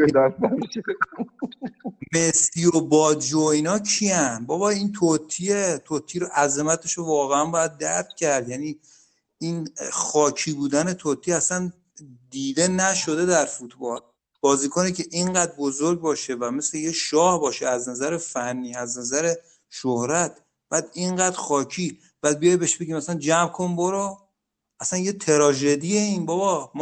مسی و باجو اینا کیان بابا این توتیه. توتی رو عظمتش رو واقعا باید درک کرد یعنی این خاکی بودن توتی اصلا دیده نشده در فوتبال. بازیکنی که اینقدر بزرگ باشه و مثل یه شاه باشه از نظر فنی از نظر شهرت بعد اینقدر خاکی بعد بیای بهش بگی مثلا جمع کن برو اصلا یه تراژدیه این بابا.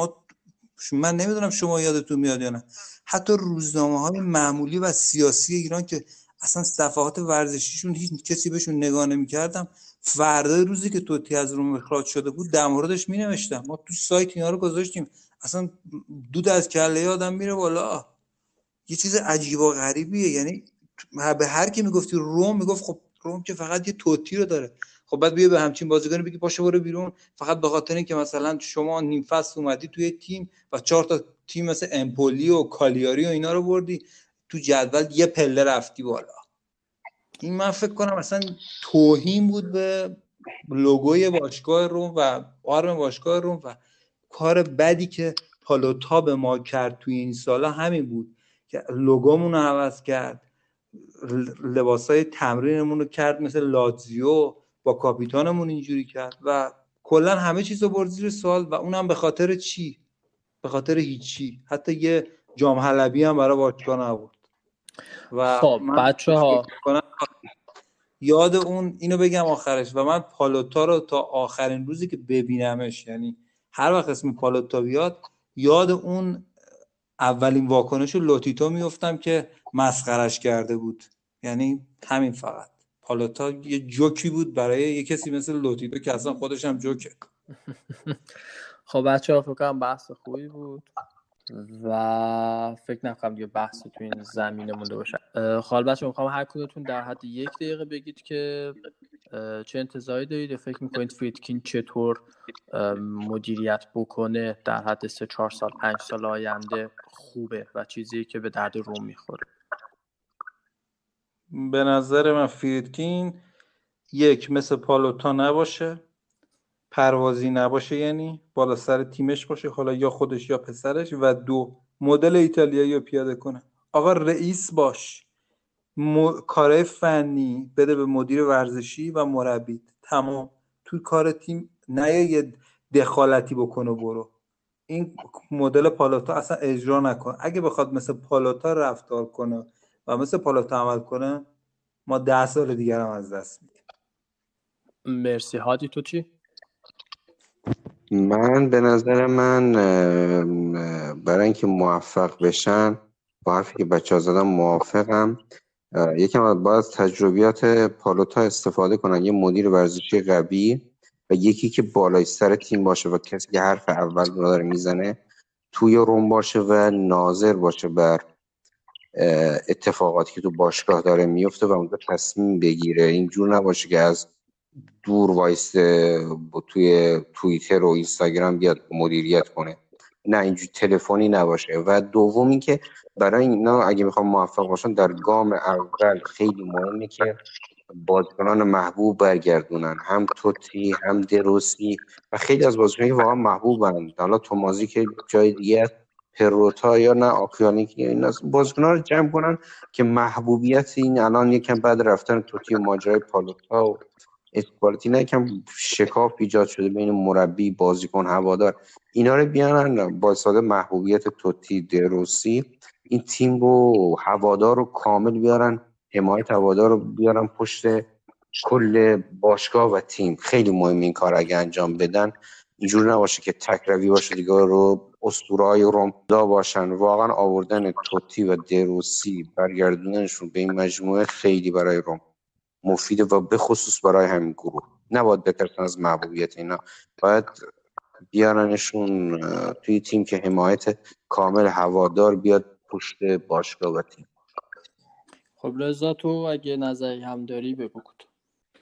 من نمیدونم شما یادتون میاد یا نه حتی روزنامه‌های معمولی و سیاسی ایران که اصلا صفحات ورزشیشون هیچ کسی بهشون نگاه نمی‌کردم فردای روزی که توتی از روم اخراج شده بود در موردش می‌نوشتم. ما تو سایت اینا رو گذاشتیم اصلا دود از کله آدم میره بالا. یه چیز عجیب و غریبیه. یعنی به هر کی میگفتی روم میگفت خب روم که فقط یه توتی رو داره. خب بعد بیا به همچین بازیکنی بگی پاشو برو بیرون فقط به خاطر اینکه مثلا شما نیم فصل اومدی توی تیم و 4 تا تیم مثل امپولی و کالیاری و اینا رو بردی تو جدول یه پله رفتی بالا. این من فکر کنم اصلا توهین بود به لوگوی باشگاه روم و آرم باشگاه روم و کار بدی که پالوتا به ما کرد توی این سالا همین بود که لوگومون رو عوض کرد، لباسای تمرینمون رو کرد مثل لاتزیو، با کاپیتانمون اینجوری کرد و کلا همه چیز رو برد زیر سوال. و اونم به خاطر چی؟ به خاطر هیچی. حتی یه جام حلبی هم برای باشگاه نبود. و خب بچه‌ها یاد اون اینو بگم آخرش و من پالوتا رو تا آخرین روزی که ببینمش، یعنی هر وقت اسم پالوتا بیاد یاد اون اولین واکنش لوتیتو میفتم که مسخرش کرده بود. یعنی همین فقط پالوتا یه جوکی بود برای یه کسی مثل لوتیتو که اصلا خودش هم جوکه. خب بچه‌ها فکر کنم بحث خوبی بود و فکر نکنم دیگه بحث تو این زمینه مونده باشه. خب بچه‌ها می‌خوام هر کدومتون در حد 1 دقیقه بگید که چه انتظاری دارید و فکر می‌کنید فریدکین چطور مدیریت بکنه در حد 3-4 سال 5 سال آینده خوبه و چیزی که به درد روم می‌خوره. به نظر من فریدکین 1 مثل پالوتا نباشه، پروازی نباشه، یعنی بالا سر تیمش باشه، حالا یا خودش یا پسرش، و 2 مدل ایتالیایی رو پیاده کنه. آقا رئیس باش، کارهای فنی بده به مدیر ورزشی و مربی، تمام. تو کار تیم نه یه دخالتی بکنه برو. این مدل پالوتا اصلا اجرا نکنه. اگه بخواد مثل پالوتا رفتار کنه و مثل پالوتا عمل کنه، ما 10 سال دیگر هم از دست میدیم. مرسی. هادی تو چی؟ من به نظر من برای اینکه موفق بشن با حرفی که بچه‌ها زدن موافقم. یکم باید تجربیات پالوتا استفاده کنن، یه مدیر ورزشی قوی و یکی که بالای سر تیم باشه و کسی که حرف اول رو داره میزنه توی روم باشه و ناظر باشه بر اتفاقاتی که تو باشگاه داره میفته و اونجا تصمیم بگیره. اینجور نباشه که از دور وایسته توی توییتر و اینستاگرام بیاد مدیریت کنه. نه، اینجور تلفنی نباشه. و دوم این که برای اینا اگه میخوام موفق باشن در گام اول خیلی مهمه که بازیکنان محبوب برگردونن، هم توتی هم دروسی و خیلی از بازیکنان که واقعا محبوبن. حالا تومازی که جای دیگه، پروتا یا نه آکیانی، که اینا بازیکنان رو جمع کنن که محبوبیت این الان یکم بعد رفتن توتی و ماجرای پالوتا و اسپالتینی یکم شکاف ایجاد شده بین مربی، بازیکن، هوادار. اینا رو بیان با ساده محبوبیت توتی، دروسی این تیم رو، هوادار رو کامل بیارن، حمایت هوادار رو بیارن پشت کل باشگاه و تیم. خیلی مهم این کار اگه انجام بدن. اینجور نباشه که تکروی باشه دیگه رو اسطوره‌های روم دا باشن. واقعا آوردن توتی و دروسی، برگردوندنشون به این مجموعه خیلی برای روم مفید و به خصوص برای همین گروه. نباید بترسن از محبوبیت اینا، باید بیارنشون توی تیم که حمایت کامل هوادار بیاد پشت باشگاه و تیم. خب لذا تو اگه نظری هم داری بگو.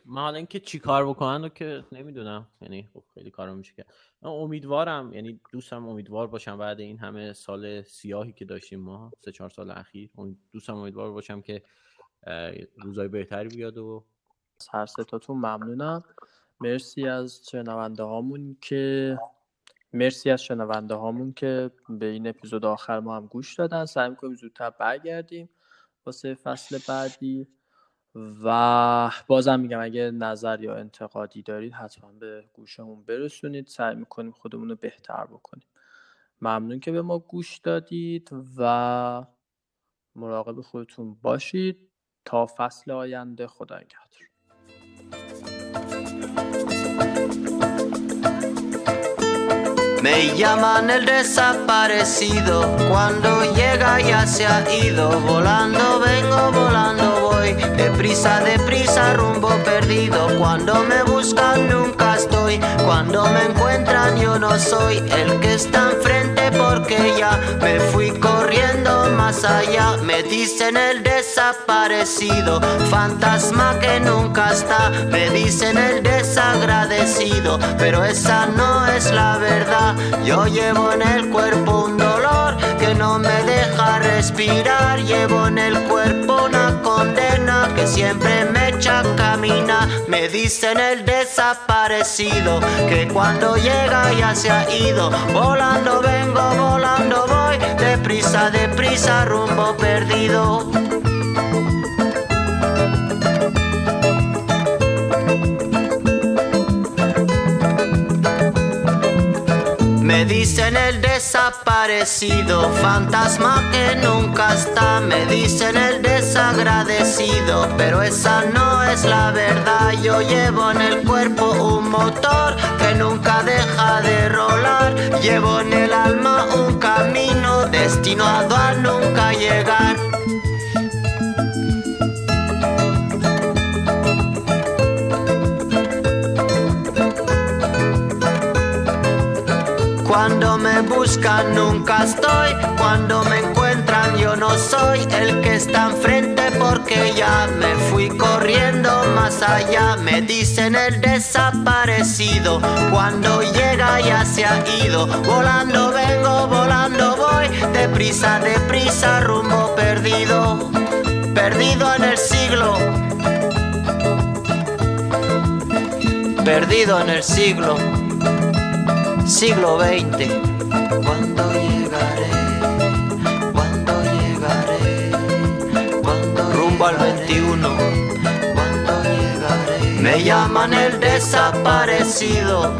من حالا اینکه چی کار بکنن رو که نمیدونم، یعنی خیلی کارو میشه که امیدوارم، یعنی دوستم امیدوار باشم بعد این همه سال سیاهی که داشتیم ما 3-4 سال اخیر، دوستم امیدوار باشم که روزای بهتری بیاد. و از هر سه تاتون ممنونم. مرسی از شنونده هامون که به این اپیزود آخر ما هم گوش دادن. سعی می‌کنیم زودتر برگردیم واسه فصل بعدی. و بازم میگم اگه نظر یا انتقادی دارید حتما به گوشمون برسونید، سعی می‌کنیم خودمون رو بهتر بکنیم. ممنون که به ما گوش دادید و مراقب خودتون باشید تا فصل آینده. خدا نگهدار. Me llaman el desaparecido, cuando llega ya se ha ido. Volando vengo, volando voy, deprisa, deprisa, rumbo perdido. Cuando me buscan nunca estoy, cuando me encuentran yo no soy el que está enfrente, porque ya me fui corriendo más allá. Me dicen el desaparecido, fantasma que nunca está. Me dicen el desagradecido, pero esa no es la verdad. Yo llevo en el cuerpo un dolor que no me deja respirar. Llevo en el cuerpo una condena que siempre me echa a caminar. Me dicen el desaparecido, que cuando llega ya se ha ido. Volando vengo, volando voy, deprisa, deprisa, rumbo perdido. Me dicen el desaparecido, fantasma que nunca está. Me dicen el desagradecido, pero esa no es la verdad. Yo llevo en el cuerpo un motor que nunca deja de rolar. Llevo en el alma un camino destinado a nunca llegar. Cuando me buscan nunca estoy, cuando me encuentran yo no soy el que está enfrente, porque ya me fui corriendo más allá. Me dicen el desaparecido, cuando llega ya se ha ido. Volando vengo, volando voy, deprisa, deprisa, rumbo perdido. Perdido en el siglo, perdido en el siglo, siglo XX. ¿Cuándo llegaré? ¿Cuándo llegaré? ¿Cuándo rumbo llegaré? Al 21. ¿Cuándo llegaré? Me llaman el desaparecido,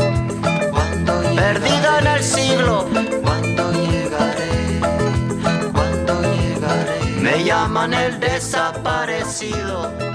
perdido en el siglo. ¿Cuándo llegaré? ¿Cuándo llegaré? Me llaman el desaparecido.